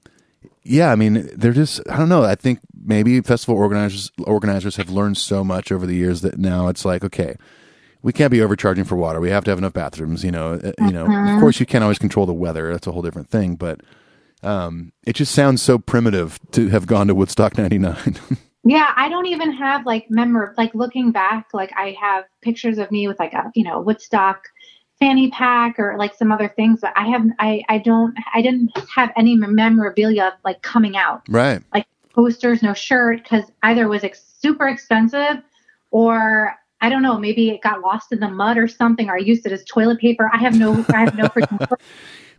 yeah, I mean, they're just, I don't know. I think maybe festival organizers organizers have learned so much over the years that now it's like, okay, we can't be overcharging for water. We have to have enough bathrooms, you know. Uh-huh. You know, of course, you can't always control the weather. That's a whole different thing. But um, it just sounds so primitive to have gone to Woodstock ninety-nine. Yeah, I don't even have like memor. Like looking back, like I have pictures of me with like a you know Woodstock fanny pack or like some other things. But I have I I don't I didn't have any memorabilia of, like coming out. Right. Like posters, no shirt, because either was ex- super expensive or. I don't know. Maybe it got lost in the mud or something, or I used it as toilet paper. I have no, I have no freaking.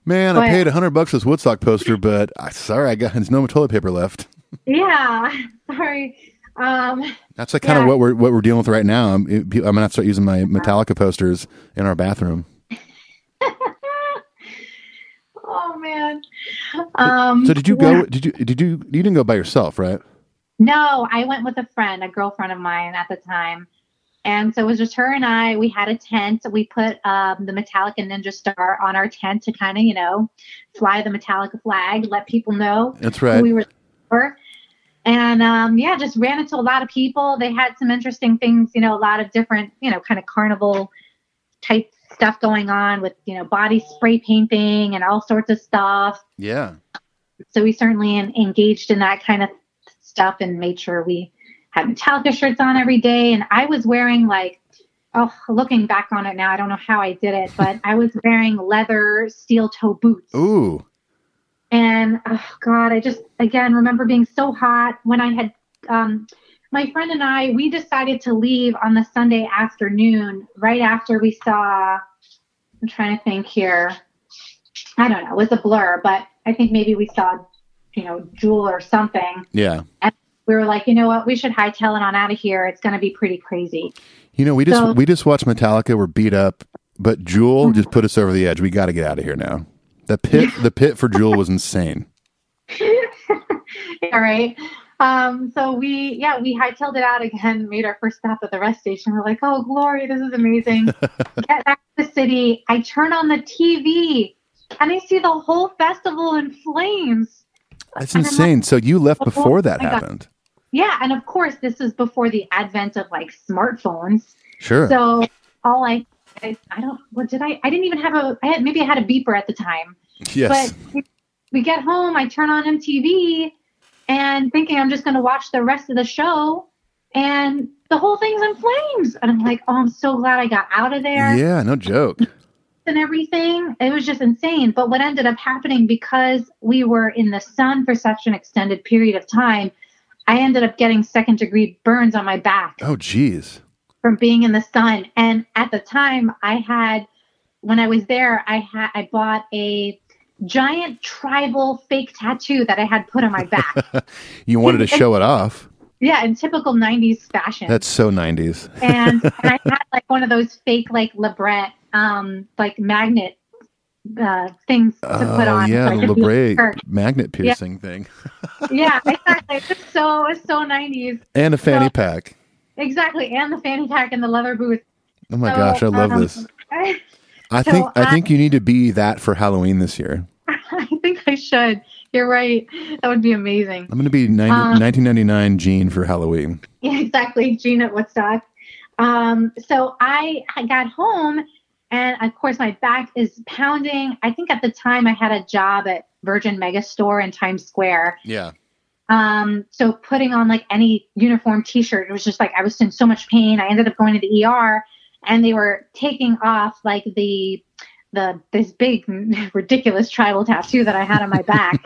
Man, but, I paid a hundred bucks for this Woodstock poster, but I, sorry, I got there's no toilet paper left. Yeah, sorry. Um, That's like yeah. kind of what we're what we're dealing with right now. I'm, I'm gonna have to start using my Metallica posters in our bathroom. Oh man. Um, so, so did you yeah. go? Did you did you you didn't go by yourself, right? No, I went with a friend, a girlfriend of mine at the time. And so it was just her and I. We had a tent. We put um, the Metallica Ninja Star on our tent to kind of, you know, fly the Metallica flag, let people know. That's right. Who we were for. And um, yeah, just ran into a lot of people. They had some interesting things, you know, a lot of different, you know, kind of carnival type stuff going on with, you know, body spray painting and all sorts of stuff. Yeah. So we certainly en- engaged in that kind of stuff and made sure we had Metallica shirts on every day. And I was wearing like, oh, looking back on it now, I don't know how I did it, but I was wearing leather steel toe boots. Ooh. And oh God, I just, again, remember being so hot when I had, um, my friend and I, we decided to leave on the Sunday afternoon, right after we saw, I'm trying to think here. I don't know. It was a blur, but I think maybe we saw, you know, Jewel or something. Yeah. And we were like, you know what? We should hightail it on out of here. It's going to be pretty crazy. You know, we just so, we just watched Metallica. We're beat up, but Jewel just put us over the edge. We got to get out of here now. The pit, the pit for Jewel was insane. All right. Um, so we, yeah, we hightailed it out again. Made our first stop at the rest station. We're like, oh glory, this is amazing. Get back to the city. I turn on the T V and I see the whole festival in flames. That's and insane. Like, so you left before oh, that happened. God. Yeah. And of course, this is before the advent of like smartphones. Sure. So all I, I, I don't, what did I, I didn't even have a, I had, maybe I had a beeper at the time. Yes. But we get home, I turn on M T V and thinking I'm just going to watch the rest of the show and the whole thing's in flames. And I'm like, oh, I'm so glad I got out of there. Yeah. No joke. And everything. It was just insane. But what ended up happening because we were in the sun for such an extended period of time, I ended up getting second degree burns on my back. Oh, geez. From being in the sun. And at the time I had, when I was there, I had, I bought a giant tribal fake tattoo that I had put on my back. You wanted to show it off. Yeah. In typical nineties fashion. That's so nineties. and, and I had like one of those fake, like labret, um, like magnet, uh, things to oh, put on. Yeah. Like the labret magnet piercing yeah. thing. Yeah, exactly. It's so it's so nineties. And a fanny so, pack. Exactly, and the fanny pack and the leather booth. Oh my so, gosh, I love um, this. I, I so think I, I think you need to be that for Halloween this year. I think I should. You're right. That would be amazing. I'm going to be nineteen ninety-nine Jean for Halloween. Yeah, exactly, Jean at Woodstock. Um, so I, I got home, and of course my back is pounding. I think at the time I had a job at Virgin Megastore in Times Square. Yeah. Um, so putting on like any uniform t-shirt, it was just like, I was in so much pain. I ended up going to the E R and they were taking off like the, the, this big ridiculous tribal tattoo that I had on my back.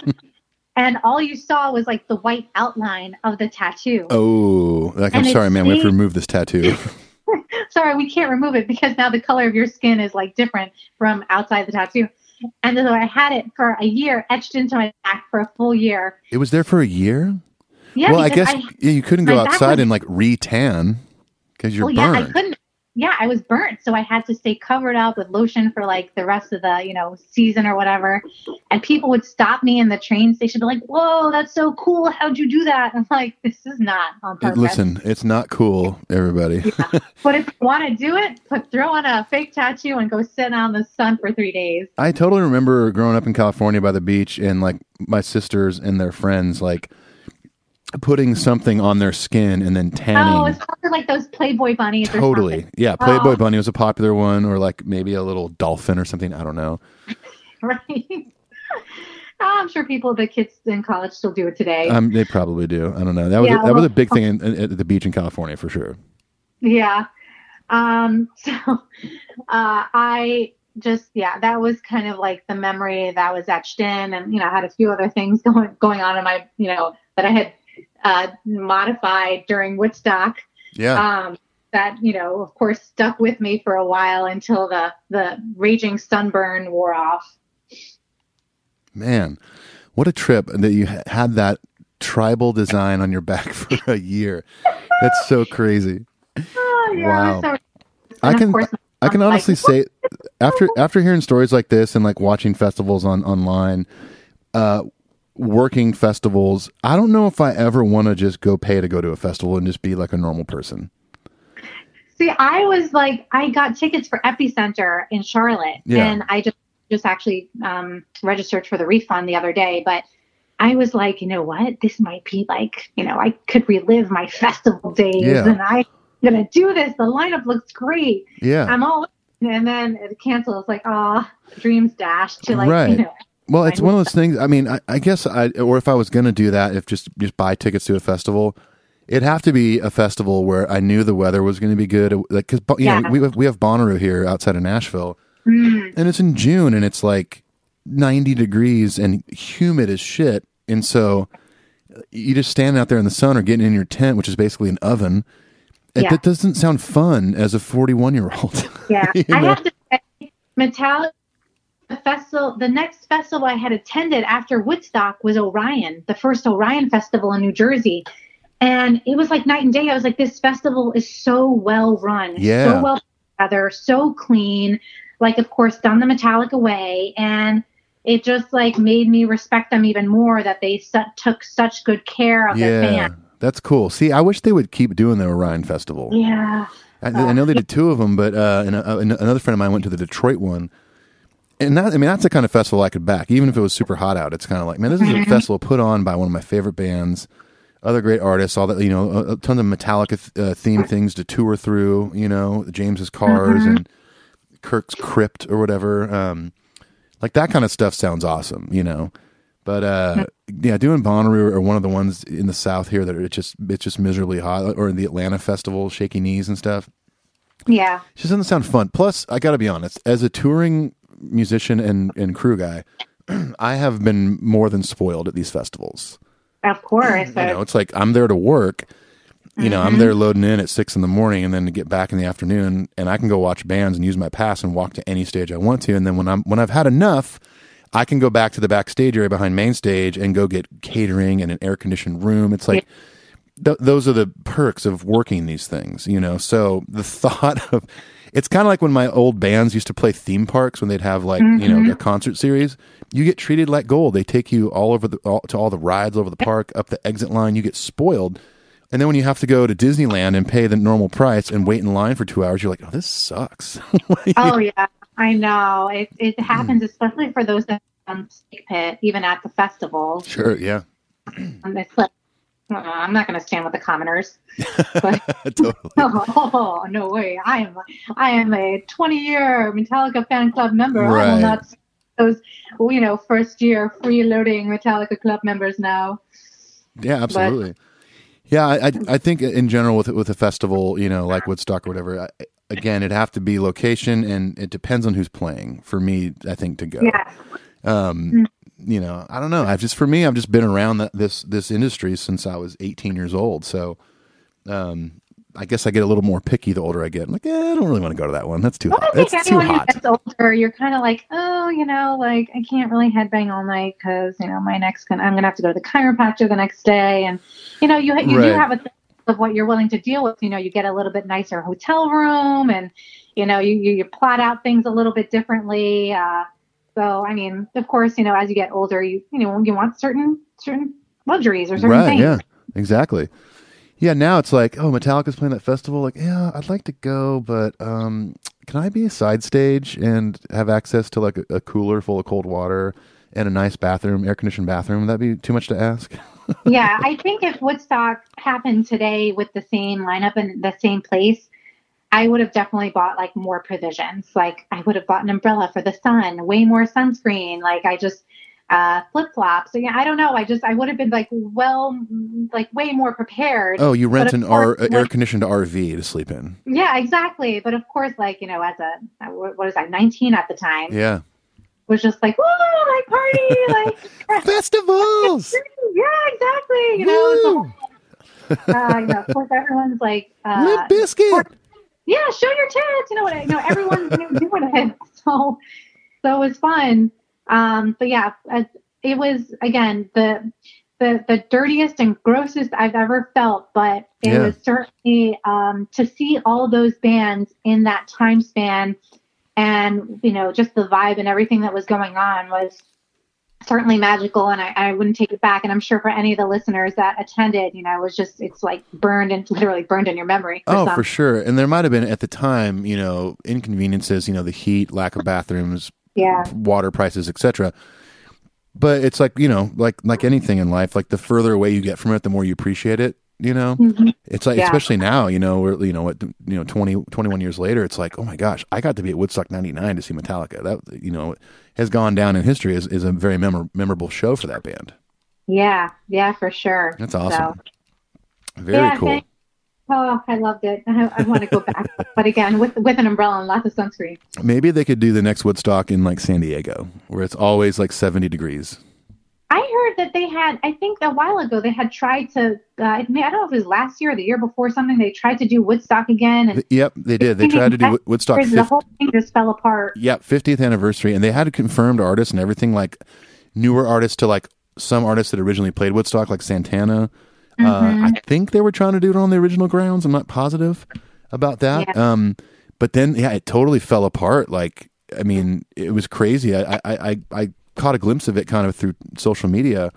And all you saw was like the white outline of the tattoo. Oh, like, and I'm sorry, man, stayed... we have to remove this tattoo. Sorry, we can't remove it because now the color of your skin is like different from outside the tattoo. And so I had it for a year, etched into my back for a full year. It was there for a year? Yeah. Well, I guess I, you couldn't go outside was... and like re-tan because you're well, burned. Yeah, I couldn't. yeah, I was burnt. So I had to stay covered up with lotion for like the rest of the, you know, season or whatever. And people would stop me in the train station, be like, whoa, that's so cool. How'd you do that? I'm like, this is not on purpose. Listen, it's not cool, everybody. Yeah. But if you want to do it, put, throw on a fake tattoo and go sit out in the sun for three days. I totally remember growing up in California by the beach and like my sisters and their friends, like, putting something on their skin and then tanning. Oh, it's like those Playboy bunnies. Totally. Or yeah. Playboy oh. bunny was a popular one, or like maybe a little dolphin or something. I don't know. Right. Oh, I'm sure people, the kids in college still do it today. Um, they probably do. I don't know. That was, yeah, a, that well, was a big thing in, in, at the beach in California for sure. Yeah. Um, so uh, I just, yeah, that was kind of like the memory that was etched in, and, you know, I had a few other things going, going on in my, you know, that I had uh modified during Woodstock. Yeah. Um that, you know, of course stuck with me for a while until the the raging sunburn wore off. Man, what a trip that you had that tribal design on your back for a year. That's so crazy. Oh yeah. Wow. So, I can I can honestly say after after hearing stories like this and like watching festivals on online, uh working festivals, I don't know if I ever want to just go pay to go to a festival and just be like a normal person. See, I was like, I got tickets for Epicenter in Charlotte, yeah. and I just, just actually um, registered for the refund the other day, but I was like, you know what, this might be like, you know, I could relive my festival days, yeah. and I'm going to do this. The lineup looks great. Yeah. I'm all, and then it canceled. It's like, oh, dreams dashed to like, right. you know, well, it's one of those things. I mean, I, I guess I, or if I was going to do that, if just, just buy tickets to a festival, it'd have to be a festival where I knew the weather was going to be good. Like, cause you yeah. know, we have, we have Bonnaroo here outside of Nashville mm. and it's in June and it's like ninety degrees and humid as shit. And so you just stand out there in the sun or getting in your tent, which is basically an oven. It, yeah. That doesn't sound fun as a forty-one year old. Yeah. you know? I have to say Metallica. The festival, the next festival I had attended after Woodstock was Orion, the first Orion festival in New Jersey. And it was like night and day. I was like, this festival is so well run, yeah. so well put together, so clean, like, of course, done the Metallica way. And it just like made me respect them even more that they su- took such good care of yeah, their fans. That's cool. See, I wish they would keep doing the Orion festival. Yeah. I, uh, I know they did two of them, but uh, and, uh, another friend of mine went to the Detroit one. And that, I mean, that's the kind of festival I could back, even if it was super hot out. It's kind of like, man, this is a festival put on by one of my favorite bands, other great artists, all that, you know, a, a ton of Metallica th- uh, themed things to tour through, you know, James's Cars mm-hmm. and Kirk's Crypt or whatever. Um, like that kind of stuff sounds awesome, you know, but, uh, yeah, doing Bonnaroo or one of the ones in the South here that are just, it's just miserably hot, or the Atlanta festival, Shaky Knees and stuff. Yeah. It just doesn't sound fun. Plus I gotta be honest, as a touring musician and, and crew guy, I have been more than spoiled at these festivals. Of course. You know, it's like I'm there to work. You mm-hmm. know, I'm there loading in at six in the morning and then to get back in the afternoon, and I can go watch bands and use my pass and walk to any stage I want to. And then when I'm when I've had enough, I can go back to the backstage area behind main stage and go get catering in an air conditioned room. It's like th- those are the perks of working these things, you know. So the thought of it's kind of like when my old bands used to play theme parks when they'd have like, mm-hmm. you know, a concert series, you get treated like gold. They take you all over the, all, to all the rides over the park, up the exit line, you get spoiled. And then when you have to go to Disneyland and pay the normal price and wait in line for two hours, you're like, oh, this sucks. Oh yeah, I know. It it happens, especially for those that on Snake Pit, even at the festival. Sure. Yeah. And it's like, Uh, I'm not going to stand with the commoners. But, totally. Oh, no way. I am I am a twenty-year Metallica fan club member. Right. I will not see those, you know, first-year freeloading Metallica club members now. Yeah, absolutely. But, yeah, I, I I think in general with with a festival, you know, like Woodstock or whatever, I, again, it'd have to be location, and it depends on who's playing for me, I think, to go. Yeah. Um, mm-hmm. You know, I don't know. I've just, for me, I've just been around that, this, this industry since I was eighteen years old. So, um, I guess I get a little more picky the older I get. I'm like, eh, I don't really want to go to that one. That's too hot. That's too hot. That's older. You're kind of like, oh, you know, like I can't really headbang all night because, you know, my next, I'm going to have to go to the chiropractor the next day. And, you know, you, you right. do have a, of what you're willing to deal with. You know, you get a little bit nicer hotel room, and, you know, you, you, you plot out things a little bit differently. Uh, so, I mean, of course, you know, as you get older, you, you know, you want certain, certain luxuries or certain right, things. Yeah, exactly. Yeah. Now it's like, oh, Metallica's playing that festival. Like, yeah, I'd like to go, but, um, can I be a side stage and have access to like a, a cooler full of cold water and a nice bathroom, air conditioned bathroom? Would that be too much to ask? Yeah. I think if Woodstock happened today with the same lineup and the same place, I would have definitely bought like more provisions. Like I would have bought an umbrella for the sun, way more sunscreen. Like I just, uh, flip flops. So, yeah, I don't know. I just, I would have been like, well, like way more prepared. Oh, you rent an R- air conditioned R V to sleep in. Yeah, exactly. But of course, like, you know, as a, what was I, nineteen at the time. Yeah. Was just like, whoa, like party, like festivals. Yeah, exactly. You know, so, uh, you know, of course, everyone's like, uh, Limp Bizkit. Or, yeah, show your tits. You know what? You know, everyone's you know, doing it. So, so it was fun. Um, but yeah, it was again the the the dirtiest and grossest I've ever felt. But it yeah. was certainly um, to see all those bands in that time span. And, you know, just the vibe and everything that was going on was certainly magical, and I, I wouldn't take it back. And I'm sure for any of the listeners that attended, you know, it was just, it's like burned and literally burned in your memory. For oh, some. For sure. And there might have been at the time, you know, inconveniences, you know, the heat, lack of bathrooms, yeah, water prices, et cetera. But it's like, you know, like, like anything in life, like the further away you get from it, the more you appreciate it. You know, mm-hmm. It's like, yeah. Especially now, you know, we're, you know, what, you know, twenty, twenty-one years later, it's like, oh my gosh, I got to be at Woodstock ninety-nine to see Metallica. That, you know, has gone down in history as, is a very memor- memorable show for that band. Yeah. Yeah, for sure. That's awesome. So. Very yeah, cool. Thanks. Oh, I loved it. I, I want to go back, but again, with, with an umbrella and lots of sunscreen. Maybe they could do the next Woodstock in like San Diego, where it's always like seventy degrees. I heard that they had, I think a while ago, they had tried to, uh, I don't know if it was last year or the year before something, they tried to do Woodstock again. And yep, they did. They tried to do Woodstock. fifty, the whole thing just fell apart. Yep, fiftieth anniversary. And they had confirmed artists and everything, like newer artists to like some artists that originally played Woodstock, like Santana. Mm-hmm. Uh, I think they were trying to do it on the original grounds. I'm not positive about that. Yeah. Um, but then, yeah, it totally fell apart. Like, I mean, it was crazy. I, I, I, I caught a glimpse of it kind of through social media.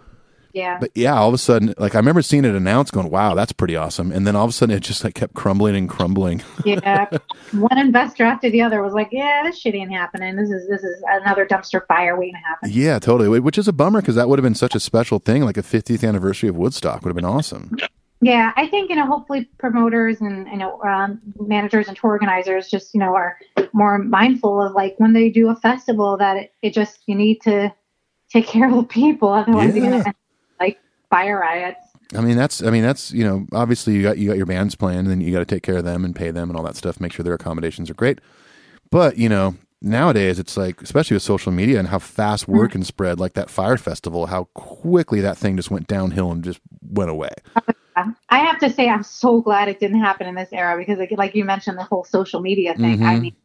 Yeah. But yeah, all of a sudden, like I remember seeing it announced going, wow, that's pretty awesome. And then all of a sudden it just like kept crumbling and crumbling. Yeah. One investor after the other was like, yeah, this shit ain't happening. This is, this is another dumpster fire waiting to happen. Yeah, totally. Which is a bummer because that would have been such a special thing. Like a fiftieth anniversary of Woodstock would have been awesome. Yeah. I think, you know, hopefully promoters and, you know, um, managers and tour organizers just, you know, are more mindful of like when they do a festival that it, it just, you need to take care of the people. Otherwise yeah. you're going to fire riots. I mean, that's, I mean, that's, you know, obviously you got, you got your bands playing, and then you got to take care of them and pay them and all that stuff, make sure their accommodations are great. But, you know, nowadays it's like, especially with social media and how fast word mm-hmm. can spread, like that fire festival, how quickly that thing just went downhill and just went away. Oh, yeah. I have to say, I'm so glad it didn't happen in this era because like, like you mentioned the whole social media thing. Mm-hmm. I mean,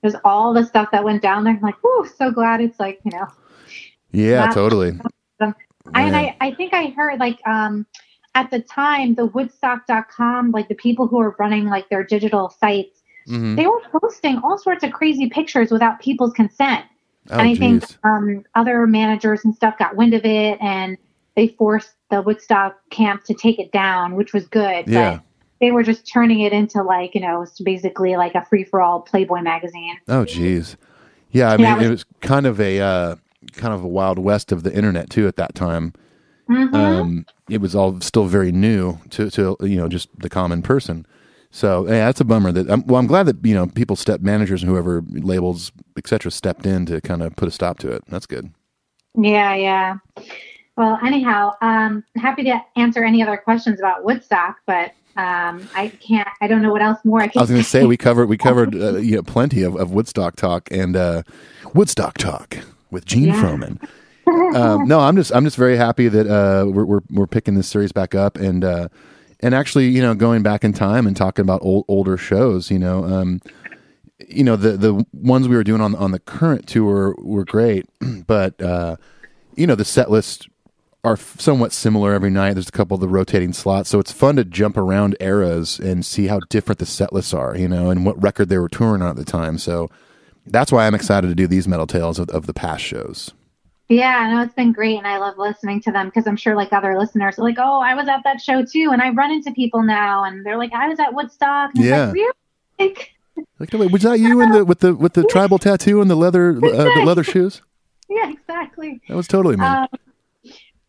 there's all the stuff that went down there. I'm like, whoo, so glad it's like, you know. Yeah, not- totally. I, and I, I think I heard like um, at the time the Woodstock dot com, like the people who are running like their digital sites, mm-hmm. they were posting all sorts of crazy pictures without people's consent. Oh, and I geez. think um, other managers and stuff got wind of it, and they forced the Woodstock camp to take it down, which was good. Yeah. But they were just turning it into like, you know, it's basically like a free for all Playboy magazine. Oh, geez. Yeah. I mean, yeah, it, was, it was kind of a, uh, kind of a wild west of the internet too at that time. Mm-hmm. Um, it was all still very new to, to, you know, just the common person. So yeah, that's a bummer that I'm, well, I'm glad that, you know, people step managers and whoever labels, et cetera, stepped in to kind of put a stop to it. That's good. Yeah. Yeah. Well, anyhow, um, happy to answer any other questions about Woodstock, but, um, I can't, I don't know what else more I can I was going to say, we covered, we covered, uh, you know, plenty of, of Woodstock talk and, uh, Woodstock talk. With Jean yeah. Frohman. Um, no, I'm just I'm just very happy that uh, we're, we're we're picking this series back up and uh, and actually, you know, going back in time and talking about old, older shows. You know, um, you know the the ones we were doing on on the current tour were great, but uh, you know the set list are somewhat similar every night. There's a couple of the rotating slots, so it's fun to jump around eras and see how different the set lists are, you know, and what record they were touring on at the time. So that's why I'm excited to do these Metal Tales of, of the past shows. Yeah, no, it's been great, and I love listening to them because I'm sure, like, other listeners are like, oh, I was at that show too, and I run into people now, and they're like, I was at Woodstock. And yeah. Like, really? Like, like, wait, was that you in the with the with the tribal tattoo and the leather uh, the leather shoes? Yeah, exactly. That was totally me. Um,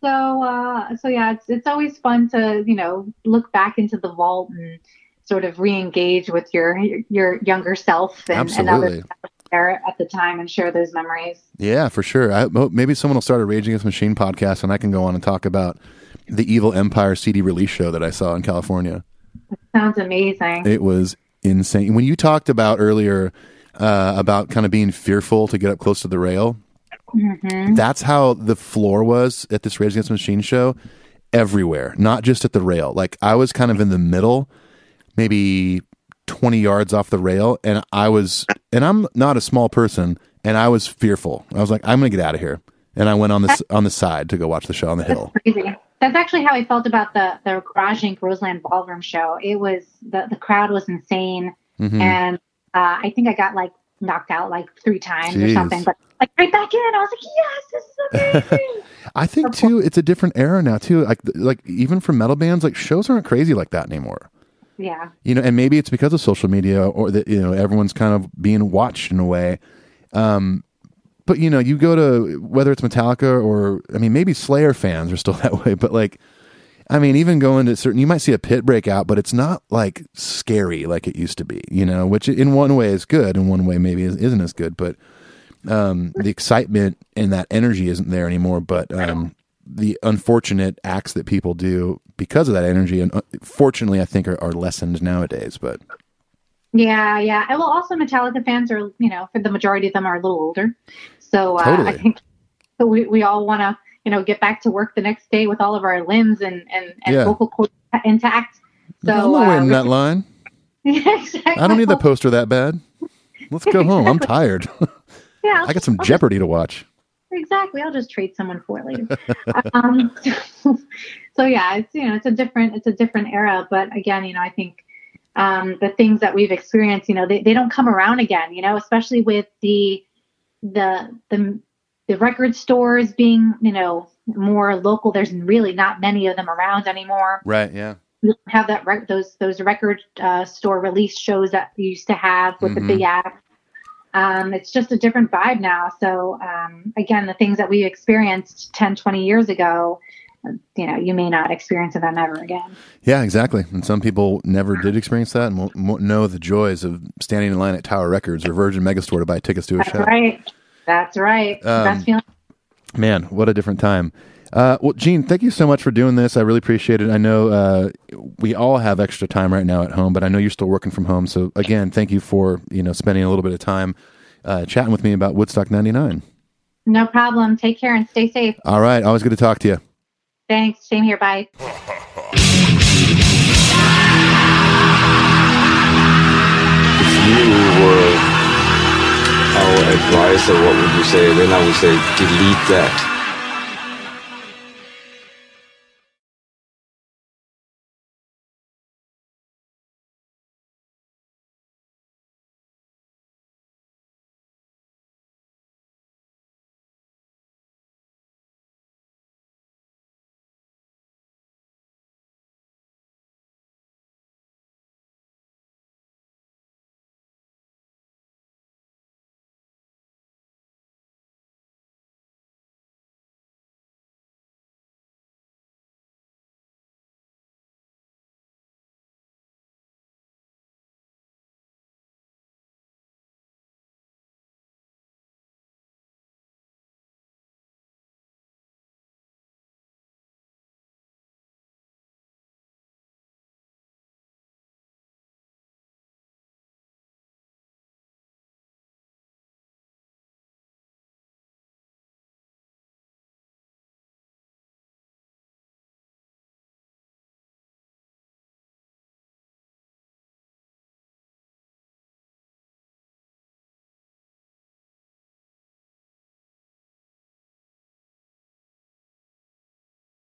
So, uh, so yeah, it's it's always fun to, you know, look back into the vault and sort of re-engage with your your younger self and, and others there at the time and share those memories. Yeah, for sure. I hope maybe someone will start a Rage Against the Machine podcast and I can go on and talk about the Evil Empire C D release show that I saw in California. That sounds amazing. It was insane. When you talked about earlier uh, about kind of being fearful to get up close to the rail. Mm-hmm. That's how the floor was at this Rage Against the Machine show everywhere, not just at the rail. Like, I was kind of in the middle, maybe twenty yards off the rail, and I was, and I'm not a small person, and I was fearful. I was like, I'm going to get out of here. And I went on this on the side to go watch the show on the That's hill. Crazy. That's actually how I felt about the, the Garage Incorporated. Roseland Ballroom show. It was, the, the crowd was insane, mm-hmm. and uh, I think I got, like, knocked out like three times Jeez. Or something, but like right back in. I was like, yes, this is amazing. I think too, it's a different era now too. Like, like even for metal bands, like shows aren't crazy like that anymore. Yeah. You know, and maybe it's because of social media or that, you know, everyone's kind of being watched in a way. Um, but you know, you go to, whether it's Metallica or, I mean, maybe Slayer fans are still that way, but like, I mean, even going to certain, you might see a pit breakout, but it's not like scary like it used to be, you know, which in one way is good. In one way, maybe isn't as good, but um, the excitement and that energy isn't there anymore. But um, the unfortunate acts that people do because of that energy, and uh, fortunately, I think are, are lessened nowadays, but. Yeah. Yeah. Well, also Metallica fans are, you know, for the majority of them are a little older. So uh, totally. I think so we, we all want to, you know, get back to work the next day with all of our limbs and, and, and yeah. vocal cords intact. So I'm not uh, waiting that line. Yeah, exactly. I don't need the poster that bad. Let's go home. I'm tired. Yeah, I got some I'll Jeopardy just, to watch. Exactly. I'll just trade someone for it later. um, so, so yeah, it's, you know, it's a different, it's a different era, but again, you know, I think um, the things that we've experienced, you know, they, they don't come around again, you know, especially with the, the, the, the record stores being, you know, more local. There's really not many of them around anymore. Right. Yeah. You don't have that rec- those those record uh, store release shows that you used to have with mm-hmm. the big app. Um, it's just a different vibe now. So um, again, the things that we experienced ten, twenty years ago, you know, you may not experience them ever again. Yeah, exactly. And some people never did experience that and won't, won't know the joys of standing in line at Tower Records or Virgin Megastore to buy tickets to a That's show. Right. That's right. Um, Best feeling. Man, what a different time. Uh, well, Jean, thank you so much for doing this. I really appreciate it. I know uh, we all have extra time right now at home, but I know you're still working from home. So again, thank you for, you know, spending a little bit of time uh, chatting with me about Woodstock ninety-nine. No problem. Take care and stay safe. All right. Always good to talk to you. Thanks. Same here. Bye. New world. Our advisor, what would you say? Then I would say, delete that.